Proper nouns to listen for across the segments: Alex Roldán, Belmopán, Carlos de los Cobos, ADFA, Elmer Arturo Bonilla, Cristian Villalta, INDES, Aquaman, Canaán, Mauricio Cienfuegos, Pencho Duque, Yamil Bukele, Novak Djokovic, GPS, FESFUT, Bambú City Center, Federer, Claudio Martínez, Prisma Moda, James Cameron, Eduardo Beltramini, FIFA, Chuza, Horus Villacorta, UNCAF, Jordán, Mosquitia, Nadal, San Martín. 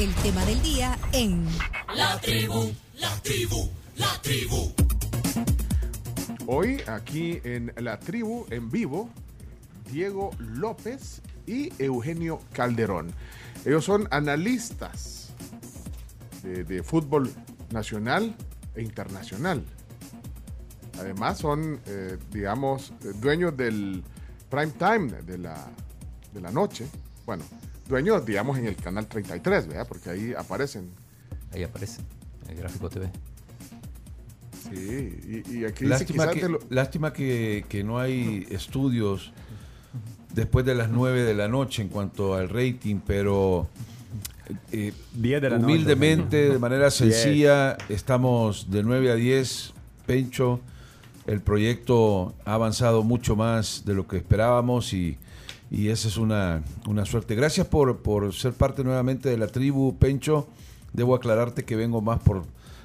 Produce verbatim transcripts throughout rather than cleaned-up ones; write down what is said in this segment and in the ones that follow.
el tema del día en La Tribu, La Tribu, La Tribu. Hoy aquí en La Tribu, en vivo, Diego López y Eugenio Calderón. Ellos son analistas de, de fútbol nacional e internacional. Además son, eh, digamos, dueños del prime time de la, de la noche. Bueno, dueños, digamos, en el canal treinta y tres, ¿verdad? Porque ahí aparecen. Ahí aparecen, en el Gráfico T V. Sí, y, y aquí lástima dice que, lo... lástima que, que no hay no. estudios después de las nueve de la noche en cuanto al rating, pero eh, diez de la humildemente, noche, ¿no? de manera sencilla, diez. Estamos de nueve a diez, Pencho, el proyecto ha avanzado mucho más de lo que esperábamos y, y esa es una, una suerte. Gracias por, por ser parte nuevamente de La Tribu, Pencho. Debo aclararte que vengo más por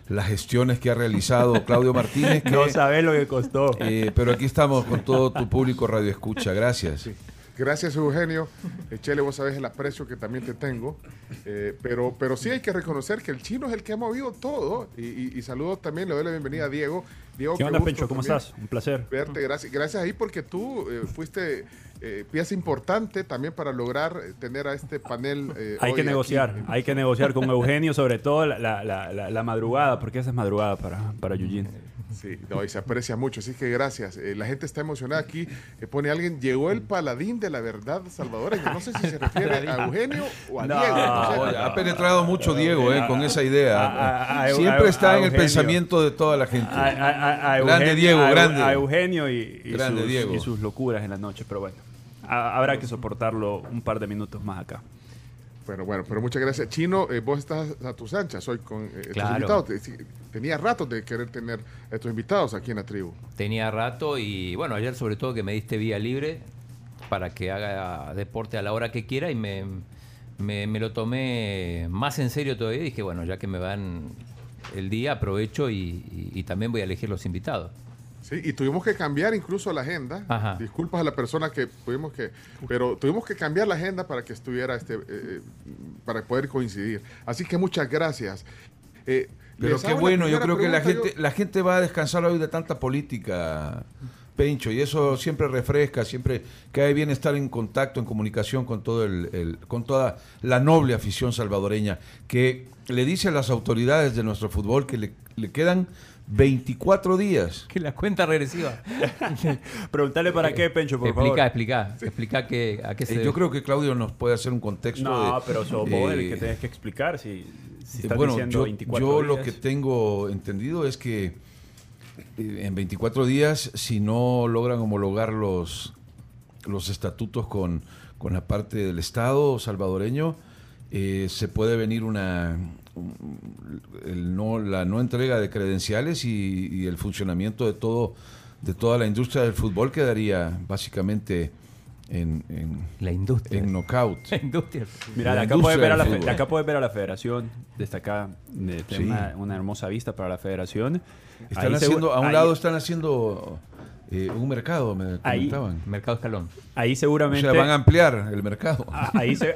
las gestiones que ha realizado Claudio Martínez. Que, no sabés lo que costó. Eh, pero aquí estamos con todo tu público Radio Escucha. Gracias. Sí. Gracias, Eugenio. Eh, Chele, vos sabés el aprecio que también te tengo. Eh, pero, pero sí hay que reconocer que el chino es el que ha movido todo. Y, y, y saludos también, le doy la bienvenida a Diego. Diego, ¿qué onda, Pencho? ¿Cómo estás? Un placer. Verte, gracias, gracias ahí porque tú eh, fuiste eh, pieza importante también para lograr tener a este panel. Eh, hay que negociar, aquí. hay que negociar con Eugenio, sobre todo la, la, la, la madrugada, porque esa es madrugada para, para Eugene. Sí, no, y se aprecia mucho, así que gracias. Eh, la gente está emocionada aquí. Eh, pone alguien, llegó el paladín de la verdad salvadoreña. No sé si se refiere a Eugenio o a no, Diego. No sé. Ha penetrado mucho no, Diego eh, con esa idea. A, a, a, Siempre a, está a, a en Eugenio. El pensamiento de toda la gente. A, a, a Eugenio, grande Diego, grande. A Eugenio y, y, grande sus, Diego. y sus locuras en la noche, pero bueno, a, habrá que soportarlo un par de minutos más acá. Bueno, bueno, pero muchas gracias. Chino, eh, vos estás a tus anchas hoy con eh, claro. estos invitados. Tenía rato de querer tener a estos invitados aquí en La Tribu. Tenía rato y, bueno, ayer sobre todo que me diste vía libre para que haga deporte a la hora que quiera y me, me, me lo tomé más en serio todavía. Dije, bueno, ya que me van el día, aprovecho y, y, y también voy a elegir los invitados. Sí, y tuvimos que cambiar incluso la agenda. Ajá. Disculpas a la persona que tuvimos que... Pero tuvimos que cambiar la agenda para que estuviera este... Eh, para poder coincidir. Así que muchas gracias. Eh, pero qué bueno, yo creo que la gente, yo... la gente va a descansar hoy de tanta política, Pencho. Y eso siempre refresca, siempre cae bien estar en contacto, en comunicación con, todo el, el, con toda la noble afición salvadoreña. Que le dice a las autoridades de nuestro fútbol que le, le quedan... veinticuatro días. Que la cuenta regresiva. Preguntarle para qué, Pencho, por explica, favor. Explica, sí. explica que, a qué se... Eh, yo creo que Claudio nos puede hacer un contexto. No, de, pero sos vos eh, el que tenés que explicar si, si estás bueno, diciendo yo, veinticuatro yo días. Yo lo que tengo entendido es que eh, en veinticuatro días, si no logran homologar los, los estatutos con, con la parte del Estado salvadoreño, eh, se puede venir una... El no, la no entrega de credenciales y, y el funcionamiento de todo de toda la industria del fútbol quedaría básicamente en, en la industria en knockout. La industria. Mira, la acá puedes ver a la fe, acá puedes ver a la Federación desde acá, de, sí. una, una hermosa vista para la Federación. Están ahí haciendo, se, a un ahí, lado están haciendo Eh, un mercado, me comentaban. Ahí, mercado escalón. Ahí seguramente. O sea, van a ampliar el mercado. Ah, ahí se.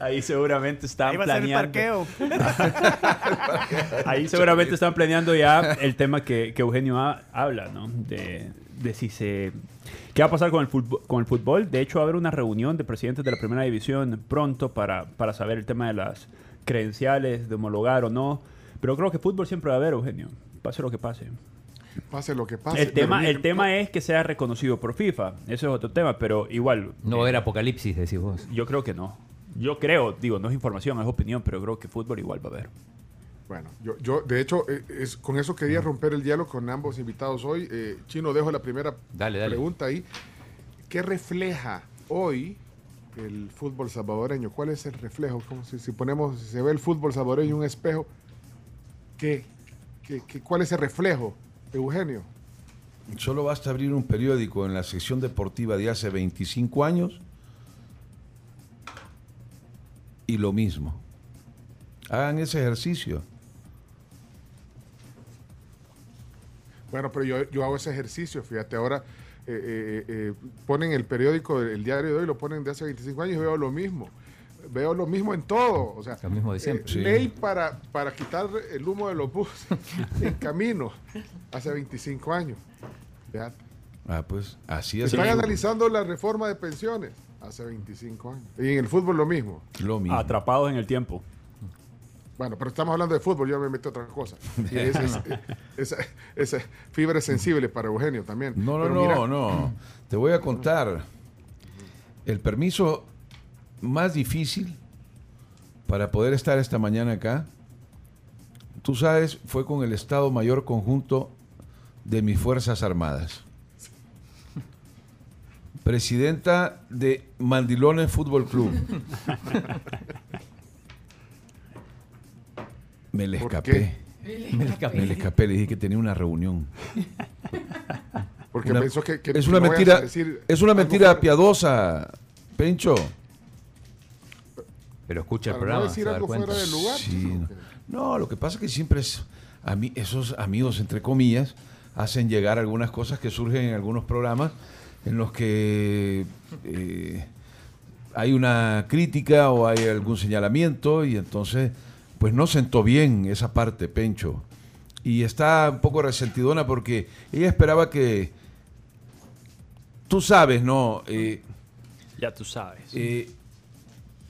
Ahí seguramente están ahí planeando. Ahí seguramente están planeando ya el tema que, que Eugenio ha, habla, ¿no? De, de si se. ¿Qué va a pasar con el fútbol? Con el fútbol? De hecho, va a haber una reunión de presidentes de la primera división pronto para, para saber el tema de las credenciales, de homologar o no. Pero creo que fútbol siempre va a haber, Eugenio. Pase lo que pase. Pase lo que pase. El tema, el tema es que sea reconocido por FIFA. Eso es otro tema, pero igual. No eh, era apocalipsis, decís vos. Yo creo que no. Yo creo, digo, no es información, es opinión, pero creo que fútbol igual va a haber. Bueno, yo, yo de hecho, eh, es, con eso quería romper el diálogo con ambos invitados hoy. Eh, Chino, dejo la primera dale, dale. pregunta ahí. ¿Qué refleja hoy el fútbol salvadoreño? ¿Cuál es el reflejo? Como si, si ponemos, si se ve el fútbol salvadoreño en un espejo, ¿qué, qué, qué, ¿cuál es el reflejo, Eugenio? Solo basta abrir un periódico en la sección deportiva de hace veinticinco años y lo mismo. Hagan ese ejercicio. Bueno, pero yo, yo hago ese ejercicio, fíjate, ahora eh, eh, ponen el periódico, el Diario de Hoy, lo ponen de hace veinticinco años y veo lo mismo. Veo lo mismo en todo, o sea, lo mismo de siempre. Eh, sí. Ley para, para quitar el humo de los buses en camino hace veinticinco años. Vean. Ah, pues así es. Están el... analizando la reforma de pensiones hace veinticinco años. Y en el fútbol lo mismo. Lo mismo. Atrapados en el tiempo. Bueno, pero estamos hablando de fútbol, yo me meto a otra cosa. Y esa, es, esa, esa fibra es sensible para Eugenio también. No, no, no, no. Te voy a contar. El permiso más difícil para poder estar esta mañana acá, tú sabes, fue con el Estado Mayor Conjunto de mis Fuerzas Armadas. Presidenta de Mandilones Fútbol Club. Me le escapé. Me le escapé. Me le escapé, le dije que tenía una reunión. Porque una, pensó que, que es, una no mentira, es una mentira piadosa, Pencho. Pero escucha el programa. No decir algo fuera del lugar. Sí, no. no, lo que pasa es que siempre es, a mí, esos amigos, entre comillas, hacen llegar algunas cosas que surgen en algunos programas en los que eh, hay una crítica o hay algún señalamiento y entonces, pues no sentó bien esa parte, Pencho. Y está un poco resentidona porque ella esperaba que, tú sabes, ¿no? Eh, ya tú sabes. Eh,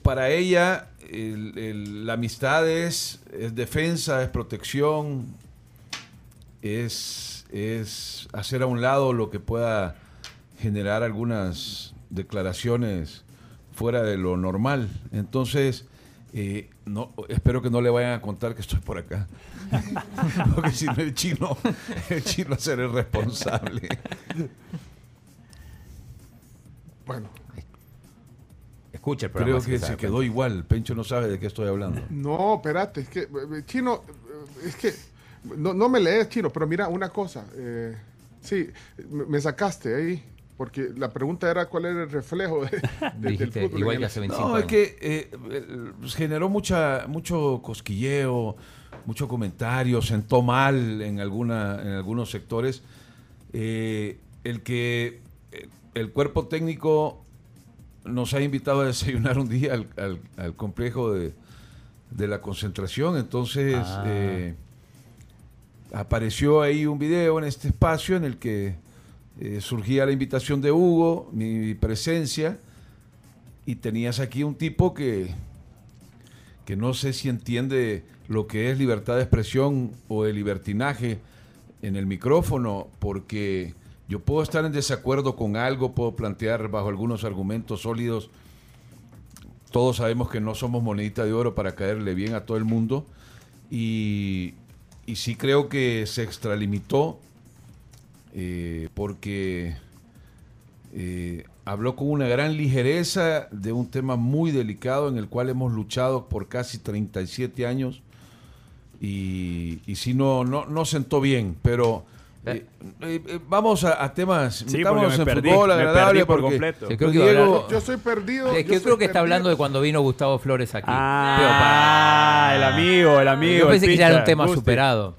Para ella, el, el, la amistad es, es defensa, es protección, es, es hacer a un lado lo que pueda generar algunas declaraciones fuera de lo normal. Entonces, eh, no, espero que no le vayan a contar que estoy por acá. Porque si no, el chino, el chino será el responsable. Bueno. Escucha, pero creo que, que se quedó igual. Pencho no sabe de qué estoy hablando. No, espérate, es que, Chino, es que no, no me lees, Chino, pero mira una cosa. Eh, sí, me sacaste ahí, porque la pregunta era cuál era el reflejo de, de, dijiste, del fútbol. Igual que hace veinticinco años. No, es que eh, generó mucha, mucho cosquilleo, mucho comentario, sentó mal en, alguna, en algunos sectores eh, el que el cuerpo técnico nos ha invitado a desayunar un día al, al, al complejo de, de la concentración. Entonces ah. eh, apareció ahí un video en este espacio en el que eh, surgía la invitación de Hugo, mi, mi presencia, y tenías aquí un tipo que, que no sé si entiende lo que es libertad de expresión o de libertinaje en el micrófono, porque yo puedo estar en desacuerdo con algo, puedo plantear bajo algunos argumentos sólidos. Todos sabemos que no somos monedita de oro para caerle bien a todo el mundo. Y, y sí creo que se extralimitó eh, porque eh, habló con una gran ligereza de un tema muy delicado en el cual hemos luchado por casi treinta y siete años. Y, y sí no, no, no sentó bien, pero... Eh, eh, eh, vamos a, a temas. Sí, estamos en perdí, fútbol agradable por completo. Sí, creo que Diego, yo soy perdido. Es que yo creo que perdido. Está hablando de cuando vino Gustavo Flores aquí. Ah, el amigo, el amigo. Yo pensé que ya era un tema Gusti. superado.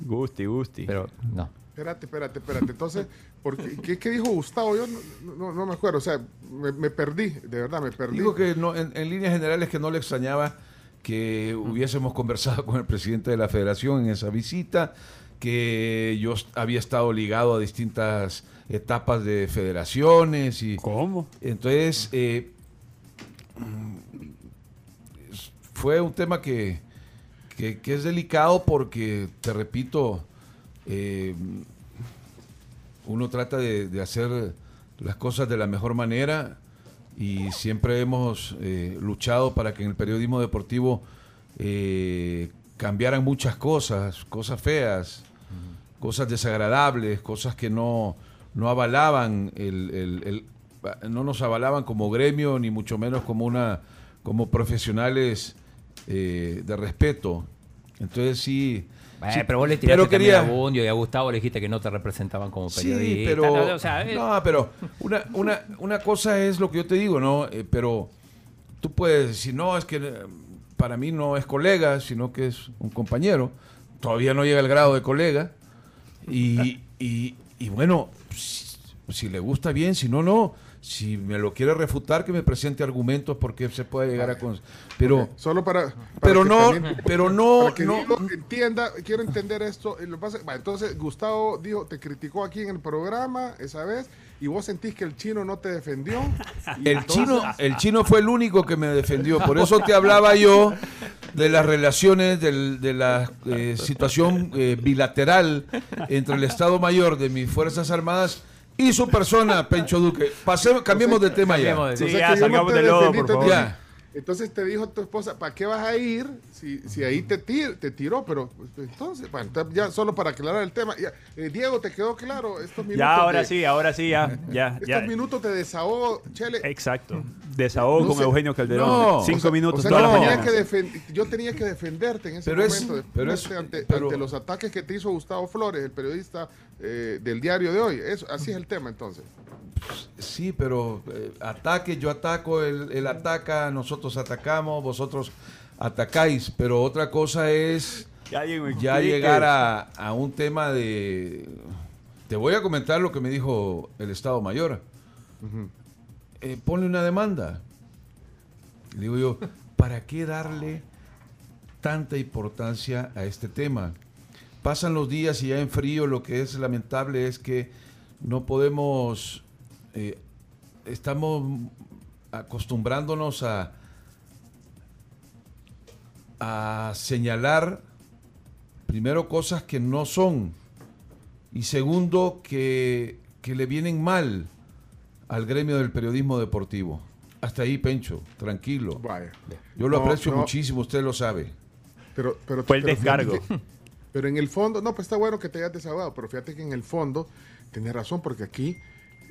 Gusti, Gusti. Pero no. Espérate, espérate, espérate. Entonces, porque, ¿qué, ¿qué dijo Gustavo? Yo no, no, no me acuerdo. O sea, me, me perdí, de verdad, me perdí. Digo que no, en, en líneas generales que no le extrañaba que hubiésemos conversado con el presidente de la Federación en esa visita, que yo había estado ligado a distintas etapas de federaciones y... ¿Cómo? Entonces, eh, fue un tema que, que, que es delicado porque, te repito, eh, uno trata de, de hacer las cosas de la mejor manera y siempre hemos eh, luchado para que en el periodismo deportivo eh, cambiaran muchas cosas, cosas feas, cosas desagradables, cosas que no, no avalaban, el, el, el, no nos avalaban como gremio, ni mucho menos como una como profesionales eh, de respeto. Entonces sí... Bueno, sí pero vos le tiraste quería, a Bundio y a Gustavo le dijiste que no te representaban como periodista. Sí, pero... No, o sea, eh. no pero una, una, una cosa es lo que yo te digo, ¿no? Eh, pero tú puedes decir, no, es que para mí no es colega, sino que es un compañero. Todavía no llega al grado de colega. Y, y, y bueno, si le gusta bien, si no, no. Si me lo quiere refutar, que me presente argumentos porque se puede llegar a... Con... Pero... Okay. Solo para... para pero, no, también, pero no... Para que no, Diego entienda, quiero entender esto. Y lo pasa, bueno, entonces, Gustavo dijo, te criticó aquí en el programa esa vez y vos sentís que el chino no te defendió. El, entonces... chino, el chino fue el único que me defendió. Por eso te hablaba yo de las relaciones, del, de la eh, situación eh, bilateral entre el Estado Mayor de mis Fuerzas Armadas y su persona, Pencho Duque. Pasemos, cambiemos de tema ya. Sí, entonces, ya, salgamos del lodo, por favor. Ya. Entonces te dijo tu esposa, ¿para qué vas a ir si, si ahí te, tir, te tiró? Pero entonces, bueno, ya solo para aclarar el tema. Ya, eh, Diego, ¿te quedó claro? Estos minutos ya, ahora de, sí, ahora sí, ya. ya estos ya. minutos te desahogo, Chele. Exacto. Desahogo no con sé, Eugenio Calderón. No, Cinco o sea, minutos o sea, toda no, la mañana. Tenía que yo tenía que defenderte en ese pero momento. Es, pero es, ante, pero, ante los ataques que te hizo Gustavo Flores, el periodista eh, del Diario de Hoy. Eso, así es el tema, entonces. Sí, pero eh, ataque, yo ataco, él, él ataca, nosotros atacamos, vosotros atacáis, pero otra cosa es ya, ya llegar a, a un tema de... Te voy a comentar lo que me dijo el Estado Mayor. Uh-huh. eh, ponle una demanda. Le digo yo, ¿para qué darle tanta importancia a este tema? Pasan los días y ya en frío, lo que es lamentable es que no podemos... Eh, estamos acostumbrándonos a, a señalar primero cosas que no son y segundo que, que le vienen mal al gremio del periodismo deportivo. Hasta ahí, Pencho, tranquilo. Vaya. Yo lo no, aprecio no. muchísimo, usted lo sabe. Pero, pero, Fue el pero, descargo. Fíjate, pero en el fondo, no, pues está bueno que te hayas desahogado, pero fíjate que en el fondo tenés razón porque aquí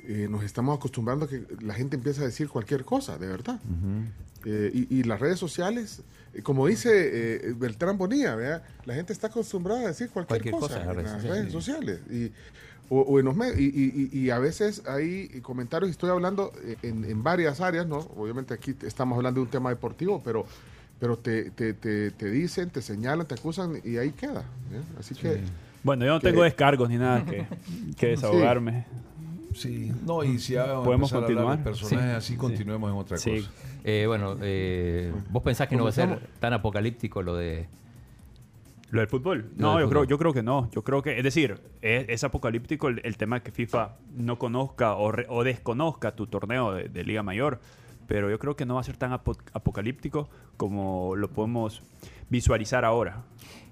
Eh, nos estamos acostumbrando a que la gente empieza a decir cualquier cosa, de verdad. Uh-huh. eh, y, y las redes sociales, eh, como dice eh, Beltrán Bonilla, ¿verdad? La gente está acostumbrada a decir cualquier, cualquier cosa, cosa en las redes, redes sociales. Y, o, o en los medios. Y, y, y, y a veces hay comentarios, y estoy hablando en, en varias áreas, ¿no? Obviamente aquí estamos hablando de un tema deportivo, pero... pero te, te, te, te dicen, te señalan, te acusan y ahí queda, ¿eh? Así sí. que... Bueno, yo no que, tengo descargos ni nada que, que desahogarme. Sí. Sí, no, y si podemos continuar de personajes sí, así, continuemos sí. en otra cosa. Sí. Eh, bueno, eh, ¿vos pensás que no va a ser tan apocalíptico lo de lo del fútbol? No, del yo fútbol. creo, yo creo que no. Yo creo que, es decir, es, es apocalíptico el, el tema que FIFA no conozca o, re, o desconozca tu torneo de, de Liga Mayor, pero yo creo que no va a ser tan apo- apocalíptico como lo podemos visualizar ahora.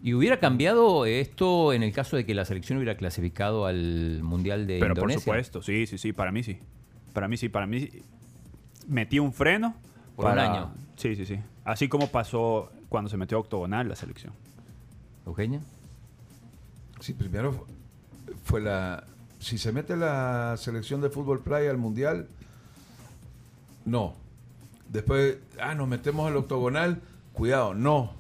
¿Y hubiera cambiado esto en el caso de que la selección hubiera clasificado al Mundial de Pero Indonesia? Pero por supuesto, sí, sí, sí, para mí sí. Para mí sí, para mí sí. Metí un freno. Por para... un año. Sí, sí, sí. Así como pasó cuando se metió a octogonal la selección. ¿Eugenio? Sí, primero fue la... Si se mete la selección de fútbol playa al Mundial, no. Después, ah, nos metemos al octogonal, cuidado, no.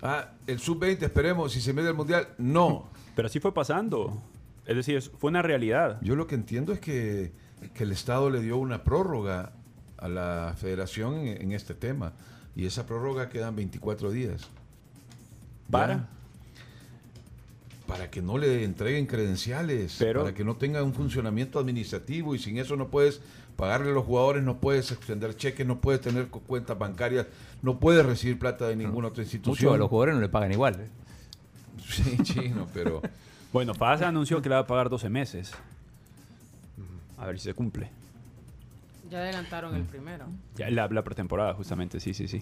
Ah, el sub veinte, esperemos, si se mete el Mundial, no. Pero así fue pasando. Es decir, fue una realidad. Yo lo que entiendo es que, que el Estado le dio una prórroga a la Federación en, en este tema. Y esa prórroga quedan veinticuatro días. ¿Para? ¿Ya? Para que no le entreguen credenciales, pero, para que no tenga un funcionamiento administrativo y sin eso no puedes pagarle a los jugadores, no puedes extender cheques, no puedes tener cuentas bancarias, no puedes recibir plata de ninguna otra institución. Muchos a los jugadores no le pagan igual, ¿eh? Sí, chino, pero... Bueno, F A S anunció que le va a pagar doce meses. A ver si se cumple. Ya adelantaron el primero. Ya la, la pretemporada, justamente, sí, sí, sí.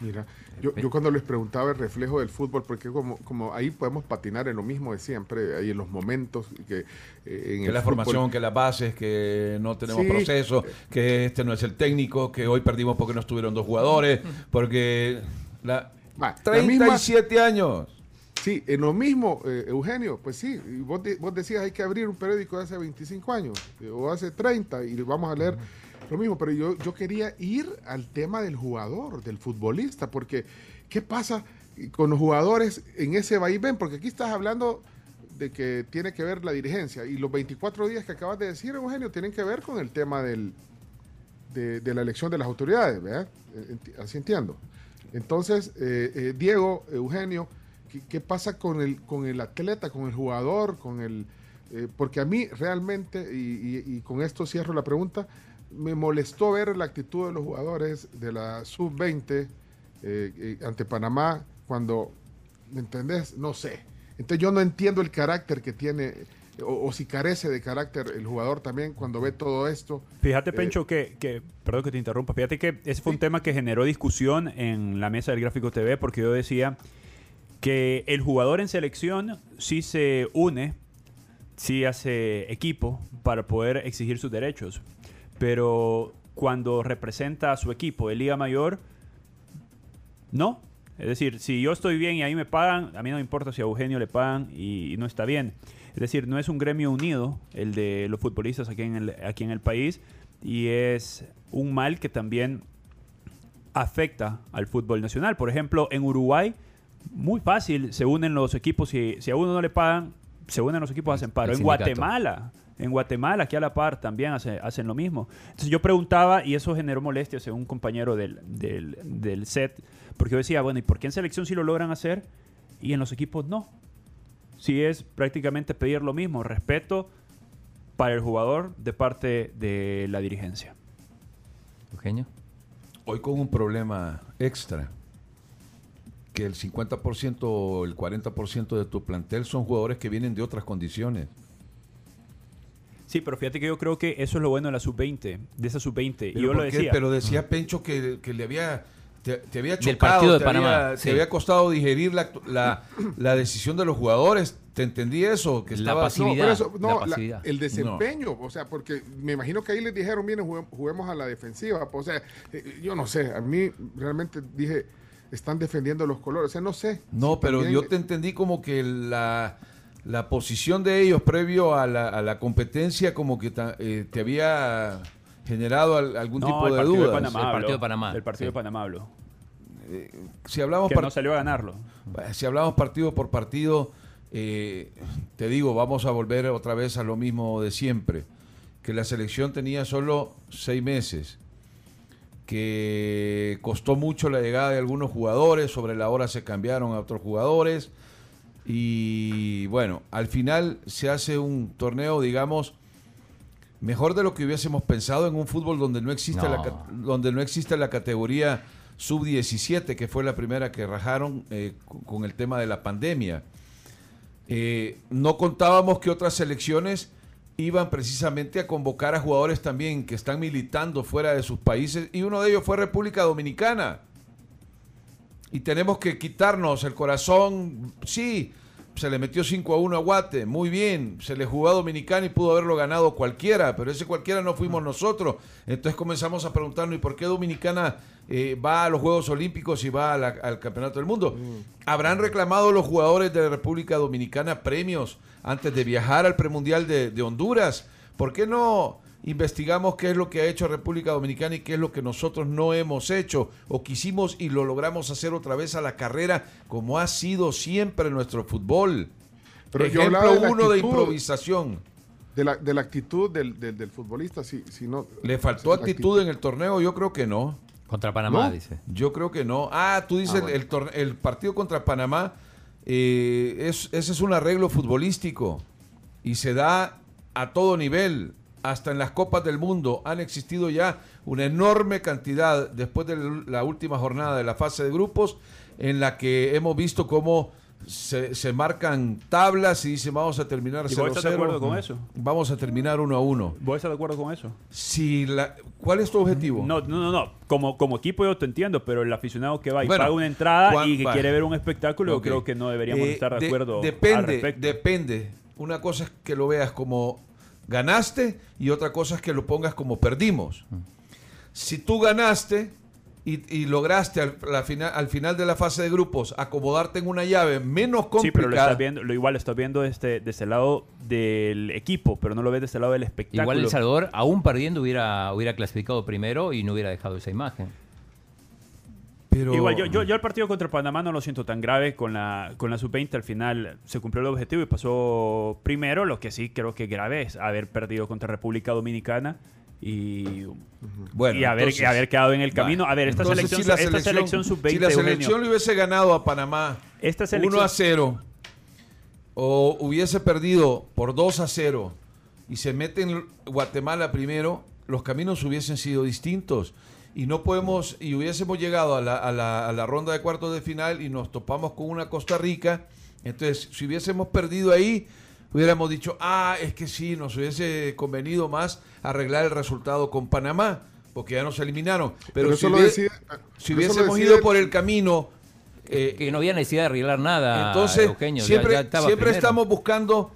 Mira, yo, yo cuando les preguntaba el reflejo del fútbol, porque como, como ahí podemos patinar en lo mismo de siempre, ahí en los momentos que... Eh, en que el la fútbol, formación, que las bases, que no tenemos sí, proceso, que este no es el técnico, que hoy perdimos porque no estuvieron dos jugadores, porque... La, ah, treinta y siete la misma, años. Sí, en lo mismo, eh, Eugenio, pues sí, vos, de, vos decías hay que abrir un periódico de hace veinticinco años, eh, o hace treinta, y vamos a leer... Uh-huh. Lo mismo, pero yo, yo quería ir al tema del jugador, del futbolista, porque ¿qué pasa con los jugadores en ese vaivén? Porque aquí estás hablando de que tiene que ver la dirigencia y los veinticuatro días que acabas de decir, Eugenio, tienen que ver con el tema del, de, de la elección de las autoridades, ¿verdad? Así entiendo. Entonces, eh, eh, Diego, Eugenio, ¿qué, qué pasa con el, con el atleta, con el jugador, con el... Eh, porque a mí realmente, y, y, y con esto cierro la pregunta, me molestó ver la actitud de los jugadores de la sub veinte eh, ante Panamá cuando, ¿me entendés? No sé. Entonces yo no entiendo el carácter que tiene, o, o si carece de carácter el jugador también cuando ve todo esto. Fíjate, Pencho, eh, que, que, perdón que te interrumpa, fíjate que ese fue sí. un tema que generó discusión en la mesa del Gráfico T V, porque yo decía que el jugador en selección sí se une, sí hace equipo para poder exigir sus derechos, pero cuando representa a su equipo de Liga Mayor, no. Es decir, si yo estoy bien y ahí me pagan, a mí no me importa si a Eugenio le pagan y, y no está bien. Es decir, no es un gremio unido el de los futbolistas aquí en el, aquí en el país, y es un mal que también afecta al fútbol nacional. Por ejemplo, en Uruguay, muy fácil, se unen los equipos, si, si a uno no le pagan, se unen los equipos, hacen paro. En Guatemala, en Guatemala, aquí a la par, también hace, hacen lo mismo. Entonces yo preguntaba, y eso generó molestia según un compañero del, del, del set, porque yo decía, bueno, ¿y por qué en selección sí lo logran hacer y en los equipos no? Si es prácticamente pedir lo mismo, respeto para el jugador de parte de la dirigencia. Eugenio. Hoy con un problema extra, que el cincuenta por ciento o el cuarenta por ciento de tu plantel son jugadores que vienen de otras condiciones. Sí, pero fíjate que yo creo que eso es lo bueno de la sub veinte, de esa sub veinte. Pero, y yo lo decía. pero decía Pencho que, que le había, te, te había chocado, te, Panamá, había, sí. te había costado digerir la, la, la decisión de los jugadores. ¿Te entendí eso? Que estaba, la pasividad. No, eso, no, la pasividad. La, el desempeño, no. O sea, porque me imagino que ahí les dijeron, miren, jugu- juguemos a la defensiva. O sea, yo no sé, a mí realmente dije, están defendiendo los colores, o sea, no sé. No, si pero también... yo te entendí como que la... la posición de ellos previo a la, a la competencia como que ta, eh, te había generado al, algún no, tipo de duda. El partido de Panamá. El partido de Panamá habló. Eh, si hablamos que part... no salió a ganarlo. Si hablamos partido por partido, eh, te digo, vamos a volver otra vez a lo mismo de siempre. Que la selección tenía solo seis meses. Que costó mucho la llegada de algunos jugadores. Sobre la hora se cambiaron a otros jugadores. Y bueno, al final se hace un torneo, digamos, mejor de lo que hubiésemos pensado en un fútbol donde no existe, no. La, donde no existe la categoría sub diecisiete, que fue la primera que rajaron eh, con el tema de la pandemia. Eh, no contábamos que otras selecciones iban precisamente a convocar a jugadores también que están militando fuera de sus países, y uno de ellos fue República Dominicana. Y tenemos que quitarnos el corazón. Sí, se le metió cinco a uno a Guate, muy bien. Se le jugó a Dominicana y pudo haberlo ganado cualquiera, pero ese cualquiera no fuimos nosotros. Entonces comenzamos a preguntarnos, ¿y por qué Dominicana eh, va a los Juegos Olímpicos y va a la, al Campeonato del Mundo? ¿Habrán reclamado los jugadores de la República Dominicana premios antes de viajar al premundial de, de Honduras? ¿Por qué no investigamos qué es lo que ha hecho República Dominicana y qué es lo que nosotros no hemos hecho o quisimos y lo logramos hacer otra vez a la carrera, como ha sido siempre nuestro fútbol? Pero ejemplo yo de uno actitud, de improvisación. De la, de la actitud del, del, del futbolista, si, si no... ¿Le faltó actitud, actitud en el torneo? Yo creo que no. Contra Panamá, ¿no? Dice. Yo creo que no. Ah, tú dices ah, bueno. el, torne- el partido contra Panamá, eh, es, ese es un arreglo futbolístico y se da a todo nivel. Hasta en las Copas del Mundo han existido ya una enorme cantidad, después de la última jornada de la fase de grupos, en la que hemos visto cómo se, se marcan tablas y dicen vamos a terminar cero a cero. ¿Vos estás de acuerdo con eso? Vamos a terminar uno a uno. ¿Vos estás de acuerdo con eso? Si la, ¿cuál es tu objetivo? No, no, no. no. Como, como equipo yo te entiendo, pero el aficionado que va y bueno, paga una entrada Juan, y que vale. quiere ver un espectáculo, okay. yo creo que no deberíamos eh, estar de, de acuerdo depende, al respecto. Depende. Una cosa es que lo veas como... ganaste y otra cosa es que lo pongas como perdimos. Si tú ganaste y, y lograste al, la final, al final de la fase de grupos acomodarte en una llave menos complicada. Sí, pero lo estás viendo, lo igual lo estás viendo desde, desde el lado del equipo, pero no lo ves desde el lado del espectáculo. Igual El Salvador, aún perdiendo, hubiera, hubiera clasificado primero y no hubiera dejado esa imagen. Pero... Igual, yo, yo, yo el partido contra Panamá no lo siento tan grave con la, con la sub veinte. Al final se cumplió el objetivo y pasó primero. Lo que sí creo que grave es haber perdido contra República Dominicana y, bueno, y, haber, entonces, y haber quedado en el camino. A ver, esta entonces, selección, si la selección, esta selección sub veinte... Si la selección Eugenio, le hubiese ganado a Panamá esta selección, uno a cero, o hubiese perdido por dos a cero y se mete en Guatemala primero, los caminos hubiesen sido distintos. Y no podemos, y hubiésemos llegado a la, a la, a la ronda de cuartos de final y nos topamos con una Costa Rica. Entonces, si hubiésemos perdido ahí, hubiéramos dicho, ah, es que sí, nos hubiese convenido más arreglar el resultado con Panamá, porque ya nos eliminaron. Pero, pero si, hubié, decide, si hubiésemos ido por el camino... Eh, que no había necesidad de arreglar nada. Entonces, Eugenio, siempre, ya, ya siempre estamos buscando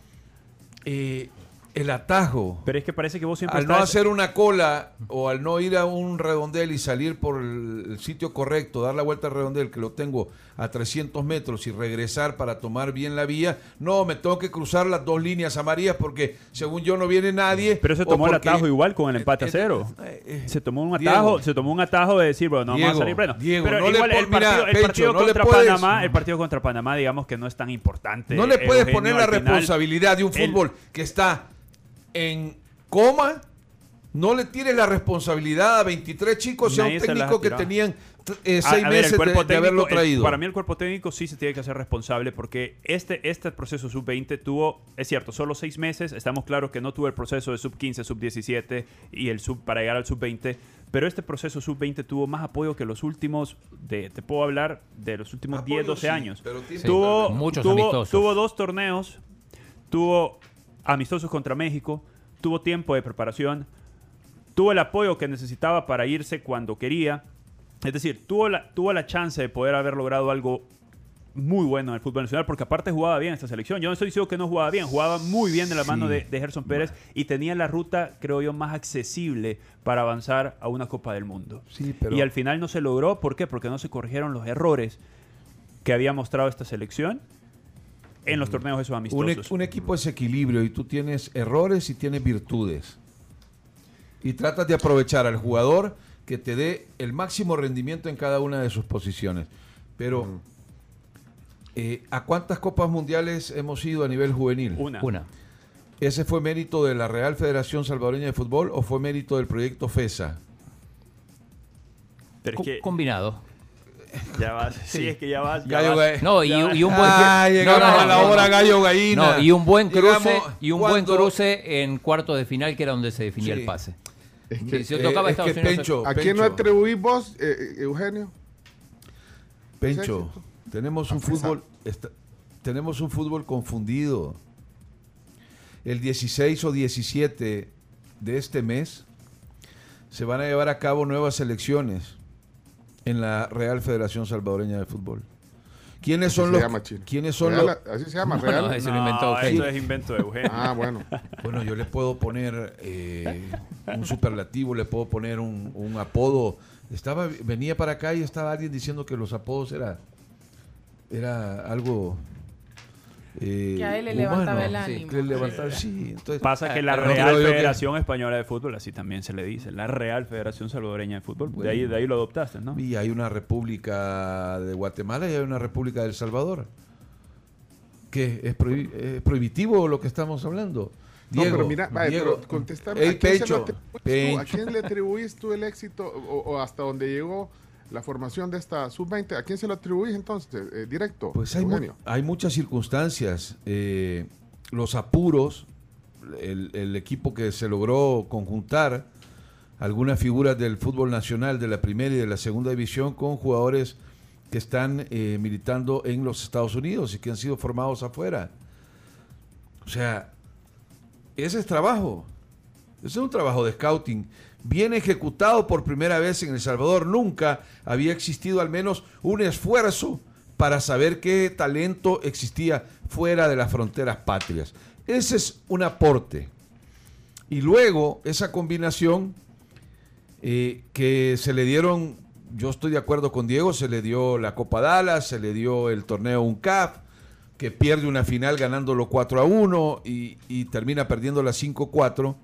eh, el atajo. Pero es que parece que vos siempre al estás... no hacer una cola o al no ir a un redondel y salir por el sitio correcto, dar la vuelta al redondel, que lo tengo a trescientos metros, y regresar para tomar bien la vía. No, me tengo que cruzar las dos líneas amarillas porque según yo no viene nadie. Pero se tomó porque... el atajo igual con el empate a cero. Eh, eh, eh, se tomó un atajo, Diego, se tomó un atajo de decir, bueno, no Diego, vamos a salir pleno. Diego, pero no igual le el partido, mira, el Pecho, partido no contra Panamá, el partido contra Panamá, digamos que no es tan importante. No le puedes Eugenio, poner la responsabilidad de un fútbol el... que está en coma. No le tires la responsabilidad a veintitrés chicos y a un técnico que tenían eh, seis a, a meses ver, de, técnico, de haberlo traído. El, para mí el cuerpo técnico sí se tiene que hacer responsable porque este, este proceso sub veinte tuvo, es cierto, solo seis meses. Estamos claros que no tuvo el proceso de sub quince, sub diecisiete y el sub para llegar al sub veinte. Pero este proceso sub veinte tuvo más apoyo que los últimos, de, te puedo hablar, de los últimos apoyo, diez, doce sí, años. Pero tiene, sí, tuvo, muchos tuvo, amistosos. Tuvo dos torneos, tuvo amistosos contra México, tuvo tiempo de preparación, tuvo el apoyo que necesitaba para irse cuando quería. Es decir, tuvo la, tuvo la chance de poder haber logrado algo muy bueno en el fútbol nacional, porque aparte jugaba bien esta selección. Yo no estoy diciendo que no jugaba bien, jugaba muy bien de la mano sí. de, de Gerson Pérez y tenía la ruta, creo yo, más accesible para avanzar a una Copa del Mundo. Sí, pero... Y al final no se logró. ¿Por qué? Porque no se corrigieron los errores que había mostrado esta selección en los torneos esos amistosos. Un, un equipo es equilibrio y tú tienes errores y tienes virtudes. Y tratas de aprovechar al jugador que te dé el máximo rendimiento en cada una de sus posiciones. Pero, uh-huh. eh, ¿a cuántas Copas Mundiales hemos ido a nivel juvenil? Una. Una. ¿Ese fue mérito de la Real Federación Salvadoreña de Fútbol o fue mérito del proyecto FESA? Pero es que... Combinado. Ya vas, sí. sí, es que ya vas. Ya Gallo vas. No, y, y un buen ah, llegamos no, no, no, a la hora no, Gallo Gallina. No, y un buen cruce, llegamos y un cuando... buen cruce en cuartos de final, que era donde se definía sí. el pase. Es que, si eh, tocaba es que Pencho, ¿a quién no atribuís vos, eh, Eugenio? Pencho, tenemos un fútbol, está, tenemos un fútbol confundido. El dieciséis o diecisiete de este mes se van a llevar a cabo nuevas elecciones en la Real Federación Salvadoreña de Fútbol. ¿Quiénes son los...? ¿Quiénes son los...? Así se llama, Real. No, eso lo inventó Eugenio. Eso es invento de Eugenio. Ah, bueno. Bueno, yo le puedo poner eh, un superlativo, le puedo poner un, un apodo. Estaba, venía para acá y estaba alguien diciendo que los apodos era, era algo... Eh, que a él le humano. Levantaba el ánimo. Sí, levantaba, sí. Entonces, pasa que la Real Federación que... Española de Fútbol, así también se le dice, la Real Federación Salvadoreña de Fútbol, bueno, de, ahí, de ahí lo adoptaste, ¿no? Y hay una República de Guatemala y hay una República de El Salvador, que es, prohi es prohibitivo lo que estamos hablando. Diego, no, pero mira, vaya, Diego, pero contestame, hey, ¿a, quién Pecho, Pecho. ¿a quién le atribuís tú el éxito o, o hasta donde llegó la formación de esta sub veinte? ¿A quién se lo atribuís entonces? Eh, directo. Pues hay, mu hay muchas circunstancias. Eh, los apuros, el, el equipo que se logró conjuntar, algunas figuras del fútbol nacional de la primera y de la segunda división con jugadores que están eh, militando en los Estados Unidos y que han sido formados afuera. O sea, ese es trabajo. Ese es un trabajo de scouting. Bien ejecutado por primera vez en El Salvador. Nunca había existido al menos un esfuerzo para saber qué talento existía fuera de las fronteras patrias. Ese es un aporte. Y luego esa combinación eh, que se le dieron, yo estoy de acuerdo con Diego, se le dio la Copa Dallas, se le dio el torneo UNCAF, que pierde una final ganándolo cuatro a uno y, y termina perdiendo la cinco a cuatro.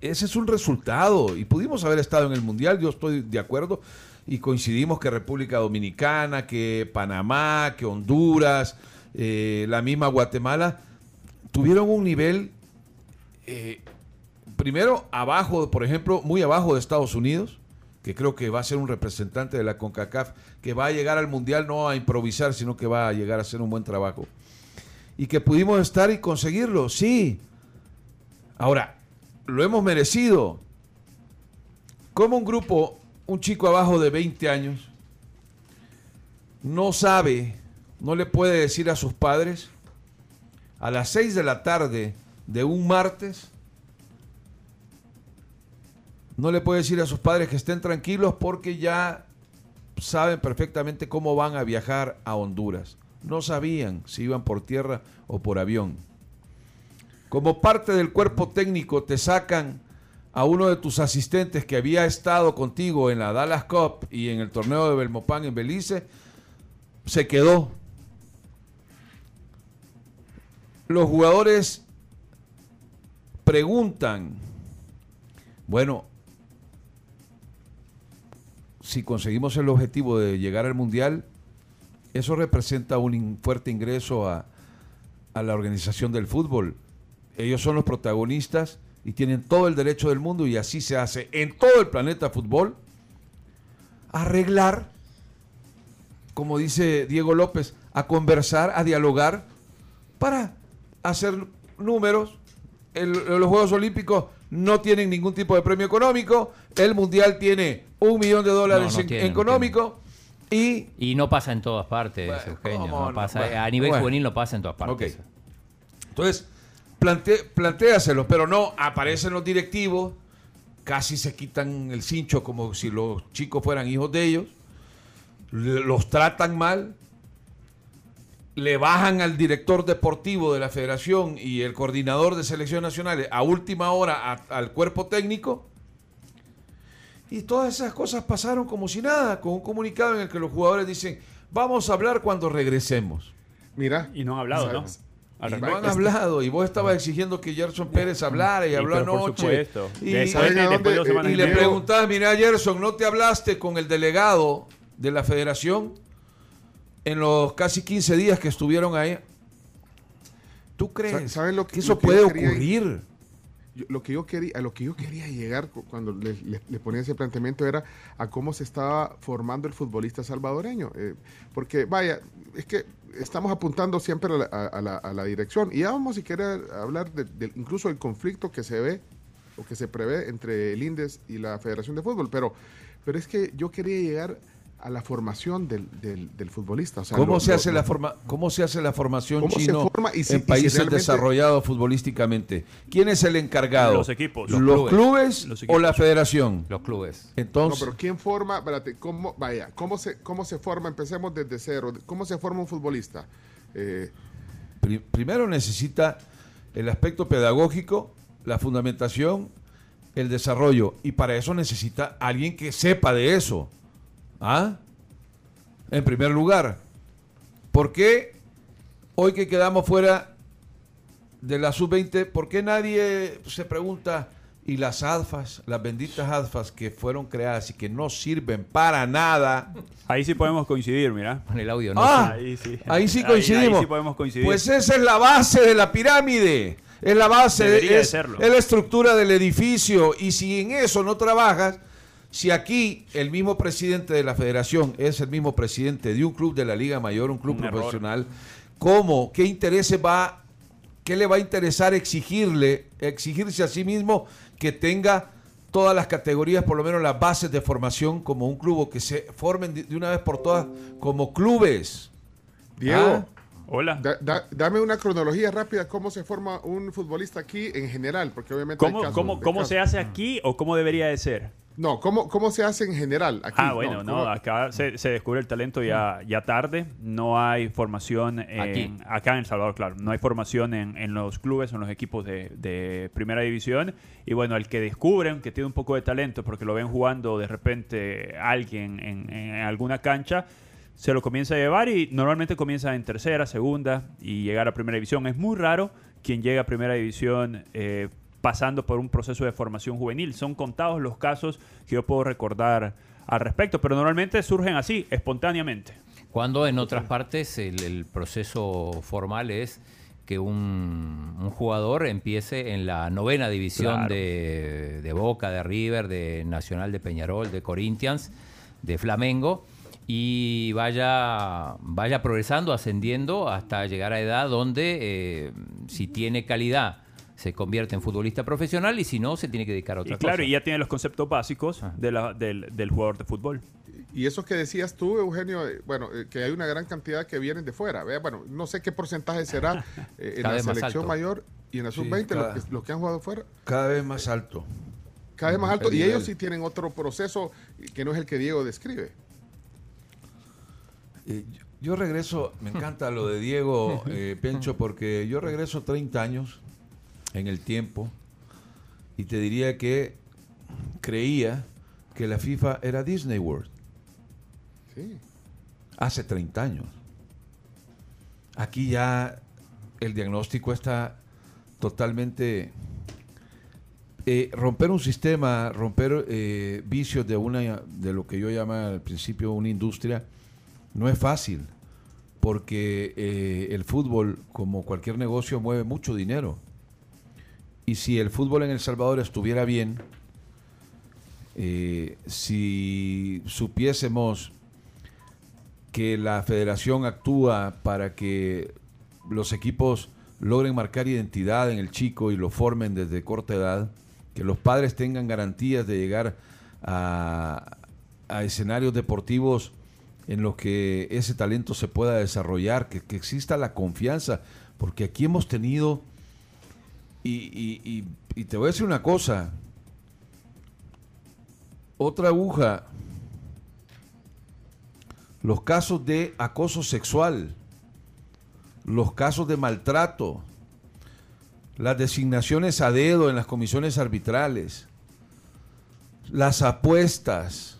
Ese es un resultado y pudimos haber estado en el Mundial, yo estoy de acuerdo y coincidimos que República Dominicana, que Panamá, que Honduras, eh, la misma Guatemala, tuvieron un nivel eh, primero abajo, por ejemplo, muy abajo de Estados Unidos, que creo que va a ser un representante de la CONCACAF, que va a llegar al Mundial no a improvisar, sino que va a llegar a hacer un buen trabajo. Y que pudimos estar y conseguirlo, sí. Ahora, lo hemos merecido. Como un grupo, un chico abajo de veinte años, no sabe, no le puede decir a sus padres, a las seis de la tarde de un martes, no le puede decir a sus padres que estén tranquilos porque ya saben perfectamente cómo van a viajar a Honduras. No sabían si iban por tierra o por avión. Como parte del cuerpo técnico te sacan a uno de tus asistentes que había estado contigo en la Dallas Cup y en el torneo de Belmopán en Belice, se quedó. Los jugadores preguntan, bueno, si conseguimos el objetivo de llegar al Mundial, eso representa un fuerte ingreso a, a la organización del fútbol. Ellos son los protagonistas y tienen todo el derecho del mundo, y así se hace en todo el planeta fútbol, arreglar, como dice Diego López, a conversar, a dialogar, para hacer números. El, los Juegos Olímpicos no tienen ningún tipo de premio económico, el Mundial tiene un millón de dólares no, no en, tiene, económico no y... Y no pasa en todas partes, bueno, Eugenio, no pasa, bueno, a nivel bueno, juvenil no pasa en todas partes. Okay. Entonces, plante, plantéaselo, pero no, aparecen los directivos, casi se quitan el cincho como si los chicos fueran hijos de ellos, los tratan mal, le bajan al director deportivo de la federación y el coordinador de selecciones nacionales a última hora a, al cuerpo técnico, y todas esas cosas pasaron como si nada, con un comunicado en el que los jugadores dicen vamos a hablar cuando regresemos. Mira, y no han hablado, ¿no? Y no han hablado, y vos estabas exigiendo que Gerson Pérez hablara y habló anoche. Y, y, y le preguntabas, mira Gerson, ¿no te hablaste con el delegado de la federación en los casi quince días que estuvieron ahí? ¿Tú crees ¿Sabes lo que, que eso lo que puede quería, ocurrir? Yo, lo que yo quería, a lo que yo quería llegar cuando le, le, le ponía ese planteamiento era a cómo se estaba formando el futbolista salvadoreño. Eh, porque, vaya, es que estamos apuntando siempre a la, a la, a la dirección. Y ya vamos, si quiere, a hablar de, de incluso el conflicto que se ve o que se prevé entre el INDES y la Federación de Fútbol. Pero, pero es que yo quería llegar a la formación del, del, del futbolista. O sea, ¿Cómo, lo, se hace lo, la forma, ¿Cómo se hace la formación ¿cómo chino se forma y si, en países si desarrollados futbolísticamente? ¿Quién es el encargado? Los equipos. ¿Los, los clubes, clubes los equipos, o la federación? Los clubes. Entonces, no, pero ¿quién forma? Espérate, ¿cómo, vaya, ¿cómo, se, ¿cómo se forma? Empecemos desde cero. ¿Cómo se forma un futbolista? Eh, Pri, primero necesita el aspecto pedagógico, la fundamentación, el desarrollo. Y para eso necesita alguien que sepa de eso. ¿Ah? En primer lugar, ¿por qué hoy que quedamos fuera de la sub veinte, por qué nadie se pregunta y las A D F As, las benditas A D F As que fueron creadas y que no sirven para nada? Ahí sí podemos coincidir, mira, con el audio, ¿no? Ah, ahí sí, ahí sí coincidimos. Ahí, ahí sí podemos coincidir. Pues esa es la base de la pirámide, es la base, de, es, de es la estructura del edificio, y si en eso no trabajas. Si aquí el mismo presidente de la federación es el mismo presidente de un club de la Liga Mayor, un club un profesional, error. ¿Cómo? ¿Qué interés va, qué le va a interesar exigirle, exigirse a sí mismo que tenga todas las categorías, por lo menos las bases de formación como un club, o que se formen de una vez por todas como clubes? Diego, ¿ah? Hola. Da, da, dame una cronología rápida, ¿cómo se forma un futbolista aquí en general? Porque obviamente ¿Cómo, hay casos, cómo, cómo se hace aquí o cómo debería de ser? No, ¿cómo, ¿cómo se hace en general? Aquí, ah, bueno, no, no acá se, se descubre el talento ya, ya tarde. No hay formación en, aquí. acá en El Salvador, claro. No hay formación en, en los clubes, en los equipos de, de primera división. Y bueno, el que descubren que tiene un poco de talento porque lo ven jugando de repente alguien en, en alguna cancha, se lo comienza a llevar y normalmente comienza en tercera, segunda y llegar a primera división. Es muy raro quien llega a primera división eh, pasando por un proceso de formación juvenil. Son contados los casos que yo puedo recordar al respecto, pero normalmente surgen así, espontáneamente. Cuando en otras partes el, el proceso formal es que un, un jugador empiece en la novena división, claro, de, de Boca, de River, de Nacional, de Peñarol, de Corinthians, de Flamengo, y vaya, vaya progresando, ascendiendo hasta llegar a edad donde eh, si tiene calidad se convierte en futbolista profesional, y si no, se tiene que dedicar a otra y claro, cosa. Y ya tiene los conceptos básicos de la, del, del jugador de fútbol. Y esos que decías tú, Eugenio, bueno, que hay una gran cantidad que vienen de fuera. Bueno, no sé qué porcentaje será eh, en la selección mayor y en la sub veinte, sí, los, que, los que han jugado fuera. Cada vez más alto. Cada vez más alto. Y ellos sí tienen otro proceso que no es el que Diego describe. Eh, yo regreso, me encanta lo de Diego, eh, Pencho, porque yo regreso treinta años... en el tiempo, y te diría que creía que la FIFA era Disney World. Sí. Hace treinta años. Aquí ya el diagnóstico está totalmente... Eh, romper un sistema, romper eh, vicios de una de lo que yo llamaba al principio una industria, no es fácil, porque eh, el fútbol, como cualquier negocio, mueve mucho dinero. Y si el fútbol en El Salvador estuviera bien, eh, si supiésemos que la federación actúa para que los equipos logren marcar identidad en el chico y lo formen desde corta edad, que los padres tengan garantías de llegar a, a escenarios deportivos en los que ese talento se pueda desarrollar, que, que exista la confianza, porque aquí hemos tenido... Y, y, y, y te voy a decir una cosa, otra aguja, los casos de acoso sexual, los casos de maltrato, las designaciones a dedo en las comisiones arbitrales, las apuestas,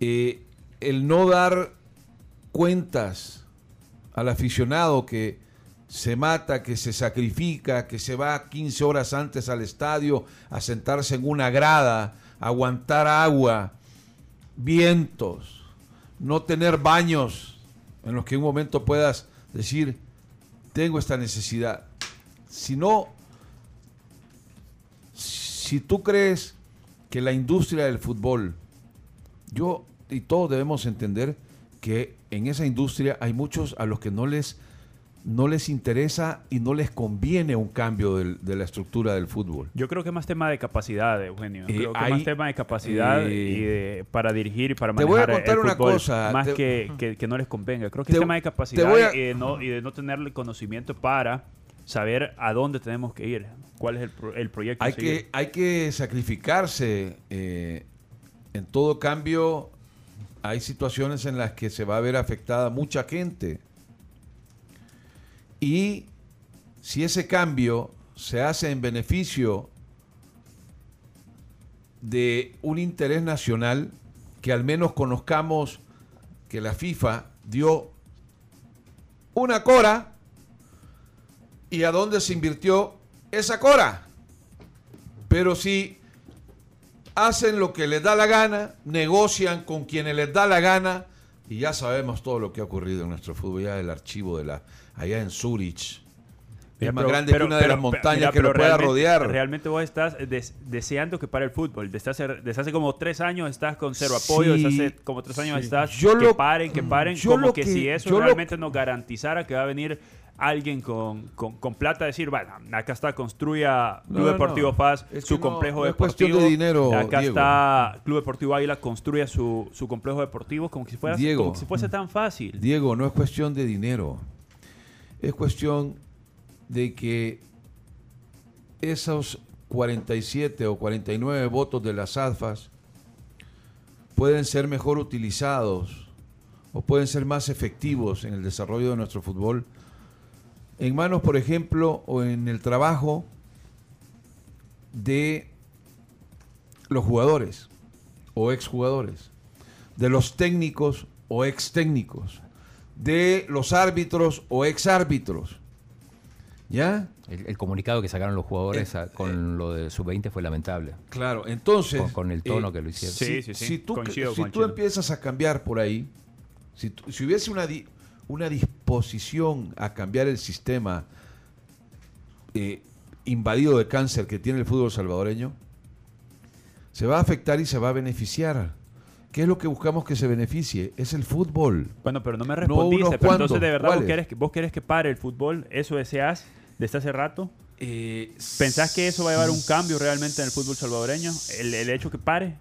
eh, el no dar cuentas al aficionado que se mata, que se sacrifica, que se va quince horas antes al estadio a sentarse en una grada, a aguantar agua, vientos, no tener baños en los que en un momento puedas decir, tengo esta necesidad. Si no, si tú crees que la industria del fútbol, yo y todos debemos entender que en esa industria hay muchos a los que no les... no les interesa y no les conviene un cambio del, de la estructura del fútbol. Yo creo que es más tema de capacidad, Eugenio. Eh, creo que hay, más tema de capacidad eh, y de, para dirigir y para manejar el fútbol. Te voy a contar una cosa. Más te, que, que, que no les convenga. Creo que te, es tema de capacidad a, y, de no, y de no tener el conocimiento para saber a dónde tenemos que ir. ¿Cuál es el, pro, el proyecto? Hay que, hay que sacrificarse. Eh, en todo cambio, hay situaciones en las que se va a ver afectada mucha gente. Y si ese cambio se hace en beneficio de un interés nacional, que al menos conozcamos que la FIFA dio una cora y a dónde se invirtió esa cora. Pero si hacen lo que les da la gana, negocian con quienes les da la gana, y ya sabemos todo lo que ha ocurrido en nuestro fútbol, ya el archivo de la allá en Zurich. Mira, es más pero, grande pero, que una pero, de las montañas mira, que lo pueda rodear. Realmente vos estás des, deseando que pare el fútbol. Desde hace, desde hace como tres años estás con cero apoyo. Sí, desde hace como tres años sí. estás yo que lo, paren, que paren. Como que, que si eso realmente lo, nos garantizara que va a venir alguien con, con, con plata a decir, bueno, acá está, construya Club no, Deportivo no, F A S, es que su complejo no, no deportivo. De dinero, acá Diego. Está Club Deportivo Águila, construya su, su complejo deportivo como que, si fuera, Diego, como que si fuese tan fácil. Diego, no es cuestión de dinero. Es cuestión de que esos cuarenta y siete o cuarenta y nueve votos de las A D F A S pueden ser mejor utilizados o pueden ser más efectivos en el desarrollo de nuestro fútbol en manos, por ejemplo, o en el trabajo de los jugadores o exjugadores, de los técnicos o extécnicos, de los árbitros o exárbitros. ¿Ya? El, el comunicado que sacaron los jugadores eh, a, con eh, lo de sub veinte fue lamentable. Claro, entonces... Con, con el tono eh, que lo hicieron. Sí, sí, sí. Si, si tú, coincido, si coincido. tú empiezas a cambiar por ahí, si, si hubiese una, una disposición a cambiar el sistema eh, invadido de cáncer que tiene el fútbol salvadoreño, se va a afectar y se va a beneficiar. ¿Qué es lo que buscamos que se beneficie? Es el fútbol. Bueno, pero no me respondiste. No, pero entonces, ¿de verdad vos querés, vos querés que pare el fútbol? ¿Eso deseas desde hace rato? Eh, ¿Pensás que eso va a llevar un cambio realmente en el fútbol salvadoreño? ¿El, el hecho que pare?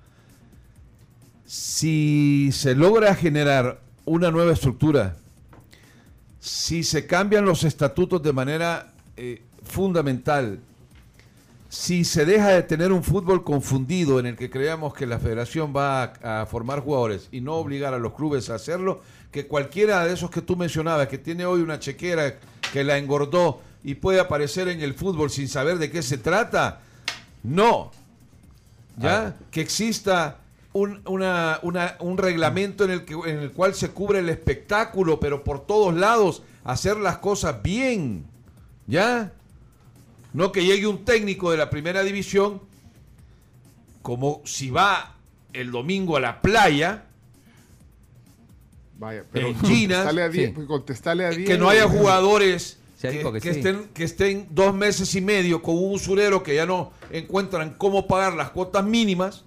Si se logra generar una nueva estructura, si se cambian los estatutos de manera eh, fundamental, si se deja de tener un fútbol confundido en el que creamos que la federación va a, a formar jugadores y no obligar a los clubes a hacerlo, que cualquiera de esos que tú mencionabas, que tiene hoy una chequera que la engordó y puede aparecer en el fútbol sin saber de qué se trata, no. ¿Ya? Que exista un, una, una, un reglamento en el, que, en el cual se cubre el espectáculo, pero por todos lados, hacer las cosas bien. ¿Ya? No que llegue un técnico de la primera división, como si va el domingo a la playa, vaya, pero en China, contestale a diez, sí. que no haya jugadores que, que, que, sí. estén, que estén dos meses y medio con un usurero que ya no encuentran cómo pagar las cuotas mínimas.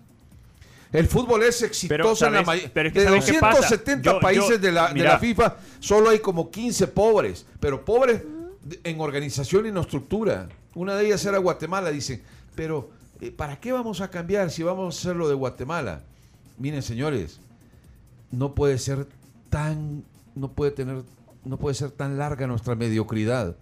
El fútbol es exitoso en la mayoría. De doscientos setenta países de la FIFA, solo hay como quince pobres, pero pobres en organización y en estructura. Una de ellas era Guatemala, dicen, pero eh, ¿para qué vamos a cambiar si vamos a hacer lo de Guatemala? Miren, señores, no puede ser tan, no puede tener, no puede ser tan larga nuestra mediocridad.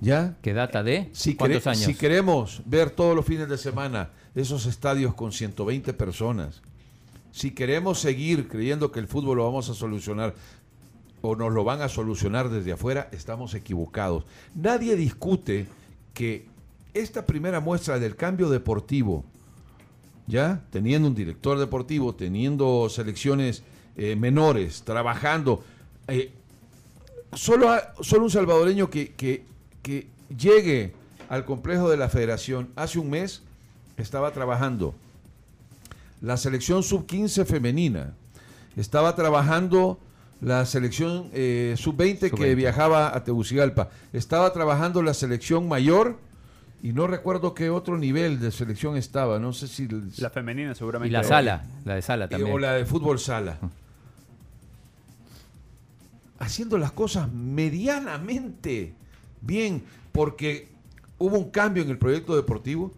¿Ya? ¿Qué data de? Si ¿Cuántos años? Si queremos ver todos los fines de semana esos estadios con ciento veinte personas, si queremos seguir creyendo que el fútbol lo vamos a solucionar, o nos lo van a solucionar desde afuera, estamos equivocados. Nadie discute que esta primera muestra del cambio deportivo, ya teniendo un director deportivo, teniendo selecciones eh, menores, trabajando, eh, solo, a, solo un salvadoreño que, que, que llegue al complejo de la federación, hace un mes estaba trabajando la selección sub quince femenina, estaba trabajando la selección eh, sub veinte que viajaba a Tegucigalpa, estaba trabajando la selección mayor y no recuerdo qué otro nivel de selección estaba, no sé si... La femenina seguramente. Y la sala, la de sala también. Eh, o la de fútbol sala. Haciendo las cosas medianamente bien, porque hubo un cambio en el proyecto deportivo.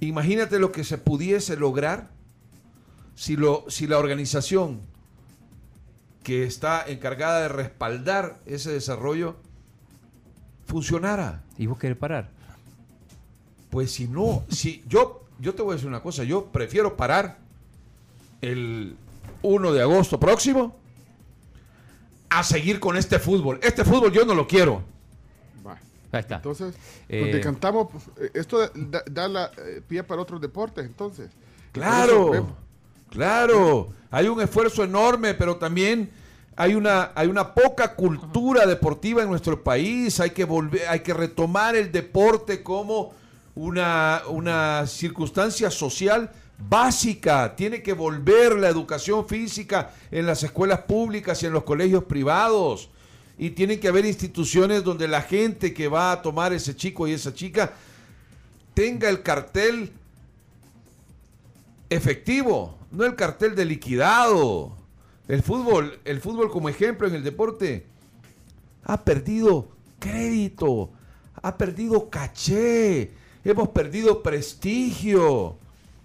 Imagínate lo que se pudiese lograr si, lo, si la organización que está encargada de respaldar ese desarrollo funcionara. ¿Y vos querés parar? Pues si no, si yo, yo te voy a decir una cosa, yo prefiero parar el uno de agosto próximo a seguir con este fútbol. Este fútbol yo no lo quiero. Bah. Ahí está. Entonces, eh... nos decantamos, esto da, da la eh, pie para otros deportes, entonces. Claro. Claro, hay un esfuerzo enorme, pero también hay una, hay una poca cultura deportiva en nuestro país. Hay que volver, hay que retomar el deporte como una, una circunstancia social básica. Tiene que volver la educación física en las escuelas públicas y en los colegios privados. Y tienen que haber instituciones donde la gente que va a tomar ese chico y esa chica tenga el cartel efectivo. No el cartel de liquidado. El fútbol, el fútbol como ejemplo en el deporte ha perdido crédito, ha perdido caché, hemos perdido prestigio.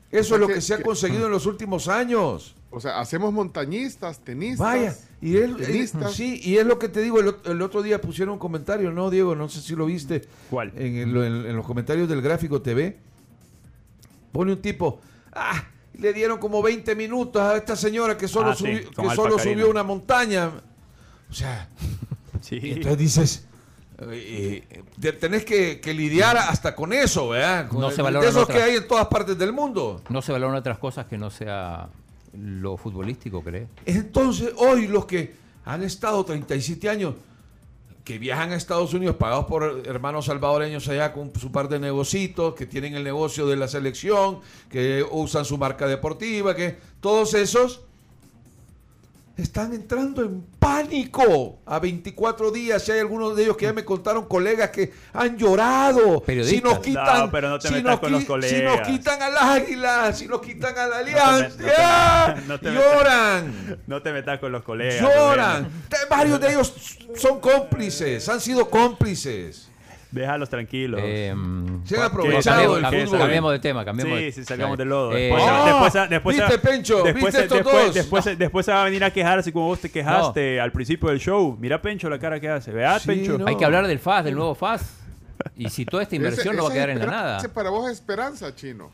Eso es lo que se ha conseguido en los últimos años. O sea, hacemos montañistas, tenistas. Vaya, y es, tenistas. Es, sí, y es lo que te digo, el, el otro día pusieron un comentario, ¿no, Diego? No sé si lo viste. ¿Cuál? En, el, en, en los comentarios del Gráfico T V. Pone un tipo, ah, le dieron como veinte minutos a esta señora que solo, ah, sí, subió, que solo subió una montaña. O sea, sí. Entonces dices, eh, eh, tenés que, que lidiar hasta con eso, ¿verdad? Con no el, se valoran de esos otras, que hay en todas partes del mundo. No se valoran otras cosas que no sea lo futbolístico, ¿crees? Entonces, hoy los que han estado treinta y siete años, que viajan a Estados Unidos pagados por hermanos salvadoreños allá con su par de negocitos, que tienen el negocio de la selección, que usan su marca deportiva, que todos esos están entrando en pánico a veinticuatro días. Si hay algunos de ellos que ya me contaron, colegas que han llorado. Si nos quitan, no, pero no te si metas nos, con los colegas. Si nos quitan al Águila, si nos quitan a la Alianza, lloran. No te metas con los colegas. Lloran. No, varios de ellos son cómplices, han sido cómplices. Déjalos tranquilos. Eh, Se han aprovechado del fútbol. Cambiamos de tema, cambiamos. Sí, sí, salgamos del lodo. Después, eh, después, oh, después, ¿viste, Pencho? Después, ¿viste después, después, después, no. después se va a venir a quejar así como vos te quejaste no. al principio del show. Mira, Pencho, la cara que hace. Veá, sí, Pencho. No. Hay que hablar del F A S, del nuevo F A S. Y si toda esta inversión ese, no va a quedar en la nada. Ese para vos es esperanza, Chino.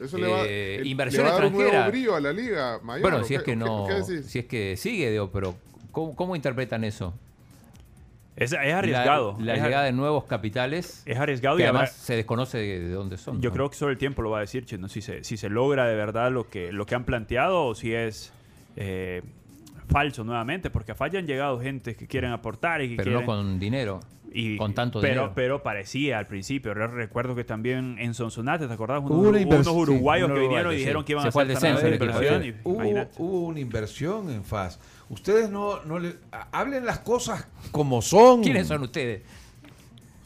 Eso eh, le va, eh, inversión le va a dar extranjera. Un nuevo brío a la Liga Mayor. Bueno, si es que no, ¿qué, qué si es que sigue, Diego, pero ¿cómo, cómo interpretan eso? Es, es arriesgado. La, la es llegada ar... de nuevos capitales. Es arriesgado que y además habrá... se desconoce de, de dónde son. Yo ¿no? creo que sobre el tiempo lo va a decir, Chino. Si se, si se logra de verdad lo que, lo que han planteado o si es eh, falso nuevamente, porque a Falla han llegado gente que quieren aportar y que pero quieren... no con dinero. Y, con tanto pero, dinero. Pero parecía al principio. Recuerdo que también en Sonsonate, ¿te acordás? Unos, una unos uruguayos sí, que vinieron y sí. dijeron que iban se a hacer descenso, una inversión. Y, hubo, hubo una inversión en F A S. Ustedes no, no le... Hablen las cosas como son. ¿Quiénes son ustedes?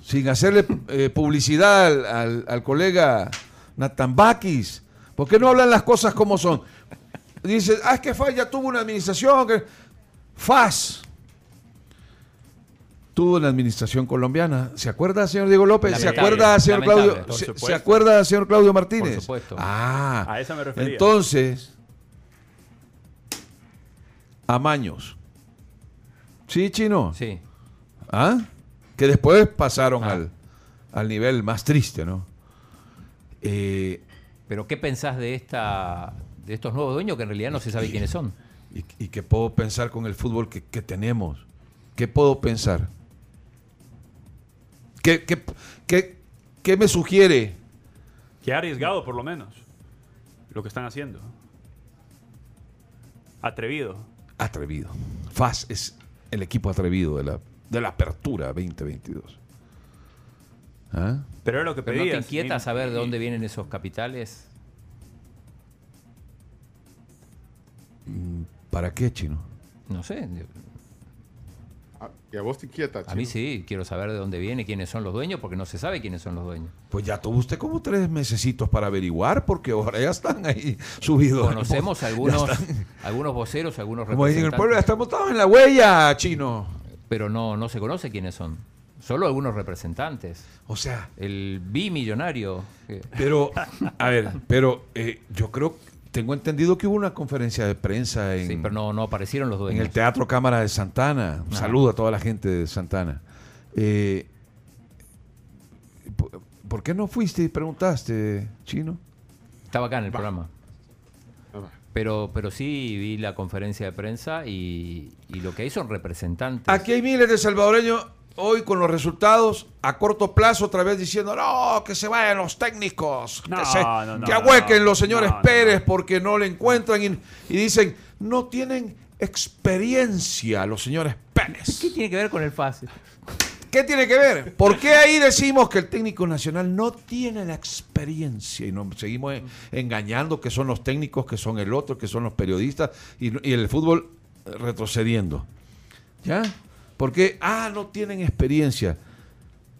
Sin hacerle eh, publicidad al, al, al colega Natán Baquis. ¿Por qué no hablan las cosas como son? Dicen, ah, es que F A S ya tuvo una administración. Que... F A S. Tuvo en la administración colombiana. ¿Se acuerda, señor Diego López? ¿Se acuerda, señor Claudio? ¿Se, ¿Se acuerda, señor Claudio Martínez? Por supuesto. Ah, a esa me refería. Entonces, amaños. ¿Sí, Chino? Sí. ¿Ah? Que después pasaron ah. al, al nivel más triste, ¿no? Eh, ¿Pero qué pensás de, esta, de estos nuevos dueños que en realidad no se sabe y, quiénes son? Y, y qué puedo pensar con el fútbol que, que tenemos. ¿Qué puedo pensar? ¿Qué, qué, qué, ¿Qué me sugiere? Que ha arriesgado, por lo menos, lo que están haciendo. Atrevido. Atrevido. F A S es el equipo atrevido de la, de la apertura dos mil veintidós. ¿Ah? Pero es lo que pedías. ¿Pero no te inquieta saber de dónde vienen esos capitales? ¿Para qué, Chino? No sé. ¿Y a vos te inquieta, Chino? A mí sí, quiero saber de dónde viene, quiénes son los dueños, porque no se sabe quiénes son los dueños. Pues ya tuvo usted como tres mesecitos para averiguar, porque ahora ya están ahí subidos. Conocemos algunos, algunos voceros, algunos representantes. Como dicen en el pueblo, ya estamos todos en la huella, Chino. Pero no, no se conoce quiénes son. Solo algunos representantes. O sea... El bimillonario. Pero, a ver, pero eh, yo creo... Tengo entendido que hubo una conferencia de prensa en, sí, pero no, no aparecieron los dueños. En el Teatro Cámara de Santana. Un saludo a toda la gente de Santana. Eh, ¿Por qué no fuiste y preguntaste, Chino? Estaba acá en el bah. programa. Pero, pero sí vi la conferencia de prensa y, y lo que hay son representantes. Aquí hay miles de salvadoreños hoy con los resultados a corto plazo otra vez diciendo no, que se vayan los técnicos, no, que, se, no, no, que ahuequen no, los señores no, Pérez no. porque no le encuentran y, y dicen no tienen experiencia los señores Pérez. ¿Qué tiene que ver con el F A S? ¿Qué tiene que ver? ¿Por qué ahí decimos que el técnico nacional no tiene la experiencia? Y nos seguimos engañando que son los técnicos, que son el otro, que son los periodistas y, y el fútbol retrocediendo. ¿Ya? Porque, ah, no tienen experiencia.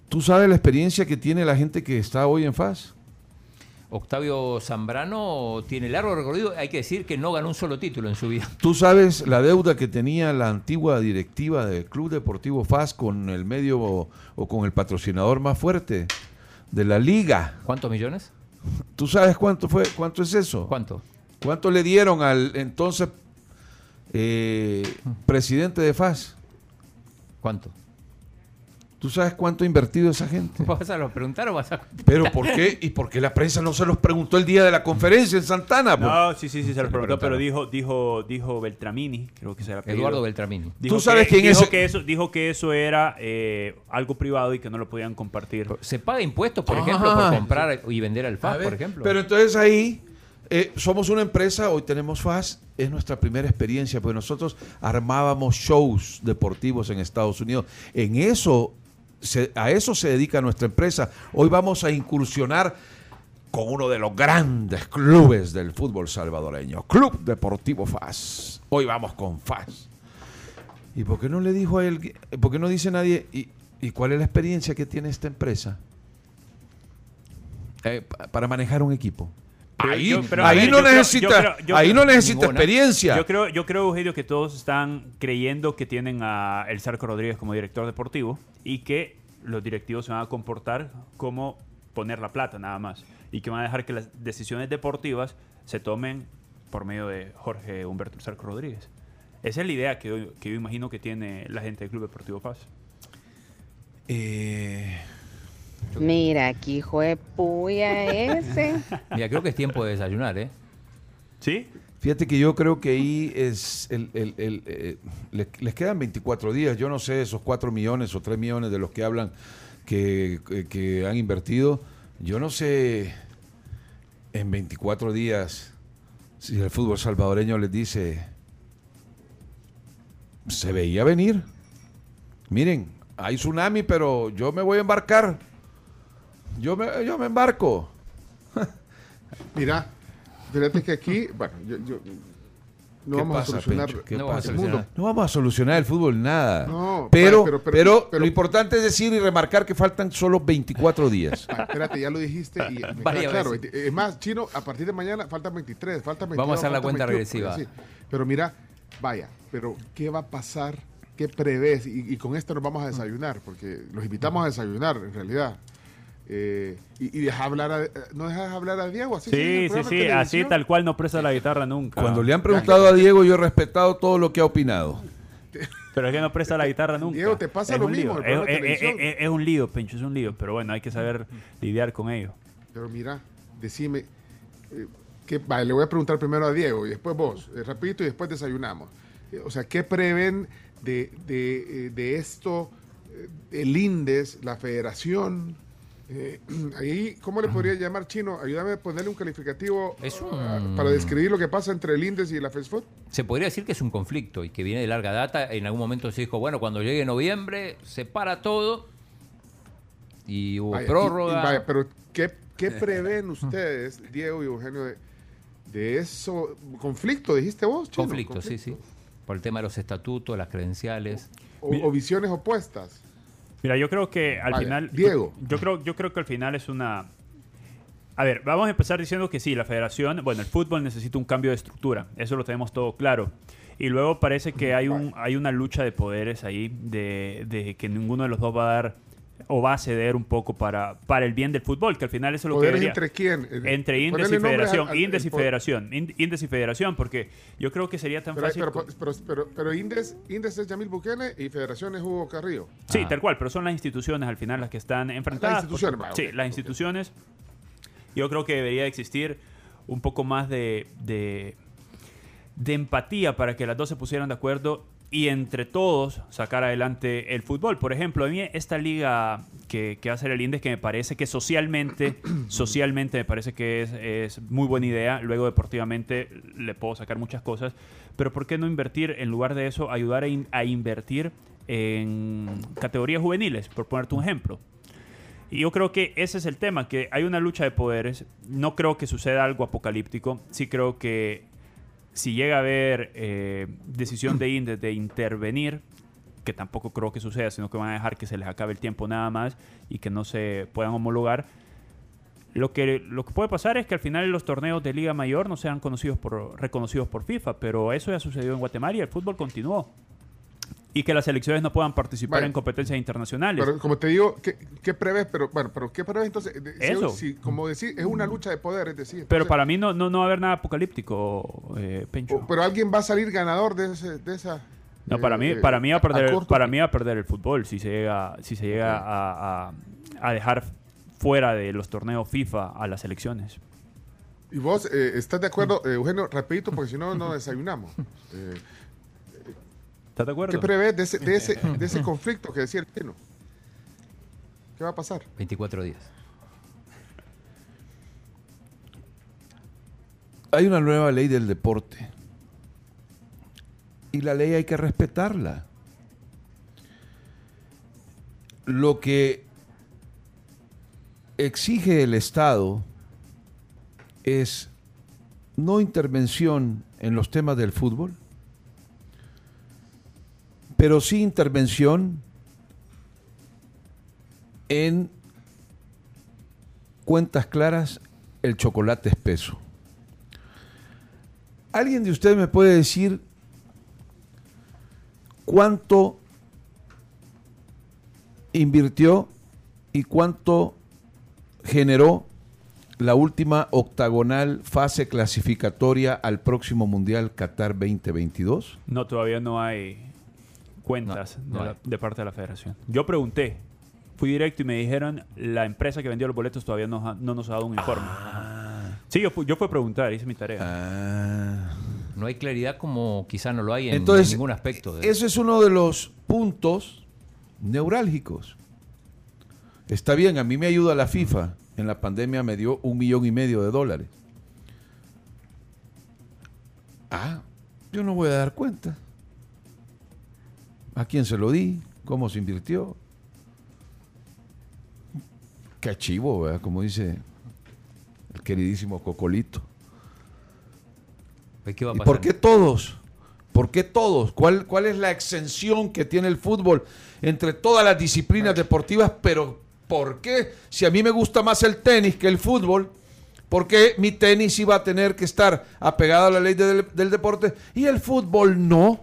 ¿Tú sabes la experiencia que tiene la gente que está hoy en F A S? Octavio Zambrano tiene largo recorrido. Hay que decir que no ganó un solo título en su vida. ¿Tú sabes la deuda que tenía la antigua directiva del Club Deportivo F A S con el medio o, o con el patrocinador más fuerte de la liga? ¿Cuántos millones? ¿Tú sabes cuánto fue? ¿Cuánto es eso? ¿Cuánto? ¿Cuánto le dieron al entonces eh, presidente de F A S? ¿Cuánto? ¿Tú sabes cuánto ha invertido esa gente? ¿Vas a lo preguntar o vas a...? ¿Pero por qué? ¿Y por qué la prensa no se los preguntó el día de la conferencia en Santana? Pues? No, sí, sí, sí, se los preguntó, pero dijo dijo, dijo Beltramini, creo que se la pidió. Eduardo Beltramini. Dijo ¿Tú sabes que, quién dijo es? Que eso, dijo que eso era eh, algo privado y que no lo podían compartir. ¿Se paga impuestos, por ah, ejemplo, por comprar y vender al F A S, ver, por ejemplo? Pero entonces ahí... Eh, somos una empresa, hoy tenemos F A S, es nuestra primera experiencia, porque nosotros armábamos shows deportivos en Estados Unidos. En eso, se, a eso se dedica nuestra empresa. Hoy vamos a incursionar con uno de los grandes clubes del fútbol salvadoreño, Club Deportivo F A S. Hoy vamos con F A S. ¿Y por qué no le dijo a él, por qué no dice nadie, y, y cuál es la experiencia que tiene esta empresa eh, para manejar un equipo? Ahí, yo, pero, ahí, ver, no, necesita, creo, yo creo, yo ahí creo, no necesita ninguna. experiencia. Yo creo, yo creo, Eugenio, que todos están creyendo que tienen a El Sarco Rodríguez como director deportivo y que los directivos se van a comportar como poner la plata nada más y que van a dejar que las decisiones deportivas se tomen por medio de Jorge Humberto El Sarco Rodríguez. Esa es la idea que yo, que yo imagino que tiene la gente del Club Deportivo F A S. Eh... Mira, aquí hijo de puya ese. Mira, creo que es tiempo de desayunar, ¿eh? ¿Sí? Fíjate que yo creo que ahí es el, el, el, eh, les, les quedan veinticuatro días. Yo no sé, esos cuatro millones o tres millones de los que hablan que, que, que han invertido. Yo no sé en veinticuatro días si el fútbol salvadoreño les dice... Se veía venir. Miren, hay tsunami, pero yo me voy a embarcar. Yo me, yo me embarco. Mira, fíjate que aquí, bueno, yo, yo, no vamos pasa, a solucionar no pasa, el mundo. No vamos a solucionar el fútbol nada. No, pero, pero, pero, pero, pero lo importante es decir y remarcar que faltan solo veinticuatro días. Vale, espérate, ya lo dijiste y me vale, claro. Es más, Chino, a partir de mañana faltan veintitrés, faltan veintitrés. Vamos a hacer la cuenta regresiva. Sí. Pero mira, vaya, pero ¿qué va a pasar? ¿Qué prevés? Y, y con esto nos vamos a desayunar, porque los invitamos a desayunar, en realidad. Eh, y, y deja hablar a, no dejas hablar a Diego así. Sí, sí, sí, así tal cual no presta la guitarra nunca. Cuando le han preguntado a Diego, yo he respetado todo lo que ha opinado. Pero es que no presta la guitarra nunca. Diego, te pasa es lo mismo. Es, es, es, es, es un lío, Pencho, es un lío. Pero bueno, hay que saber lidiar con ello. Pero mira, decime... Eh, Que, vale, le voy a preguntar primero a Diego y después vos, eh, rapidito, y después desayunamos. Eh, o sea, ¿qué prevén de, de, de esto eh, el INDES, la federación? Eh, ahí, ¿cómo le podría llamar, Chino? Ayúdame a ponerle un calificativo es un... Uh, para describir lo que pasa entre el INDES y la FESFUT. Se podría decir que es un conflicto y que viene de larga data. En algún momento se dijo, bueno, cuando llegue noviembre se para todo y hubo vaya, prórroga. Y, y vaya, pero ¿qué, qué prevén ustedes, Diego y Eugenio, de... De eso, conflicto, dijiste vos, Chino. Conflicto, conflicto, sí, sí. Por el tema de los estatutos, las credenciales. O, o visiones opuestas. Mira, yo creo que al vale, final... Diego. Yo creo, yo creo que al final es una... A ver, vamos a empezar diciendo que sí, la federación... Bueno, el fútbol necesita un cambio de estructura. Eso lo tenemos todo claro. Y luego parece que hay, un, hay una lucha de poderes ahí, de, de que ninguno de los dos va a dar... o va a ceder un poco para, para el bien del fútbol, que al final eso es lo que debería. ¿Entre quién? Entre INDES y Federación. Al, al, INDES y por... Federación. INDES y Federación, porque yo creo que sería tan pero, fácil... Pero, pero, pero, pero INDES, INDES es Yamil Bukele y Federación es Hugo Carrillo. Sí, ah. tal cual, pero son las instituciones al final las que están enfrentadas. Las instituciones. Porque, okay, sí, las instituciones. Okay. Yo creo que debería existir un poco más de, de, de empatía para que las dos se pusieran de acuerdo y entre todos sacar adelante el fútbol. Por ejemplo, a mí esta liga que, que va a hacer el INDES, que me parece que socialmente, socialmente me parece que es, es muy buena idea, luego deportivamente le puedo sacar muchas cosas, pero ¿por qué no invertir, en lugar de eso, ayudar a, in, a invertir en categorías juveniles? Por ponerte un ejemplo. Y yo creo que ese es el tema, que hay una lucha de poderes, no creo que suceda algo apocalíptico, sí creo que si llega a haber eh, decisión de INDES de intervenir, que tampoco creo que suceda, sino que van a dejar que se les acabe el tiempo nada más y que no se puedan homologar, lo que, lo que puede pasar es que al final los torneos de Liga Mayor no sean conocidos por, reconocidos por FIFA, pero eso ya sucedió en Guatemala y el fútbol continuó. Y que las selecciones no puedan participar bueno, en competencias internacionales. Pero como te digo, ¿qué, qué prevés? Pero, bueno, pero ¿qué prevés? Entonces, de, eso. Si, como decir, es una lucha de poder, es decir. Entonces, pero para mí no, no, no va a haber nada apocalíptico, eh, Pencho. O, pero alguien va a salir ganador de, ese, de esa... No, para, eh, mí, para, mí va a perder, a para mí va a perder el fútbol si se llega, si se llega okay. a, a, a dejar fuera de los torneos FIFA a las selecciones. ¿Y vos eh, estás de acuerdo, eh, Eugenio? Rapidito, porque si no, no desayunamos. Eh, ¿Estás de acuerdo? ¿Qué prevés de ese, de ese, de ese conflicto que decía el Chino? ¿Qué va a pasar? veinticuatro días. Hay una nueva ley del deporte. Y la ley hay que respetarla. Lo que exige el Estado es no intervención en los temas del fútbol, pero sí intervención en cuentas claras, el chocolate espeso. ¿Alguien de ustedes me puede decir cuánto invirtió y cuánto generó la última octagonal fase clasificatoria al próximo Mundial Qatar veinte veintidós? No, todavía no hay cuentas no, no de, hay. La, de parte de la federación. Yo pregunté, fui directo y me dijeron, la empresa que vendió los boletos todavía no, ha, no nos ha dado un informe. Ah. Sí, yo, yo fui a preguntar, hice mi tarea. Ah. No hay claridad como quizá no lo hay en, entonces, en ningún aspecto. De... Ese es uno de los puntos neurálgicos. Está bien, a mí me ayuda la FIFA. En la pandemia me dio un millón y medio de dólares. Ah, yo no voy a dar cuenta. ¿A quién se lo di? ¿Cómo se invirtió? Qué achivo, ¿verdad? Como dice el queridísimo Cocolito. ¿Qué va a pasar? ¿Y por qué todos? ¿Por qué todos? ¿Cuál, cuál es la exención que tiene el fútbol entre todas las disciplinas deportivas? Pero ¿por qué? Si a mí me gusta más el tenis que el fútbol, ¿por qué mi tenis iba a tener que estar apegado a la ley del, del deporte y el fútbol no?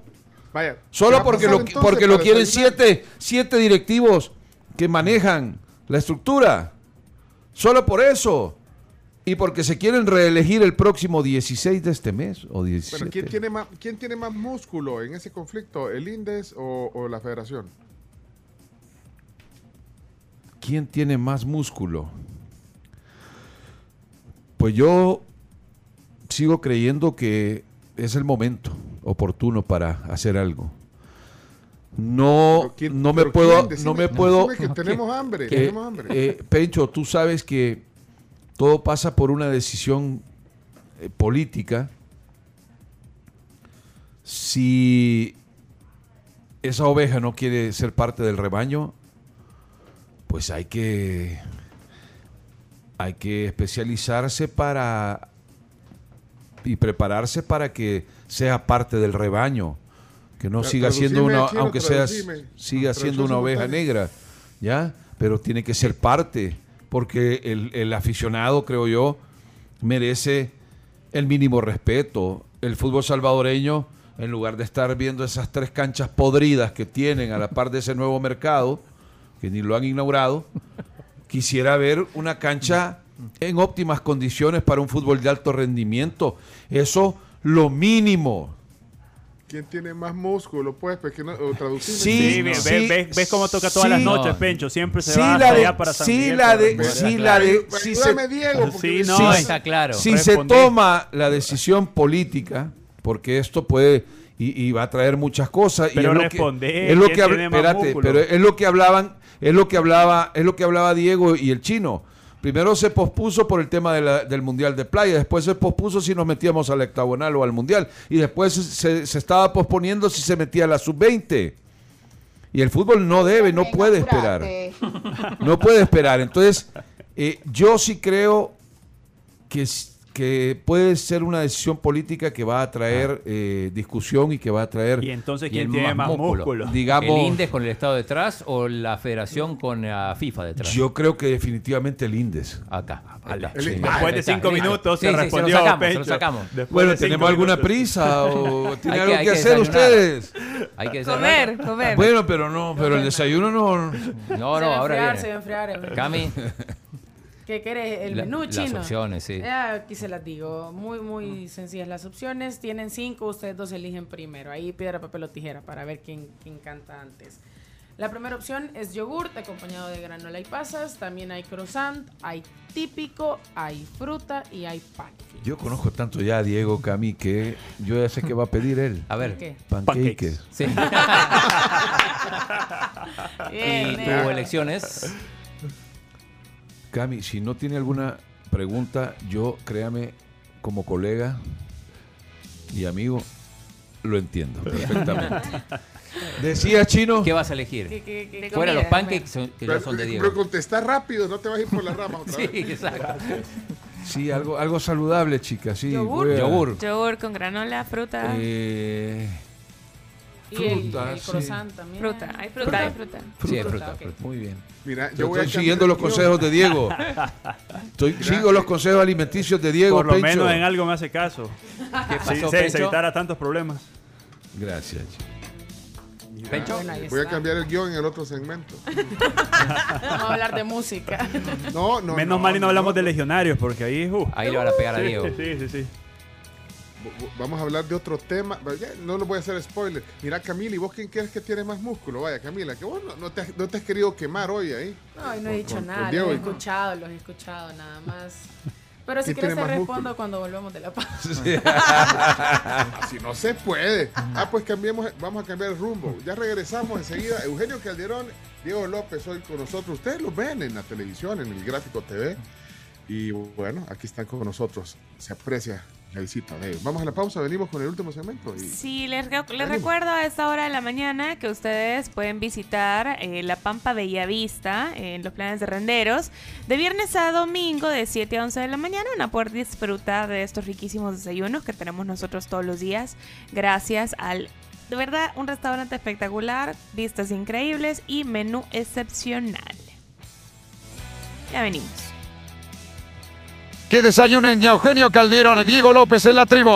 Vaya, solo porque lo, entonces, porque lo quieren siete, siete directivos que manejan la estructura, solo por eso, y porque se quieren reelegir el próximo dieciséis de este mes o diecisiete. Pero ¿quién tiene más, quién tiene más músculo en ese conflicto, el INDES o, o la Federación? ¿Quién tiene más músculo? Pues yo sigo creyendo que es el momento oportuno para hacer algo. No, quién, no me puedo, quién, no me no, puedo. Que tenemos hambre, que, tenemos hambre. Eh, Pencho, tú sabes que todo pasa por una decisión eh, política. Si esa oveja no quiere ser parte del rebaño, pues hay que hay que especializarse para y prepararse para que sea parte del rebaño. Que no siga siendo una, aunque seas, siga siendo una oveja negra, ¿ya? Pero tiene que ser parte, porque el, el aficionado, creo yo, merece el mínimo respeto. El fútbol salvadoreño, en lugar de estar viendo esas tres canchas podridas que tienen a la par de ese nuevo mercado, que ni lo han inaugurado, quisiera ver una cancha en óptimas condiciones para un fútbol de alto rendimiento. Eso, lo mínimo. ¿Quién tiene más músculo? Pues, pues que no, traducir. Sí, sí, ves, sí, ves, ves cómo toca todas sí, las noches, no. Pencho. Siempre se sí va hasta de, allá para San sí Miguel. La de, para sí, la de... Sí, la Diego. Sí, no, sí, está claro. Si respondí. Se toma la decisión política, porque esto puede... Y, y va a traer muchas cosas. Pero responde. Es lo que... Espérate, pero es lo que hablaban... Es lo que hablaba es lo que hablaba Diego y el Chino. Primero se pospuso por el tema de la, del Mundial de Playa, después se pospuso si nos metíamos al octagonal o al Mundial, y después se, se estaba posponiendo si se metía a la sub veinte. Y el fútbol no debe, no puede esperar. No puede esperar. Entonces, eh, yo sí creo que, que puede ser una decisión política que va a traer eh, discusión y que va a traer... ¿Y entonces quién tiene más músculo? músculo? Digamos, ¿el INDES con el Estado detrás o la Federación con la FIFA detrás? Yo creo que definitivamente el INDES. Acá. acá el, sí. Después de cinco minutos sí, se sí, respondió. Se lo sacamos, se lo sacamos. Bueno, ¿tenemos alguna minutos. prisa? O ¿tienen algo que, que hacer ustedes? Hay que comer, comer. Bueno, pero no, pero el desayuno no... No, no, ahora se va a enfriar, se va a enfriar. Cami... ¿Qué querés? El la, menú chino. Las opciones, sí. Eh, aquí se las digo. Muy, muy sencillas las opciones. Tienen cinco, ustedes dos eligen primero. Ahí piedra, papel o tijera para ver quién, quién canta antes. La primera opción es yogurt acompañado de granola y pasas. También hay croissant, hay típico, hay fruta y hay pancakes. Yo conozco tanto ya a Diego Camí que yo ya sé qué va a pedir él. A ver, ¿qué? Pancakes. pancakes. Sí. Bien, ¿y eh. tu elección es...? Cami, si no tiene alguna pregunta, yo, créame, como colega y amigo, lo entiendo perfectamente. Decía Chino... ¿Qué vas a elegir? ¿Qué, qué, qué, fuera comida, los pancakes, bueno, que pero, ya son de Diego. Pero contestá rápido, no te vas a ir por las ramas otra sí, vez. Sí, exacto. Sí, algo, algo saludable, chicas. Sí, yogur. Yogur. Yogur con granola, fruta. Eh... Fruta, y el, el croissant sí. También. Fruta, hay fruta, fruta, hay fruta. Fruta, sí, hay fruta, okay. Fruta. Muy bien. Mira, yo yo voy estoy a siguiendo los consejos de Diego. Estoy, sigo los consejos alimenticios de Diego. Por lo Pencho. Menos en algo me hace caso. ¿Qué pasó, sí, se evitara tantos problemas. Gracias. Pencho. Bueno, voy a cambiar el guión en el otro segmento. Vamos a hablar de música. No, no, menos no, mal y no, no hablamos no. de legionarios porque ahí... Uh, ahí le van a pegar sí, a Diego. Sí, sí, sí. Vamos a hablar de otro tema. No lo voy a hacer spoiler. Mira, Camila, ¿y vos quién crees que tiene más músculo? Vaya, Camila, que vos no, no, te, has, no te has querido quemar hoy ahí. No, hoy no he dicho con, nada. Con los he escuchado, los he escuchado, nada más. Pero si quieres te respondo músculo? Cuando volvamos de la pausa. Si no se puede. Ah, pues cambiemos, vamos a cambiar el rumbo. Ya regresamos enseguida. Eugenio Calderón, Diego López hoy con nosotros. Ustedes los ven en la televisión, en el Gráfico T V. Y bueno, aquí están con nosotros. Se aprecia la visita de ellos. Vamos a la pausa, venimos con el último segmento. Y sí, les, les recuerdo a esta hora de la mañana que ustedes pueden visitar eh, La Pampa Bellavista eh, en los planes de renderos de viernes a domingo de siete a once de la mañana van a poder disfrutar de estos riquísimos desayunos que tenemos nosotros todos los días gracias al, de verdad, un restaurante espectacular, vistas increíbles y menú excepcional. Ya venimos. Que desayunen Eugenio Calderón, Diego López en La Tribu.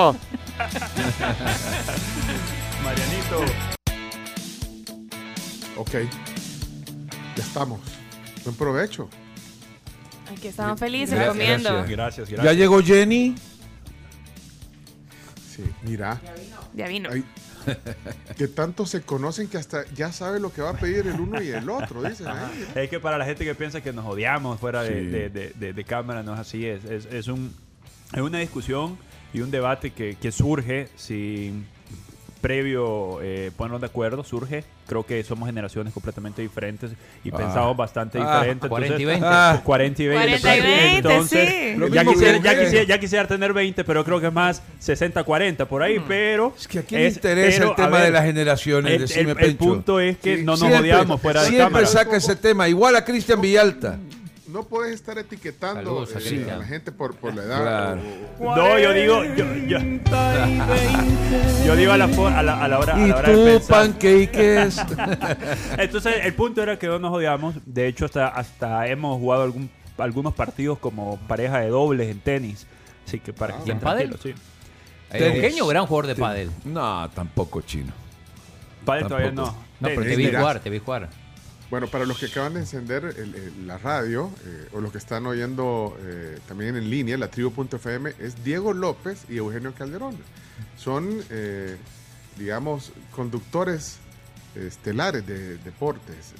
Marianito. Ok. Ya estamos. Buen provecho. Aquí estamos felices gracias, comiendo. Gracias, gracias, gracias. Ya llegó Jenny. Sí, mira. Ya vino. Ya vino. Ay, que tanto se conocen que hasta ya sabe lo que va a pedir el uno y el otro, dicen. Es que para la gente que piensa que nos odiamos fuera sí. de, de, de, de, de cámara, no es así. Es, es, es, un, es una discusión y un debate que, que surge sin previo eh, ponernos de acuerdo, surge. Creo que somos generaciones completamente diferentes y ah. pensamos bastante ah, diferentes. cuarenta y veinte. Ah. cuarenta y veinte. cuarenta y veinte, entonces, sí. Ya quisiera, ya, quisiera, ya quisiera tener veinte, pero creo que es más sesenta cuarenta por ahí, mm. pero... Es que aquí me interesa pero, el tema ver, de las generaciones, el, decime, el, el punto es que sí. no nos siempre, odiamos fuera de cámara. Siempre saca ese tema, igual a Cristian Villalta. No puedes estar etiquetando Saludos, eh, a la gente por, por la edad. Claro. O... No, yo digo... Yo, yo, yo digo a la, a la, a la hora, a la hora de pensar. ¿Y tú, pancakes? Entonces, el punto era que no nos odiamos. De hecho, hasta, hasta hemos jugado algún, algunos partidos como pareja de dobles en tenis. Así que para ah, que ¿y en pádel? Sí. Eugenio, gran jugador de pádel. No, tampoco chino. Pádel tampoco. Todavía no. No, pero te vi jugar, te vi jugar. Bueno, para los que acaban de encender el, el, la radio eh, o los que están oyendo eh, también en línea, la tribu punto F M, es Diego López y Eugenio Calderón. Son, eh, digamos, conductores estelares de deportes, eh,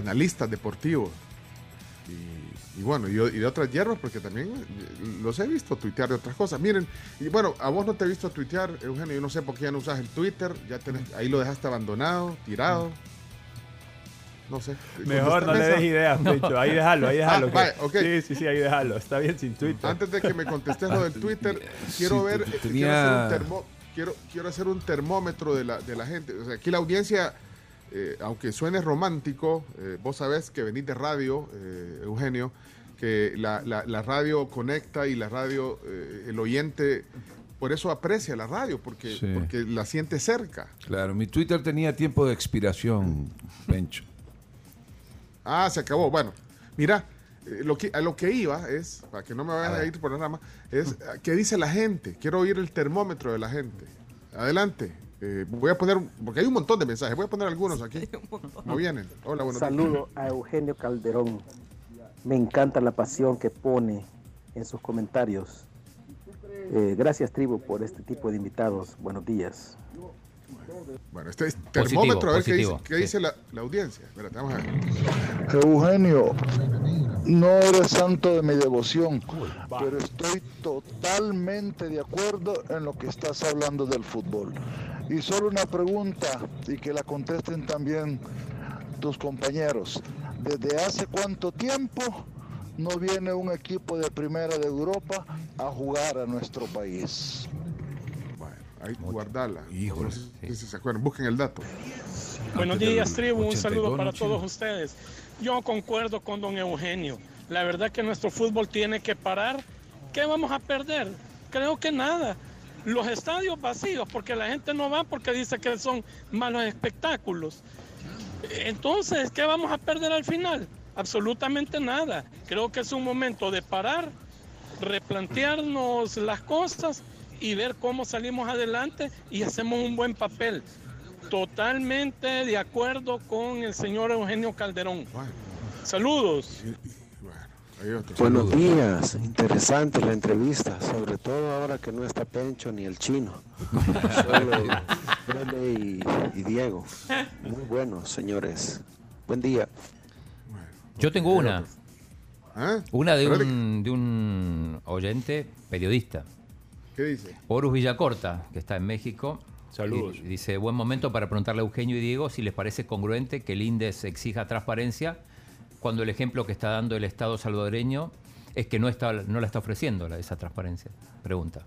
analistas deportivos y, y bueno, y, y de otras hierbas porque también los he visto tuitear de otras cosas. Miren, y bueno, a vos no te he visto tuitear, Eugenio, yo no sé por qué ya no usas el Twitter, ya tenés, ahí lo dejaste abandonado, tirado. No sé. Mejor no le des ideas, no. Pecho. Ahí déjalo, ahí déjalo. Ah, vale, okay. Sí, sí, sí, ahí déjalo. Está bien sin Twitter. Antes de que me contestes lo del Twitter, quiero sí, ver, tenía... quiero, hacer un termo, quiero, quiero hacer un termómetro de la, de la gente. O sea, aquí la audiencia, eh, aunque suene romántico, eh, vos sabés que venís de radio, eh, Eugenio, que la, la, la radio conecta y la radio, eh, el oyente... Por eso aprecia la radio, porque, sí. porque la siente cerca. Claro, mi Twitter tenía tiempo de expiración, Pencho. Ah, se acabó. Bueno, mira, eh, lo que, a lo que iba es, para que no me vayan a, a ir por nada más, es qué dice la gente. Quiero oír el termómetro de la gente. Adelante. Eh, voy a poner, porque hay un montón de mensajes, voy a poner algunos aquí. No vienen. Hola, buenos días. Saludo a Eugenio Calderón. Me encanta la pasión que pone en sus comentarios. Eh, gracias, tribu, por este tipo de invitados. Buenos días. Bueno, este es termómetro, positivo, a ver positivo, qué dice, qué sí. dice la, la audiencia. Espérate, vamos a ver. Eugenio, no eres santo de mi devoción, pero estoy totalmente de acuerdo en lo que estás hablando del fútbol. Y solo una pregunta, y que la contesten también tus compañeros. ¿Desde hace cuánto tiempo no viene un equipo de primera de Europa a jugar a nuestro país? Ahí, guardala. Híjole, no sé sí. si se acuerdan, busquen el dato. Buenos días, tribu, un saludo para todos ustedes. Yo concuerdo con don Eugenio. La verdad que nuestro fútbol tiene que parar ¿Qué vamos a perder? Creo que nada. Los estadios vacíos, porque la gente no va porque dice que son malos espectáculos. Entonces, ¿qué vamos a perder al final? Absolutamente nada. Creo que es un momento de parar, replantearnos las cosas y ver cómo salimos adelante y hacemos un buen papel. Totalmente de acuerdo con el señor Eugenio Calderón. Bueno. Saludos. Bueno, buenos saludo. días, interesante la entrevista, sobre todo ahora que no está Pencho ni el chino, solo Brele y, y Diego. Muy buenos, señores. Buen día. Bueno, yo tengo una, ¿eh? Una de un, de un oyente periodista. ¿Qué dice? Horus Villacorta, que está en México. Saludos. Y dice, buen momento para preguntarle a Eugenio y Diego si les parece congruente que el INDES exija transparencia cuando el ejemplo que está dando el Estado salvadoreño es que no, está, no la está ofreciendo la, esa transparencia. Pregunta.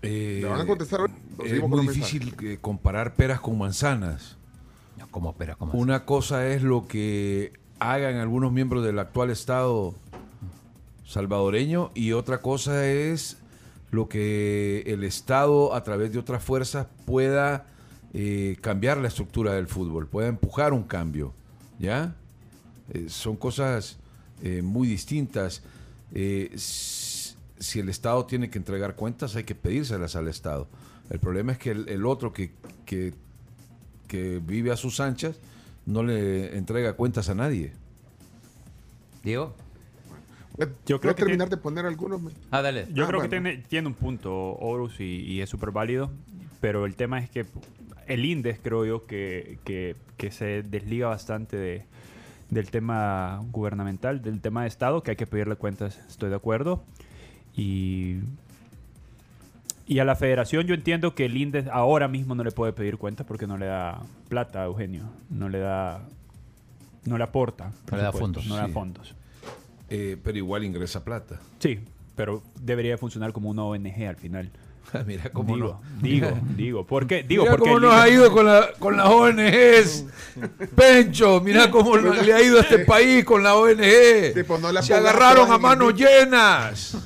Eh, ¿La van a contestar? Es muy difícil eh, comparar peras con manzanas. No, ¿cómo peras con manzanas? Una cosa es lo que hagan algunos miembros del actual Estado salvadoreño y otra cosa es lo que el Estado, a través de otras fuerzas, pueda eh, cambiar la estructura del fútbol, pueda empujar un cambio, ¿ya? Eh, son cosas eh, muy distintas. Eh, si el Estado tiene que entregar cuentas, hay que pedírselas al Estado. El problema es que el, el otro que, que, que vive a sus anchas no le entrega cuentas a nadie. Diego. Yo creo que terminar tiene... de poner algunos. Ah, dale. Yo ah, creo bueno. que tiene, tiene un punto, Horus, y, y es súper válido, pero el tema es que el INDES, creo yo, que, que, que se desliga bastante de, del tema gubernamental, del tema de Estado, que hay que pedirle cuentas, estoy de acuerdo. Y, y a la federación yo entiendo que el INDES ahora mismo no le puede pedir cuentas porque no le da plata a Eugenio, no le da, no le aporta. No le da fondos. No le da fondos. Eh, pero igual ingresa plata. Sí, pero debería funcionar como una O N G al final. Mira cómo digo, no. Digo, digo, porque digo mira porque cómo nos ha ido con la con las O N Ges. Pencho, mira cómo le ha ido a este país con la O N G. Tipo, no la Se agarraron a manos llenas.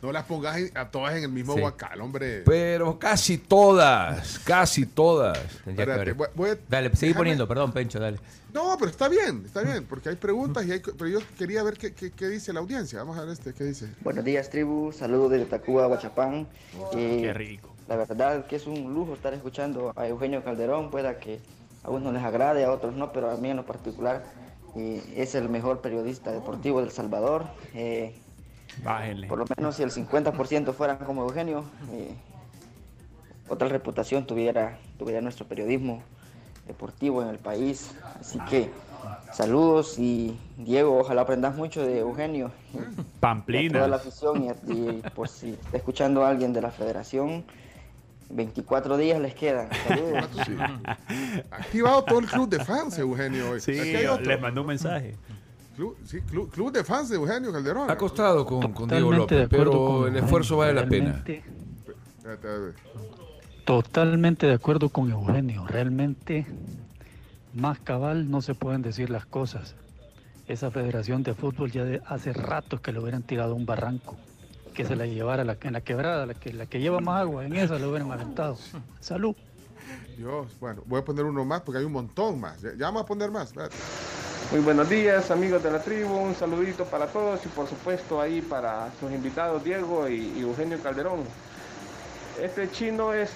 No las pongas a todas en el mismo sí. guacal, hombre. Pero casi todas, casi todas. Espérate, voy, voy a, dale, seguí poniendo, perdón, Pencho, dale. No, pero está bien, está bien, porque hay preguntas y hay... Pero yo quería ver qué, qué, qué dice la audiencia. Vamos a ver este, qué dice. Buenos días, tribu. Saludos desde Tacuba, Huachapán. Oh, eh, qué rico. La verdad que es un lujo estar escuchando a Eugenio Calderón. Pueda que a unos les agrade, a otros no, pero a mí en lo particular eh, es el mejor periodista deportivo del Salvador. Eh... Bájenle. Por lo menos si el cincuenta por ciento fueran como Eugenio, eh, otra reputación tuviera, tuviera nuestro periodismo deportivo en el país. Así que saludos y Diego, ojalá aprendas mucho de Eugenio. Pamplina. Toda la afición y, y por si está escuchando a alguien de la federación, veinticuatro días les quedan. Saludos. Sí. Activado todo el club de fans, Eugenio. Hoy. Sí, les mandó un mensaje. Club, sí, club, club de fans de Eugenio Calderón. Ha costado con, con Diego López, pero el esfuerzo vale la pena. Totalmente de acuerdo con Eugenio. Realmente, más cabal no se pueden decir las cosas. Esa federación de fútbol ya de hace rato que lo hubieran tirado a un barranco. Que se la llevara la, en la quebrada, la que, la que lleva más agua, en esa lo hubieran aventado. Salud. Dios, bueno, voy a poner uno más porque hay un montón más. Ya, ya vamos a poner más. Espérate. Muy buenos días, amigos de la tribu, un saludito para todos y por supuesto ahí para sus invitados Diego y, y Eugenio Calderón. Este chino es,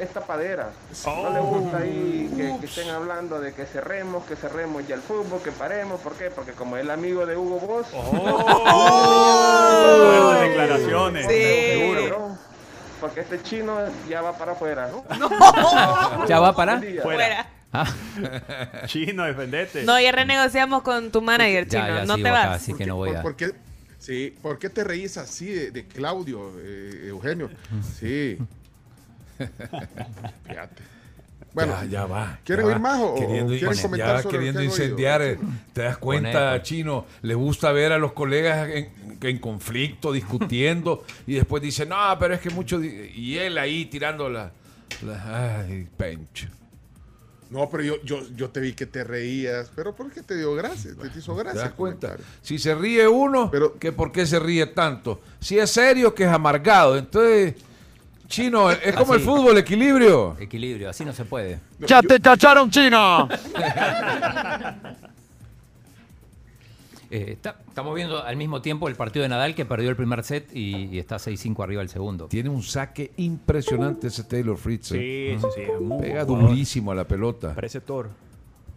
es tapadera, oh, no le gusta ahí que, que estén hablando de que cerremos, que cerremos ya el fútbol, que paremos, ¿por qué? Porque como es el amigo de Hugo Boss. ¡Oh! ¡Buenas declaraciones! Sí. Seguro, ¿no? Porque este chino ya va para afuera, ¿no? No. ¿Ya va para? Fuera. Ah. Chino, defendete. No, ya renegociamos con tu manager, Chino. Ya, ya, no sí, te vas. Acá, así que no voy a... ¿Por, por, qué, sí, ¿Por qué te reís así de, de Claudio, eh, Eugenio? Sí. Fíjate. Bueno, ya, ya va. ¿Quieren ya ir va. más o queriendo, quieren bueno, comentar ya sobre queriendo incendiar? Oído. ¿Te das cuenta, Poné, Chino? Le gusta ver a los colegas en, en conflicto, discutiendo, y después dice, no, pero es que mucho... Y él ahí tirando la... la ay, Pencho. No, pero yo, yo, yo te vi que te reías, pero ¿por qué te dio gracia? Bueno, te hizo gracia. ¿Te das cuenta? Comentario. Si se ríe uno, pero, que ¿por qué se ríe tanto? Si es serio, que es amargado. Entonces, Chino, es como así, el fútbol, equilibrio. Equilibrio, así no se puede. No, ¡ya yo... te tacharon, Chino! Eh, está, estamos viendo al mismo tiempo el partido de Nadal, que perdió el primer set y, y está seis cinco arriba el segundo. Tiene un saque impresionante ese Taylor Fritz. Sí, sí, sí. Pega durísimo a la pelota. Parece Thor.